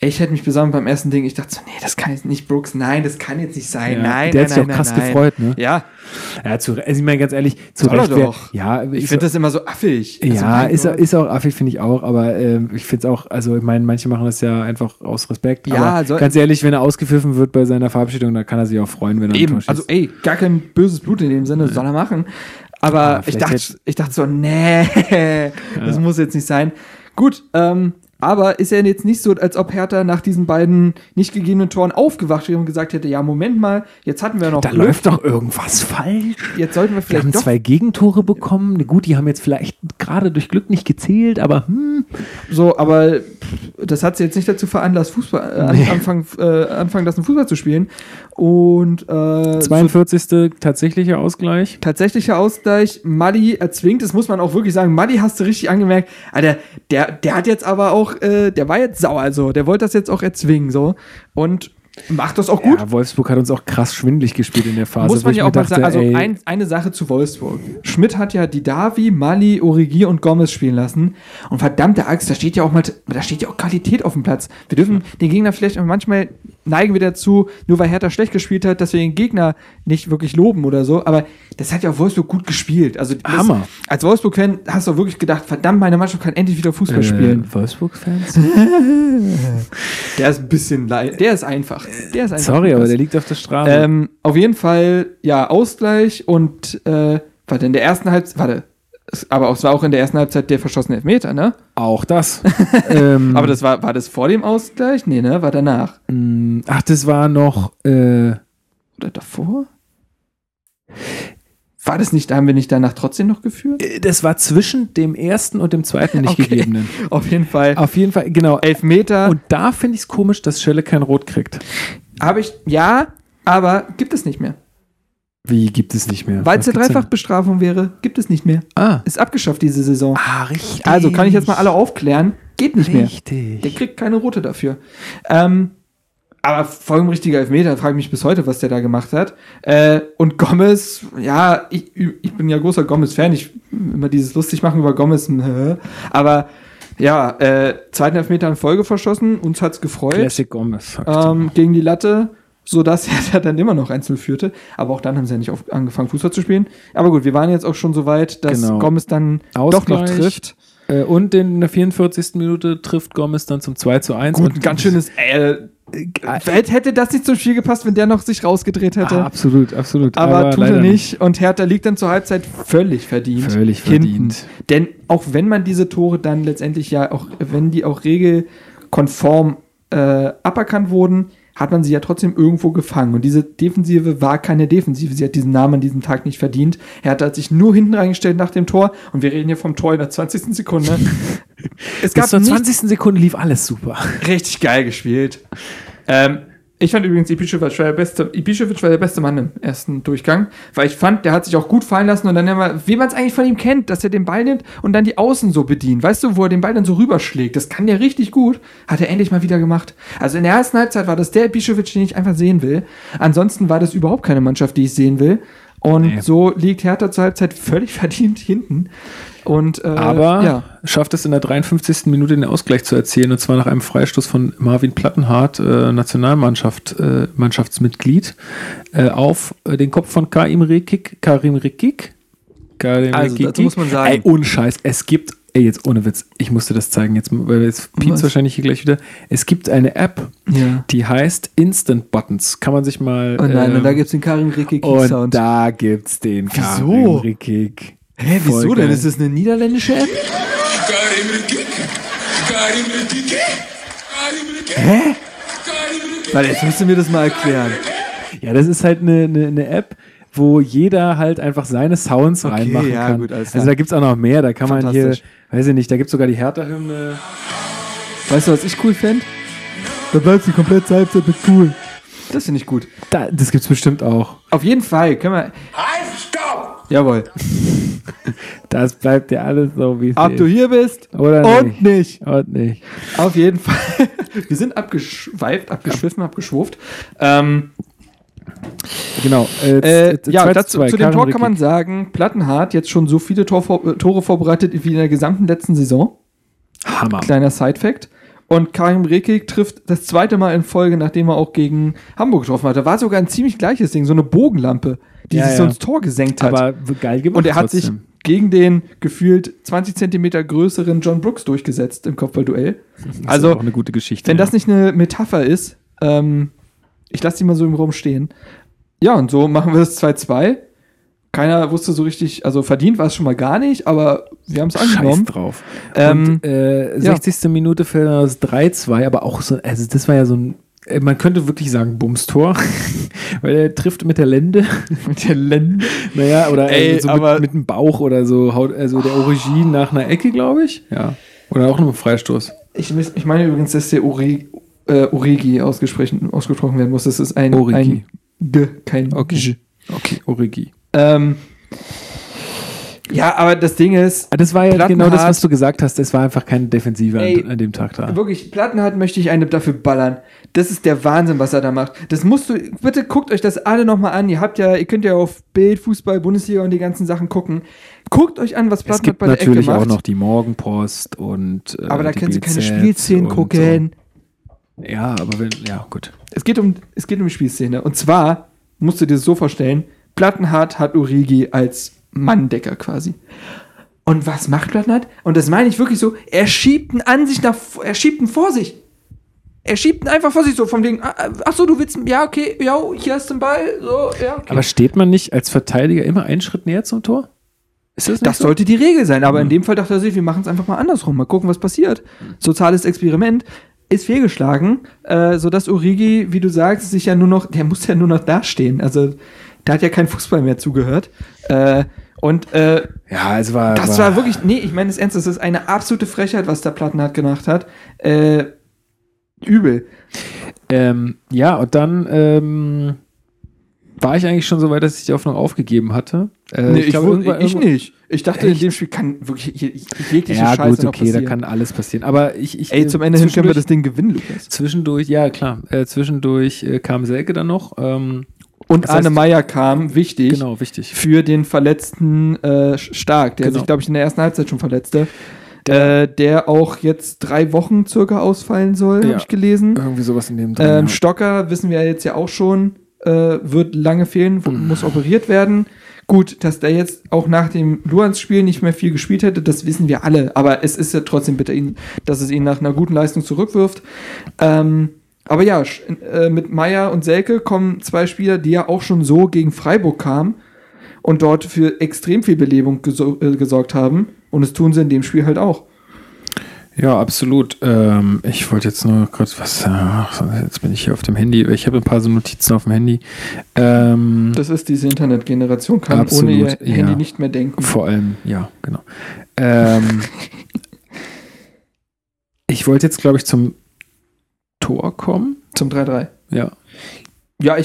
ich hätte mich besonders beim ersten Ding, ich dachte so, nee, das kann jetzt nicht Brooks, nein, das kann jetzt nicht sein, ja, nein, der hat sich auch krass gefreut, ne? Ja. Ja, ich meine, ganz ehrlich, zu Recht. Ja, ich finde das immer so affig. Ja, ist auch affig, finde ich auch, aber ich finde es auch, also ich meine, manche machen das ja einfach aus Respekt, ja, aber ganz ehrlich, wenn er ausgepfiffen wird bei seiner Verabschiedung, dann kann er sich auch freuen, wenn er eben, also ey, gar kein böses Blut in dem Sinne, soll er machen, aber ja, ich dachte so, nee, ja. Das muss jetzt nicht sein. Gut, aber ist ja jetzt nicht so, als ob Hertha nach diesen beiden nicht gegebenen Toren aufgewacht wäre und gesagt hätte, ja, Moment mal, jetzt hatten wir noch da Glück. Läuft doch irgendwas falsch. Jetzt sollten wir vielleicht. Wir haben zwei Gegentore bekommen. Gut, die haben jetzt vielleicht gerade durch Glück nicht gezählt, aber So, aber das hat sie jetzt nicht dazu veranlasst, Fußball zu spielen. Und 42. So, tatsächlicher Ausgleich. Mali erzwingt, das muss man auch wirklich sagen. Mali, hast du richtig angemerkt, Alter, der hat jetzt aber auch der war jetzt sauer, also der wollte das jetzt auch erzwingen, so, und macht das auch gut. Ja, Wolfsburg hat uns auch krass schwindelig gespielt in der Phase. Muss man ja auch mal sagen, also eine Sache zu Wolfsburg. Schmidt hat ja die Davy, Mali, Origi und Gomez spielen lassen, und verdammte Axt, da steht ja auch Qualität auf dem Platz. Wir dürfen den Gegner vielleicht, manchmal neigen wir dazu, nur weil Hertha schlecht gespielt hat, dass wir den Gegner nicht wirklich loben oder so, aber das hat ja auch Wolfsburg gut gespielt. Also Hammer. Als Wolfsburg-Fan hast du auch wirklich gedacht, verdammt, meine Mannschaft kann endlich wieder Fußball spielen. Wolfsburg-Fans? Der ist einfach. Sorry, aber der liegt auf der Straße. Auf jeden Fall, ja, Ausgleich, und in der ersten Halbzeit, aber es war auch in der ersten Halbzeit der verschossene Elfmeter, ne? Auch das. Aber das war das vor dem Ausgleich? Nee, ne? War danach. Ach, das war noch, oder davor? War das nicht, haben wir nicht danach trotzdem noch geführt? Das war zwischen dem ersten und dem zweiten nicht gegebenen. Auf jeden Fall, genau. Elfmeter. Und da finde ich es komisch, dass Schelle kein Rot kriegt. Aber gibt es nicht mehr. Wie gibt es nicht mehr? Weil es eine Dreifachbestrafung wäre, gibt es nicht mehr. Ah. Ist abgeschafft diese Saison. Ah, richtig. Also kann ich jetzt mal alle aufklären. Geht nicht mehr. Richtig. Der kriegt keine Rote dafür. Aber vollkommen richtiger Elfmeter, frage mich bis heute, was der da gemacht hat. Und Gomez, ja, ich bin ja großer Gomez-Fan, ich immer dieses lustig machen über Gomez, aber ja, zweiten Elfmeter in Folge verschossen, uns hat's gefreut. Classic Gomez. Gegen die Latte, sodass er dann immer noch 1-0 führte, aber auch dann haben sie ja nicht angefangen, Fußball zu spielen. Aber gut, wir waren jetzt auch schon so weit, dass Gomez dann Ausgleich. Doch noch trifft. Und in der 44. Minute trifft Gomez dann zum 2-1. Gut, und ganz schönes hätte das nicht so viel gepasst, wenn der noch sich rausgedreht hätte. Ah, absolut, absolut. Aber tut er nicht. Und Hertha liegt dann zur Halbzeit völlig verdient. Völlig verdient. Hinten. Denn auch wenn man diese Tore dann letztendlich ja auch, wenn die auch regelkonform aberkannt wurden, hat man sie ja trotzdem irgendwo gefangen. Und diese Defensive war keine Defensive. Sie hat diesen Namen an diesem Tag nicht verdient. Hertha hat sich nur hinten reingestellt nach dem Tor. Und wir reden hier vom Tor in der 20. Sekunde. Bis zur 20. Sekunde lief alles super. Richtig geil gespielt. Ich fand übrigens, Ibišević war der beste Mann im ersten Durchgang, weil ich fand, der hat sich auch gut fallen lassen, und dann immer, wie man es eigentlich von ihm kennt, dass er den Ball nimmt und dann die Außen so bedient. Weißt du, wo er den Ball dann so rüberschlägt? Das kann der richtig gut. Hat er endlich mal wieder gemacht. Also in der ersten Halbzeit war das der Ibišević, den ich einfach sehen will. Ansonsten war das überhaupt keine Mannschaft, die ich sehen will. Und so liegt Hertha zur Halbzeit völlig verdient hinten. Und, aber schafft es in der 53. Minute den Ausgleich zu erzielen, und zwar nach einem Freistoß von Marvin Plattenhardt, Nationalmannschaftsmitglied, auf den Kopf von Karim Rekik. Also dazu muss man sagen, ohne Scheiß, es gibt, jetzt ohne Witz, ich musste das zeigen, jetzt, weil jetzt piept's wahrscheinlich hier gleich wieder. Es gibt eine App, die heißt Instant Buttons. Kann man sich mal. Oh nein, und da gibt's den Karim Rekik-Sound. Und da gibt's den Karim Rekik. Hä, wieso voll denn? Geil. Ist das eine niederländische App? Hä? Warte, jetzt müsst ihr mir das mal erklären. Ja, das ist halt eine App, wo jeder halt einfach seine Sounds reinmachen kann. Gut, also da gibt es auch noch mehr, da kann man hier, weiß ich nicht, da gibt es sogar die Hertha-Hymne. Weißt du, was ich cool fände? Da bleibst du komplett Halbzeit mit cool. Das finde ich gut. Das gibt's bestimmt auch. Auf jeden Fall können wir... Halt, stopp! Jawohl. Das bleibt dir alles so, wie es ist. Ob du hier bist oder und nicht. Und nicht. Auf jeden Fall. Wir sind abgeschwuft. Genau. Zu dem Tor kann man sagen, Plattenhardt hat jetzt schon so viele Tore vorbereitet wie in der gesamten letzten Saison. Hammer. Kleiner Side-Fact. Und Karim Rekik trifft das zweite Mal in Folge, nachdem er auch gegen Hamburg getroffen hat. Da war sogar ein ziemlich gleiches Ding, so eine Bogenlampe, die sich so ins Tor gesenkt hat. Aber geil gemacht. Und er hat sich gegen den gefühlt 20 Zentimeter größeren John Brooks durchgesetzt im Kopfballduell. Also, auch eine gute Geschichte. Wenn das nicht eine Metapher ist, ich lasse die mal so im Raum stehen. Ja, und so machen wir das 2-2. Keiner wusste so richtig, also verdient war es schon mal gar nicht, aber wir haben es angenommen. Scheiß drauf. Und 60. Minute für das 3-2, aber auch so, also das war ja so ein, man könnte wirklich sagen Bumstor, weil er trifft mit der Lende. Mit der Lende? Naja, oder so mit dem Bauch oder so, also der Origin nach einer Ecke, glaube ich. Ja. Oder auch noch ein Freistoß. Ich meine übrigens, dass der Origi ausgesprochen werden muss. Das ist ein Origi. Kein Origi. Okay, Origi. Ja, aber das Ding ist... Das war ja genau das, was du gesagt hast. Es war einfach keine Defensive an dem Tag da. Wirklich, Plattenhardt möchte ich eine dafür ballern. Das ist der Wahnsinn, was er da macht. Das musst du... Bitte guckt euch das alle nochmal an. Ihr könnt ja auf Bild, Fußball, Bundesliga und die ganzen Sachen gucken. Guckt euch an, was Plattenhardt bei der Ecke macht. Es gibt natürlich auch noch die Morgenpost und aber da kannst du keine Spielszenen gucken. So. Ja, aber wenn... Ja, gut. Es geht um die Spielszene. Und zwar musst du dir das so vorstellen... Plattenhardt hat Origi als Manndecker quasi. Und was macht Plattenhardt? Und das meine ich wirklich so, er schiebt ihn vor sich. Er schiebt ihn einfach vor sich so, von wegen, ach so, du willst, ja, okay, ja, hier hast du den Ball, so, ja. Okay. Aber steht man nicht als Verteidiger immer einen Schritt näher zum Tor? Ist das so? Sollte die Regel sein, aber in dem Fall dachte er sich, wir machen es einfach mal andersrum, mal gucken, was passiert. Soziales Experiment. Ist fehlgeschlagen, sodass Origi, wie du sagst, der muss ja nur noch dastehen, also da hat ja kein Fußball mehr zugehört. Das war wirklich, nee, ich meine es ernst, das ist eine absolute Frechheit, was der Plattenhardt gemacht hat. Übel. Und dann war ich eigentlich schon so weit, dass ich die Hoffnung aufgegeben hatte. Ich nicht. Ich dachte, in dem Spiel kann wirklich jegliche Scheiße noch passieren. Da kann alles passieren. Aber zum Ende hin können wir das Ding gewinnen, Lukas. Zwischendurch, ja klar, kam Selke dann noch, und Arne Maier kam, wichtig, für den verletzten Stark, der sich, glaube ich, in der ersten Halbzeit schon verletzte, der auch jetzt 3 Wochen circa ausfallen soll, habe ich gelesen. Irgendwie sowas in dem Dreh. Stocker, wissen wir jetzt ja auch schon, wird lange fehlen, muss operiert werden. Gut, dass der jetzt auch nach dem Luhansk-Spiel nicht mehr viel gespielt hätte, das wissen wir alle. Aber es ist ja trotzdem bitter, dass es ihn nach einer guten Leistung zurückwirft. Aber ja, mit Maier und Selke kommen 2 Spieler, die ja auch schon so gegen Freiburg kamen und dort für extrem viel Belebung gesorgt haben. Und das tun sie in dem Spiel halt auch. Ja, absolut. Ich wollte jetzt nur kurz was... jetzt bin ich hier auf dem Handy. Ich habe ein paar so Notizen auf dem Handy. Das ist diese Internetgeneration, kann absolut, ohne ihr Handy nicht mehr denken. Vor allem, ja, genau. Ich wollte jetzt, glaube ich, zum... Tor kommen. Zum 3-3. Ja. Ja,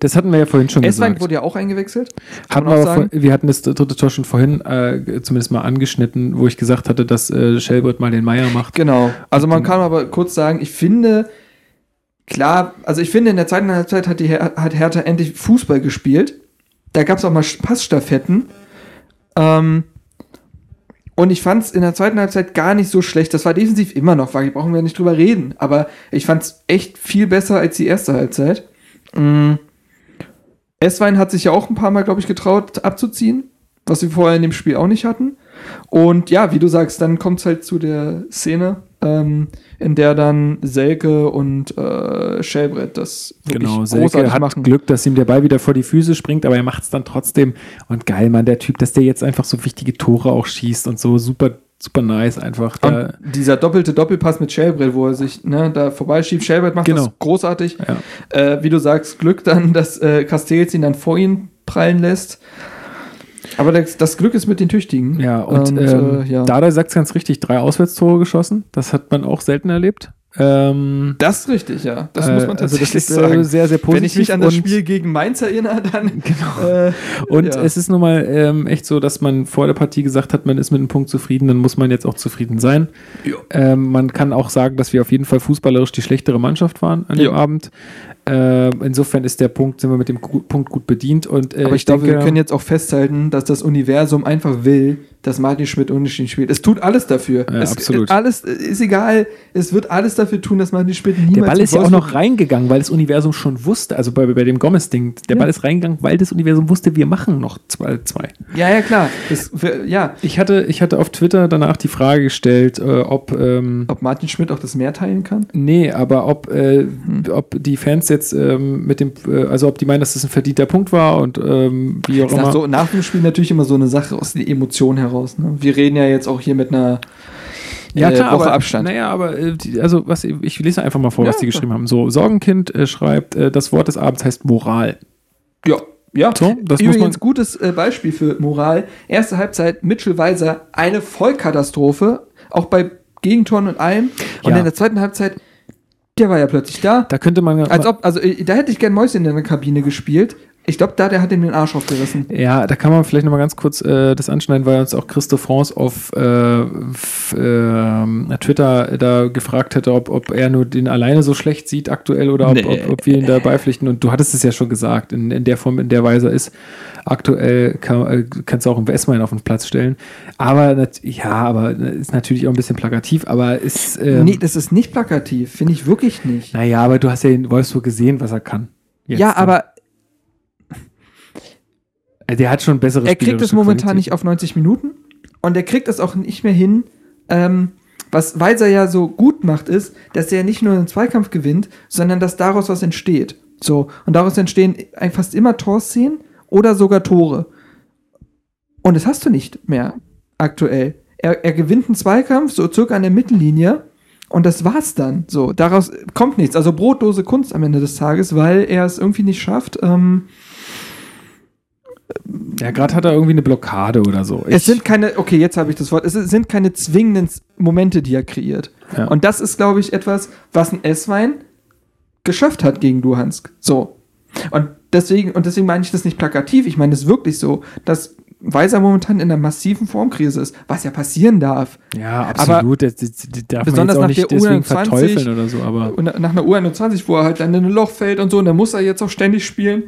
das hatten wir ja vorhin schon gesagt. Esswein wurde ja auch eingewechselt. Wir hatten das dritte Tor schon vorhin zumindest mal angeschnitten, wo ich gesagt hatte, dass Schellbrett mal den Maier macht. Genau. Also man kann aber kurz sagen, ich finde in der zweiten Halbzeit hat Hertha endlich Fußball gespielt. Da gab es auch mal Passstaffetten. Und ich fand es in der zweiten Halbzeit gar nicht so schlecht. Das war defensiv immer noch vage, brauchen wir nicht drüber reden. Aber ich fand es echt viel besser als die erste Halbzeit. Esswein hat sich ja auch ein paar Mal, glaube ich, getraut abzuziehen, was wir vorher in dem Spiel auch nicht hatten. Und ja, wie du sagst, dann kommt es halt zu der Szene, in der dann Selke und Schellbrett das wirklich großartig Selke hat machen. Glück, dass ihm der Ball wieder vor die Füße springt, aber er macht es dann trotzdem. Und geil, Mann, der Typ, dass der jetzt einfach so wichtige Tore auch schießt und so super, super nice einfach. Und dieser doppelte Doppelpass mit Schellbrett, wo er sich da vorbeischiebt. Schellbrett macht das großartig. Ja. Wie du sagst, Glück dann, dass Castells ihn dann vor ihn abprallen lässt. Aber das Glück ist mit den Tüchtigen. Ja, und Dardai sagt es ganz richtig, 3 Auswärtstore geschossen. Das hat man auch selten erlebt. Das ist richtig, ja. Das muss man tatsächlich sagen. Sehr, sehr positiv. Wenn ich mich an das Spiel gegen Mainz erinnere, dann... Genau. Es ist nun mal echt so, dass man vor der Partie gesagt hat, man ist mit einem Punkt zufrieden, dann muss man jetzt auch zufrieden sein. Ja. Man kann auch sagen, dass wir auf jeden Fall fußballerisch die schlechtere Mannschaft waren an dem Abend. Insofern sind wir mit dem Punkt gut bedient. Und, aber ich glaube, wir können jetzt auch festhalten, dass das Universum einfach will, dass Martin Schmidt unentschieden spielt. Es tut alles dafür. Ja, absolut. Alles ist egal. Es wird alles dafür tun, dass Martin Schmidt niemals... Der Ball ist ja auch noch reingegangen, weil das Universum schon wusste, also bei dem Gomez-Ding, der Ball ist reingegangen, weil das Universum wusste, wir machen noch 2-2. Ja, klar. Ich hatte auf Twitter danach die Frage gestellt, ob Martin Schmidt auch das Meer teilen kann? Nee, aber ob die Fans jetzt ob die meinen, dass das ein verdienter Punkt war und wie auch ich immer. Sag so, nach dem Spiel natürlich immer so eine Sache aus der Emotion heraus. Ne? Wir reden ja jetzt auch hier mit einer Woche Abstand. Naja, aber ich lese einfach mal vor, was die geschrieben haben. So, Sorgenkind schreibt, das Wort des Abends heißt Moral. Ja. Ja, so, das übrigens muss man gutes Beispiel für Moral. Erste Halbzeit, Mitchell Weiser, eine Vollkatastrophe, auch bei Gegentoren und allem. Und in der zweiten Halbzeit, der war ja plötzlich da. Da könnte man... da hätte ich gern Mäuschen in der Kabine gespielt. Ich glaube, der hat ihm den Arsch aufgerissen. Ja, da kann man vielleicht nochmal ganz kurz das anschneiden, weil uns auch Christoph Franz auf Twitter da gefragt hätte, ob er nur den alleine so schlecht sieht aktuell oder ob wir ihn da beipflichten. Und du hattest es ja schon gesagt, in der Form, in der Weiser ist. Aktuell kannst du auch einen Esswein auf den Platz stellen. Aber ist natürlich auch ein bisschen plakativ, aber ist... nee, das ist nicht plakativ, finde ich wirklich nicht. Naja, aber du hast ja in Wolfsburg gesehen, was er kann. Jetzt, ja, aber... Der hat schon bessere Spiele. Er kriegt es momentan nicht auf 90 Minuten und er kriegt es auch nicht mehr hin. Was Weiser ja so gut macht, ist, dass er nicht nur einen Zweikampf gewinnt, sondern dass daraus was entsteht. So, und daraus entstehen fast immer Torszenen oder sogar Tore. Und das hast du nicht mehr aktuell. Er gewinnt einen Zweikampf, so circa an der Mittellinie, und das war's dann. So, daraus kommt nichts. Also brotlose Kunst am Ende des Tages, weil er es irgendwie nicht schafft, ja, gerade hat er irgendwie eine Blockade oder so. Es sind keine zwingenden Momente, die er kreiert. Ja. Und das ist, glaube ich, etwas, was ein Esswein geschafft hat gegen Luhansk. So. Und deswegen meine ich das nicht plakativ. Ich meine es wirklich so, dass Weiser momentan in einer massiven Formkrise ist, was ja passieren darf. Ja, absolut. Aber das darf besonders man jetzt auch nicht deswegen verteufeln oder so. Aber nach einer U21, wo er halt dann in ein Loch fällt und so, und da muss er jetzt auch ständig spielen.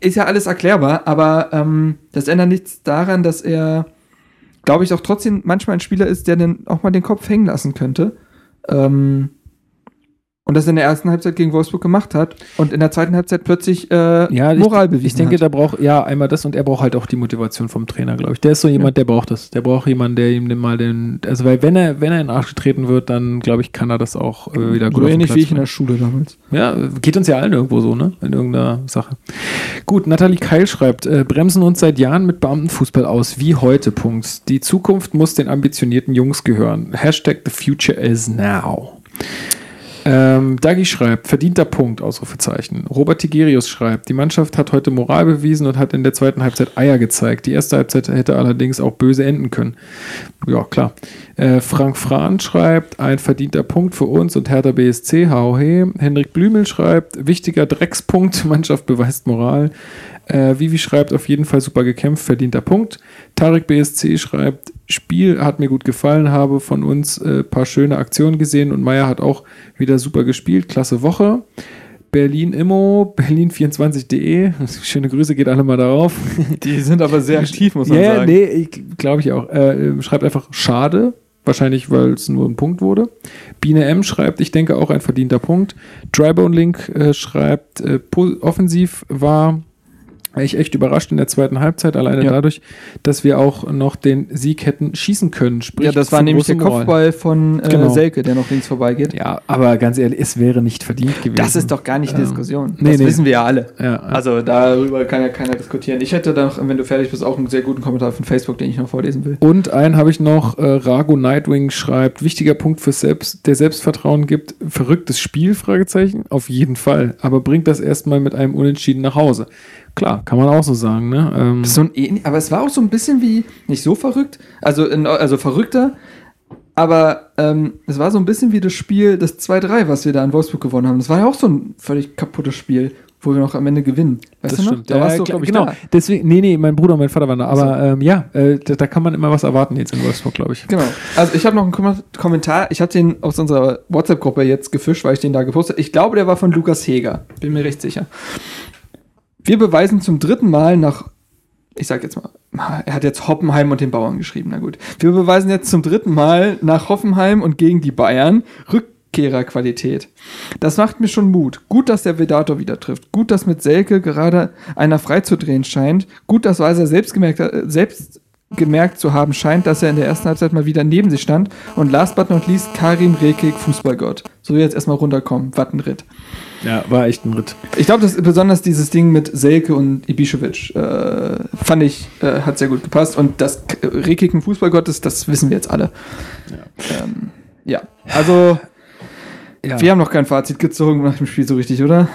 Ist ja alles erklärbar, aber das ändert nichts daran, dass er, glaube ich, auch trotzdem manchmal ein Spieler ist, der dann auch mal den Kopf hängen lassen könnte. Und das in der ersten Halbzeit gegen Wolfsburg gemacht hat und in der zweiten Halbzeit plötzlich Moral bewiesen hat. Ich denke, da braucht einmal das, und er braucht halt auch die Motivation vom Trainer, glaube ich. Der ist so jemand, der braucht das. Der braucht jemanden, der ihm mal den... Also, weil wenn er in den Arsch getreten wird, dann, glaube ich, kann er das auch wieder gut auf den Platz bringen. So ähnlich wie ich in der Schule damals. Ja, geht uns ja allen irgendwo so, ne? In irgendeiner Sache. Gut, Nathalie Keil schreibt, bremsen uns seit Jahren mit Beamtenfußball aus, wie heute, Punkt. Die Zukunft muss den ambitionierten Jungs gehören. #TheFutureIsNow. Dagi schreibt, verdienter Punkt, Ausrufezeichen. Robert Tigerius schreibt, die Mannschaft hat heute Moral bewiesen und hat in der zweiten Halbzeit Eier gezeigt. Die erste Halbzeit hätte allerdings auch böse enden können. Ja, klar. Frank Frahn schreibt, ein verdienter Punkt für uns und Hertha BSC, hauhe. Henrik Blümel schreibt, wichtiger Dreckspunkt, Mannschaft beweist Moral. Vivi schreibt, auf jeden Fall super gekämpft, verdienter Punkt. Tarek BSC schreibt, Spiel hat mir gut gefallen, habe von uns ein paar schöne Aktionen gesehen und Maier hat auch wieder super gespielt, klasse Woche. Berlin Immo, berlin24.de, schöne Grüße, geht alle mal darauf. Die sind aber sehr aktiv, muss man sagen. Ja, nee, glaube ich auch. Schreibt einfach schade, wahrscheinlich, weil es nur ein Punkt wurde. Biene M. schreibt, ich denke auch ein verdienter Punkt. Drybone Link schreibt, offensiv war... Ich echt überrascht in der zweiten Halbzeit, alleine dadurch, dass wir auch noch den Sieg hätten schießen können. Sprich, ja, das war nämlich der Kopfball von Selke, der noch links vorbeigeht. Ja, aber ganz ehrlich, es wäre nicht verdient gewesen. Das ist doch gar nicht Diskussion. Das wissen wir ja alle. Ja. Also darüber kann ja keiner diskutieren. Ich hätte dann, wenn du fertig bist, auch einen sehr guten Kommentar von Facebook, den ich noch vorlesen will. Und einen habe ich noch, Rago Nightwing schreibt, wichtiger Punkt für der Selbstvertrauen gibt, verrücktes Spiel? Auf jeden Fall. Aber bringt das erstmal mit einem Unentschieden nach Hause. Klar, kann man auch so sagen, ne? Aber es war auch so ein bisschen wie, nicht so verrückt, also verrückter, aber es war so ein bisschen wie das Spiel, das 2-3, was wir da in Wolfsburg gewonnen haben. Das war ja auch so ein völlig kaputtes Spiel, wo wir noch am Ende gewinnen. Weißt das du noch? Stimmt. Da warst du, glaube ich, genau. Da. Deswegen, nee, mein Bruder und mein Vater waren da. Aber also. Da kann man immer was erwarten jetzt in Wolfsburg, glaube ich. Genau. Also ich habe noch einen Kommentar. Ich habe den aus unserer WhatsApp-Gruppe jetzt gefischt, weil ich den da gepostet habe. Ich glaube, der war von Lukas Heger. Bin mir recht sicher. Wir beweisen zum dritten Mal nach... Ich sag jetzt mal, er hat jetzt Hoffenheim und den Bauern geschrieben. Na gut. Wir beweisen jetzt zum dritten Mal nach Hoffenheim und gegen die Bayern Rückkehrerqualität. Das macht mir schon Mut. Gut, dass der Vedator wieder trifft. Gut, dass mit Selke gerade einer freizudrehen scheint. Gut, dass Weiser selbst gemerkt zu haben scheint, dass er in der ersten Halbzeit mal wieder neben sich stand. Und last but not least, Karim Rekik, Fußballgott. So, jetzt erstmal runterkommen. Was ein Ritt. Ja, war echt ein Ritt. Ich glaube, dass besonders dieses Ding mit Selke und Ibišević fand ich, hat sehr gut gepasst. Und dass Rekik ein Fußballgott ist, das wissen wir jetzt alle. Ja, also... Ja. Wir haben noch kein Fazit gezogen nach dem Spiel so richtig, oder?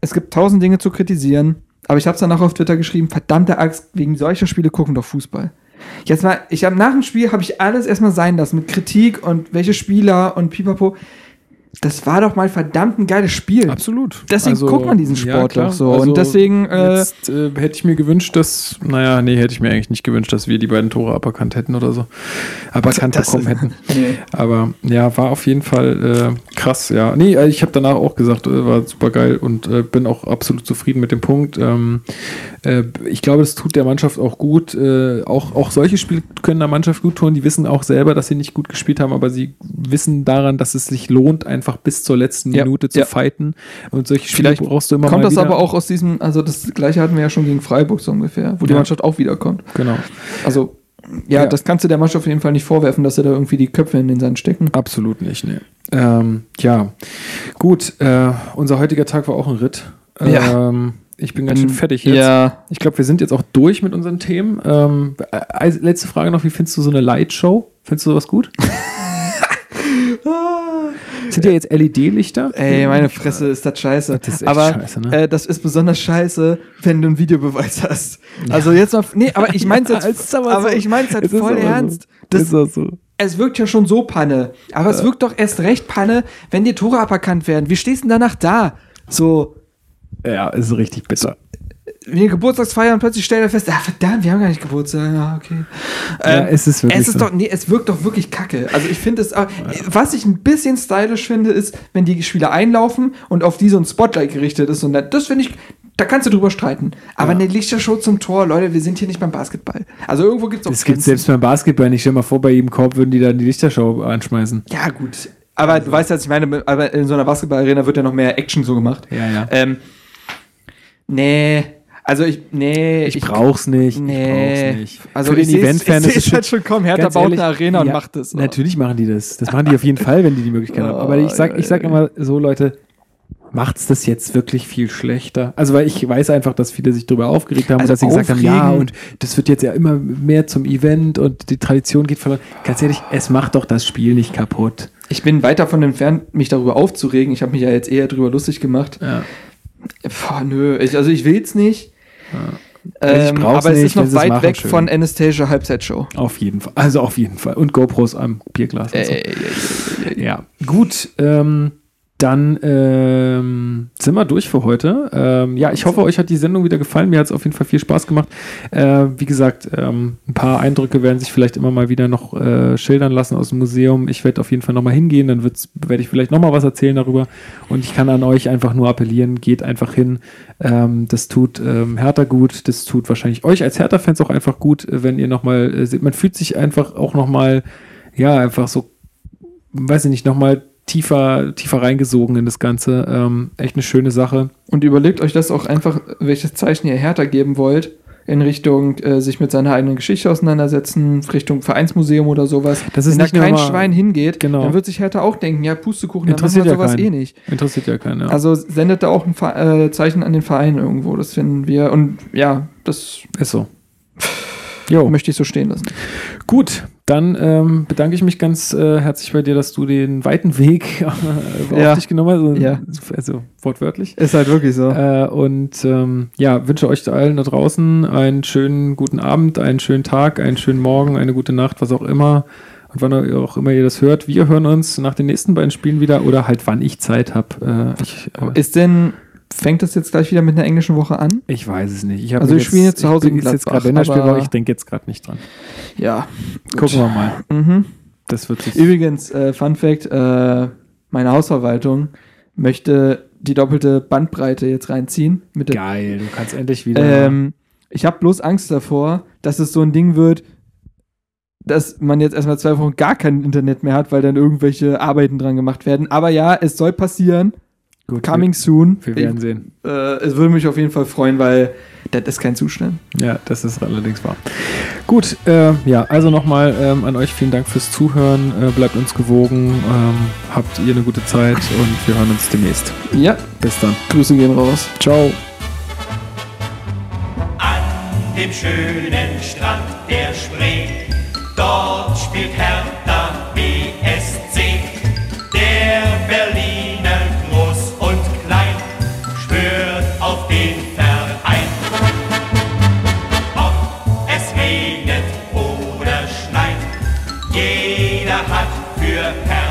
Es gibt 1000 Dinge zu kritisieren, aber ich habe es danach auf Twitter geschrieben, verdammte Axt, wegen solcher Spiele gucken doch Fußball. Jetzt mal, nach dem Spiel habe ich alles erstmal sein lassen, mit Kritik und welche Spieler und pipapo. Das war doch mal verdammt ein geiles Spiel. Absolut. Deswegen guckt man diesen Sport doch so. Also und deswegen jetzt, hätte ich mir gewünscht, dass... Naja, nee, hätte ich mir eigentlich nicht gewünscht, dass wir die beiden Tore aberkannt hätten oder so. Aberkannt bekommen hätten. Nee. Aber ja, war auf jeden Fall krass, ja. Nee, ich habe danach auch gesagt, war super geil und bin auch absolut zufrieden mit dem Punkt. Ich glaube, das tut der Mannschaft auch gut. Auch solche Spiele können der Mannschaft gut tun. Die wissen auch selber, dass sie nicht gut gespielt haben, aber sie wissen daran, dass es sich lohnt, einfach bis zur letzten Minute zu fighten. Und solche Spiele brauchst du immer mal wieder. Kommt das aber auch aus diesem, also das Gleiche hatten wir ja schon gegen Freiburg so ungefähr, wo die Mannschaft auch wiederkommt. Genau. Also, das kannst du der Mannschaft auf jeden Fall nicht vorwerfen, dass sie da irgendwie die Köpfe in den Sand stecken. Absolut nicht, ne. Gut, unser heutiger Tag war auch ein Ritt. Ich bin ganz schön fertig jetzt. Ja. Ich glaube, wir sind jetzt auch durch mit unseren Themen. Letzte Frage noch, wie findest du so eine Lightshow? Findest du sowas gut? Sind ja jetzt LED-Lichter? Ey, meine Fresse, ist das scheiße. Das ist echt scheiße, ne? Das ist besonders scheiße, wenn du einen Videobeweis hast. Ja. Also jetzt mal... Nee, aber ich mein's jetzt voll ernst. Das ist auch so. Es wirkt ja schon so Panne. Aber es wirkt doch erst recht Panne, wenn dir Tore aberkannt werden. Wie stehst du denn danach da? So... Ja, ist richtig bitter. Wenn ihr Geburtstagsfeier und plötzlich stellt ihr fest, verdammt, wir haben gar nicht Geburtstag. Ja, okay. Es wirkt doch wirklich kacke. Also ich finde es, was ich ein bisschen stylisch finde, ist, wenn die Spieler einlaufen und auf die so ein Spotlight gerichtet ist. Und das finde ich, da kannst du drüber streiten. Aber eine Lichtershow zum Tor, Leute, wir sind hier nicht beim Basketball. Also irgendwo gibt es auch... Das gibt es selbst beim Basketball nicht. Stell mal vor, bei jedem Korb würden die dann die Lichtershow anschmeißen. Ja, gut. Aber also, du weißt ja, ich meine, aber in so einer Basketballarena wird ja noch mehr Action so gemacht. Ja, ja. Ich brauch's nicht. Also für den Event-Fan ist es halt schon, komm, Hertha baut eine Arena und macht das. Natürlich machen die das. Das machen die auf jeden Fall, wenn die Möglichkeit haben. Aber ich sag immer so, Leute, macht's das jetzt wirklich viel schlechter? Also, weil ich weiß einfach, dass viele sich darüber aufgeregt haben, dass sie gesagt haben, ja, und das wird jetzt ja immer mehr zum Event und die Tradition geht verloren. Ganz ehrlich, es macht doch das Spiel nicht kaputt. Ich bin weit davon entfernt, mich darüber aufzuregen. Ich habe mich ja jetzt eher darüber lustig gemacht. Ja. Boah, nö, ich will's nicht. Ja. Aber es ist noch weit weg von Anastasia Halbzeitshow. Auf jeden Fall. Also auf jeden Fall. Und GoPros am Bierglas. Und so. Ja, gut. Dann sind wir durch für heute. Ich hoffe, euch hat die Sendung wieder gefallen. Mir hat es auf jeden Fall viel Spaß gemacht. Wie gesagt, ein paar Eindrücke werden sich vielleicht immer mal wieder noch schildern lassen aus dem Museum. Ich werde auf jeden Fall nochmal hingehen. Dann werde ich vielleicht nochmal was erzählen darüber. Und ich kann an euch einfach nur appellieren, geht einfach hin. Das tut Hertha gut. Das tut wahrscheinlich euch als Hertha-Fans auch einfach gut, wenn ihr nochmal seht. Man fühlt sich einfach auch nochmal, einfach so, weiß ich nicht, nochmal tiefer reingesogen in das Ganze. Echt eine schöne Sache. Und überlegt euch das auch einfach, welches Zeichen ihr Hertha geben wollt, in Richtung sich mit seiner eigenen Geschichte auseinandersetzen, Richtung Vereinsmuseum oder sowas. Wenn da kein Schwein hingeht, dann wird sich Hertha auch denken, ja, Pustekuchen, dann machen wir sowas eh nicht. Interessiert ja keinen, ja. Also sendet da auch ein Zeichen an den Verein irgendwo, das finden wir. Und ja, das ist so. Jo. Möchte ich so stehen lassen. Gut, Dann bedanke ich mich ganz herzlich bei dir, dass du den weiten Weg auf dich genommen hast. Also wortwörtlich. Ist halt wirklich so. Wünsche euch allen da draußen einen schönen guten Abend, einen schönen Tag, einen schönen Morgen, eine gute Nacht, was auch immer. Und wann auch immer ihr das hört. Wir hören uns nach den nächsten beiden Spielen wieder oder halt wann ich Zeit habe. Fängt das jetzt gleich wieder mit einer englischen Woche an? Ich weiß es nicht. Wir spielen jetzt zu Hause in Gladbach. Ich denke jetzt gerade nicht dran. Ja. Gucken wir mal. Mhm. Das wird sich übrigens, Fun Fact, meine Hausverwaltung möchte die doppelte Bandbreite jetzt reinziehen. Geil, du kannst endlich wieder... ich habe bloß Angst davor, dass es so ein Ding wird, dass man jetzt erstmal 2 Wochen gar kein Internet mehr hat, weil dann irgendwelche Arbeiten dran gemacht werden. Aber ja, es soll passieren. Gut, Coming soon. Wir werden sehen. Es würde mich auf jeden Fall freuen, weil das ist kein Zustand. Ja, das ist allerdings wahr. Gut, nochmal an euch vielen Dank fürs Zuhören. Bleibt uns gewogen. Habt ihr eine gute Zeit und wir hören uns demnächst. Ja. Bis dann. Grüße gehen raus. Ciao. An dem schönen Strand der Spree, dort spielt Hertha BSC, der Berlin. Jeder hat für Hertha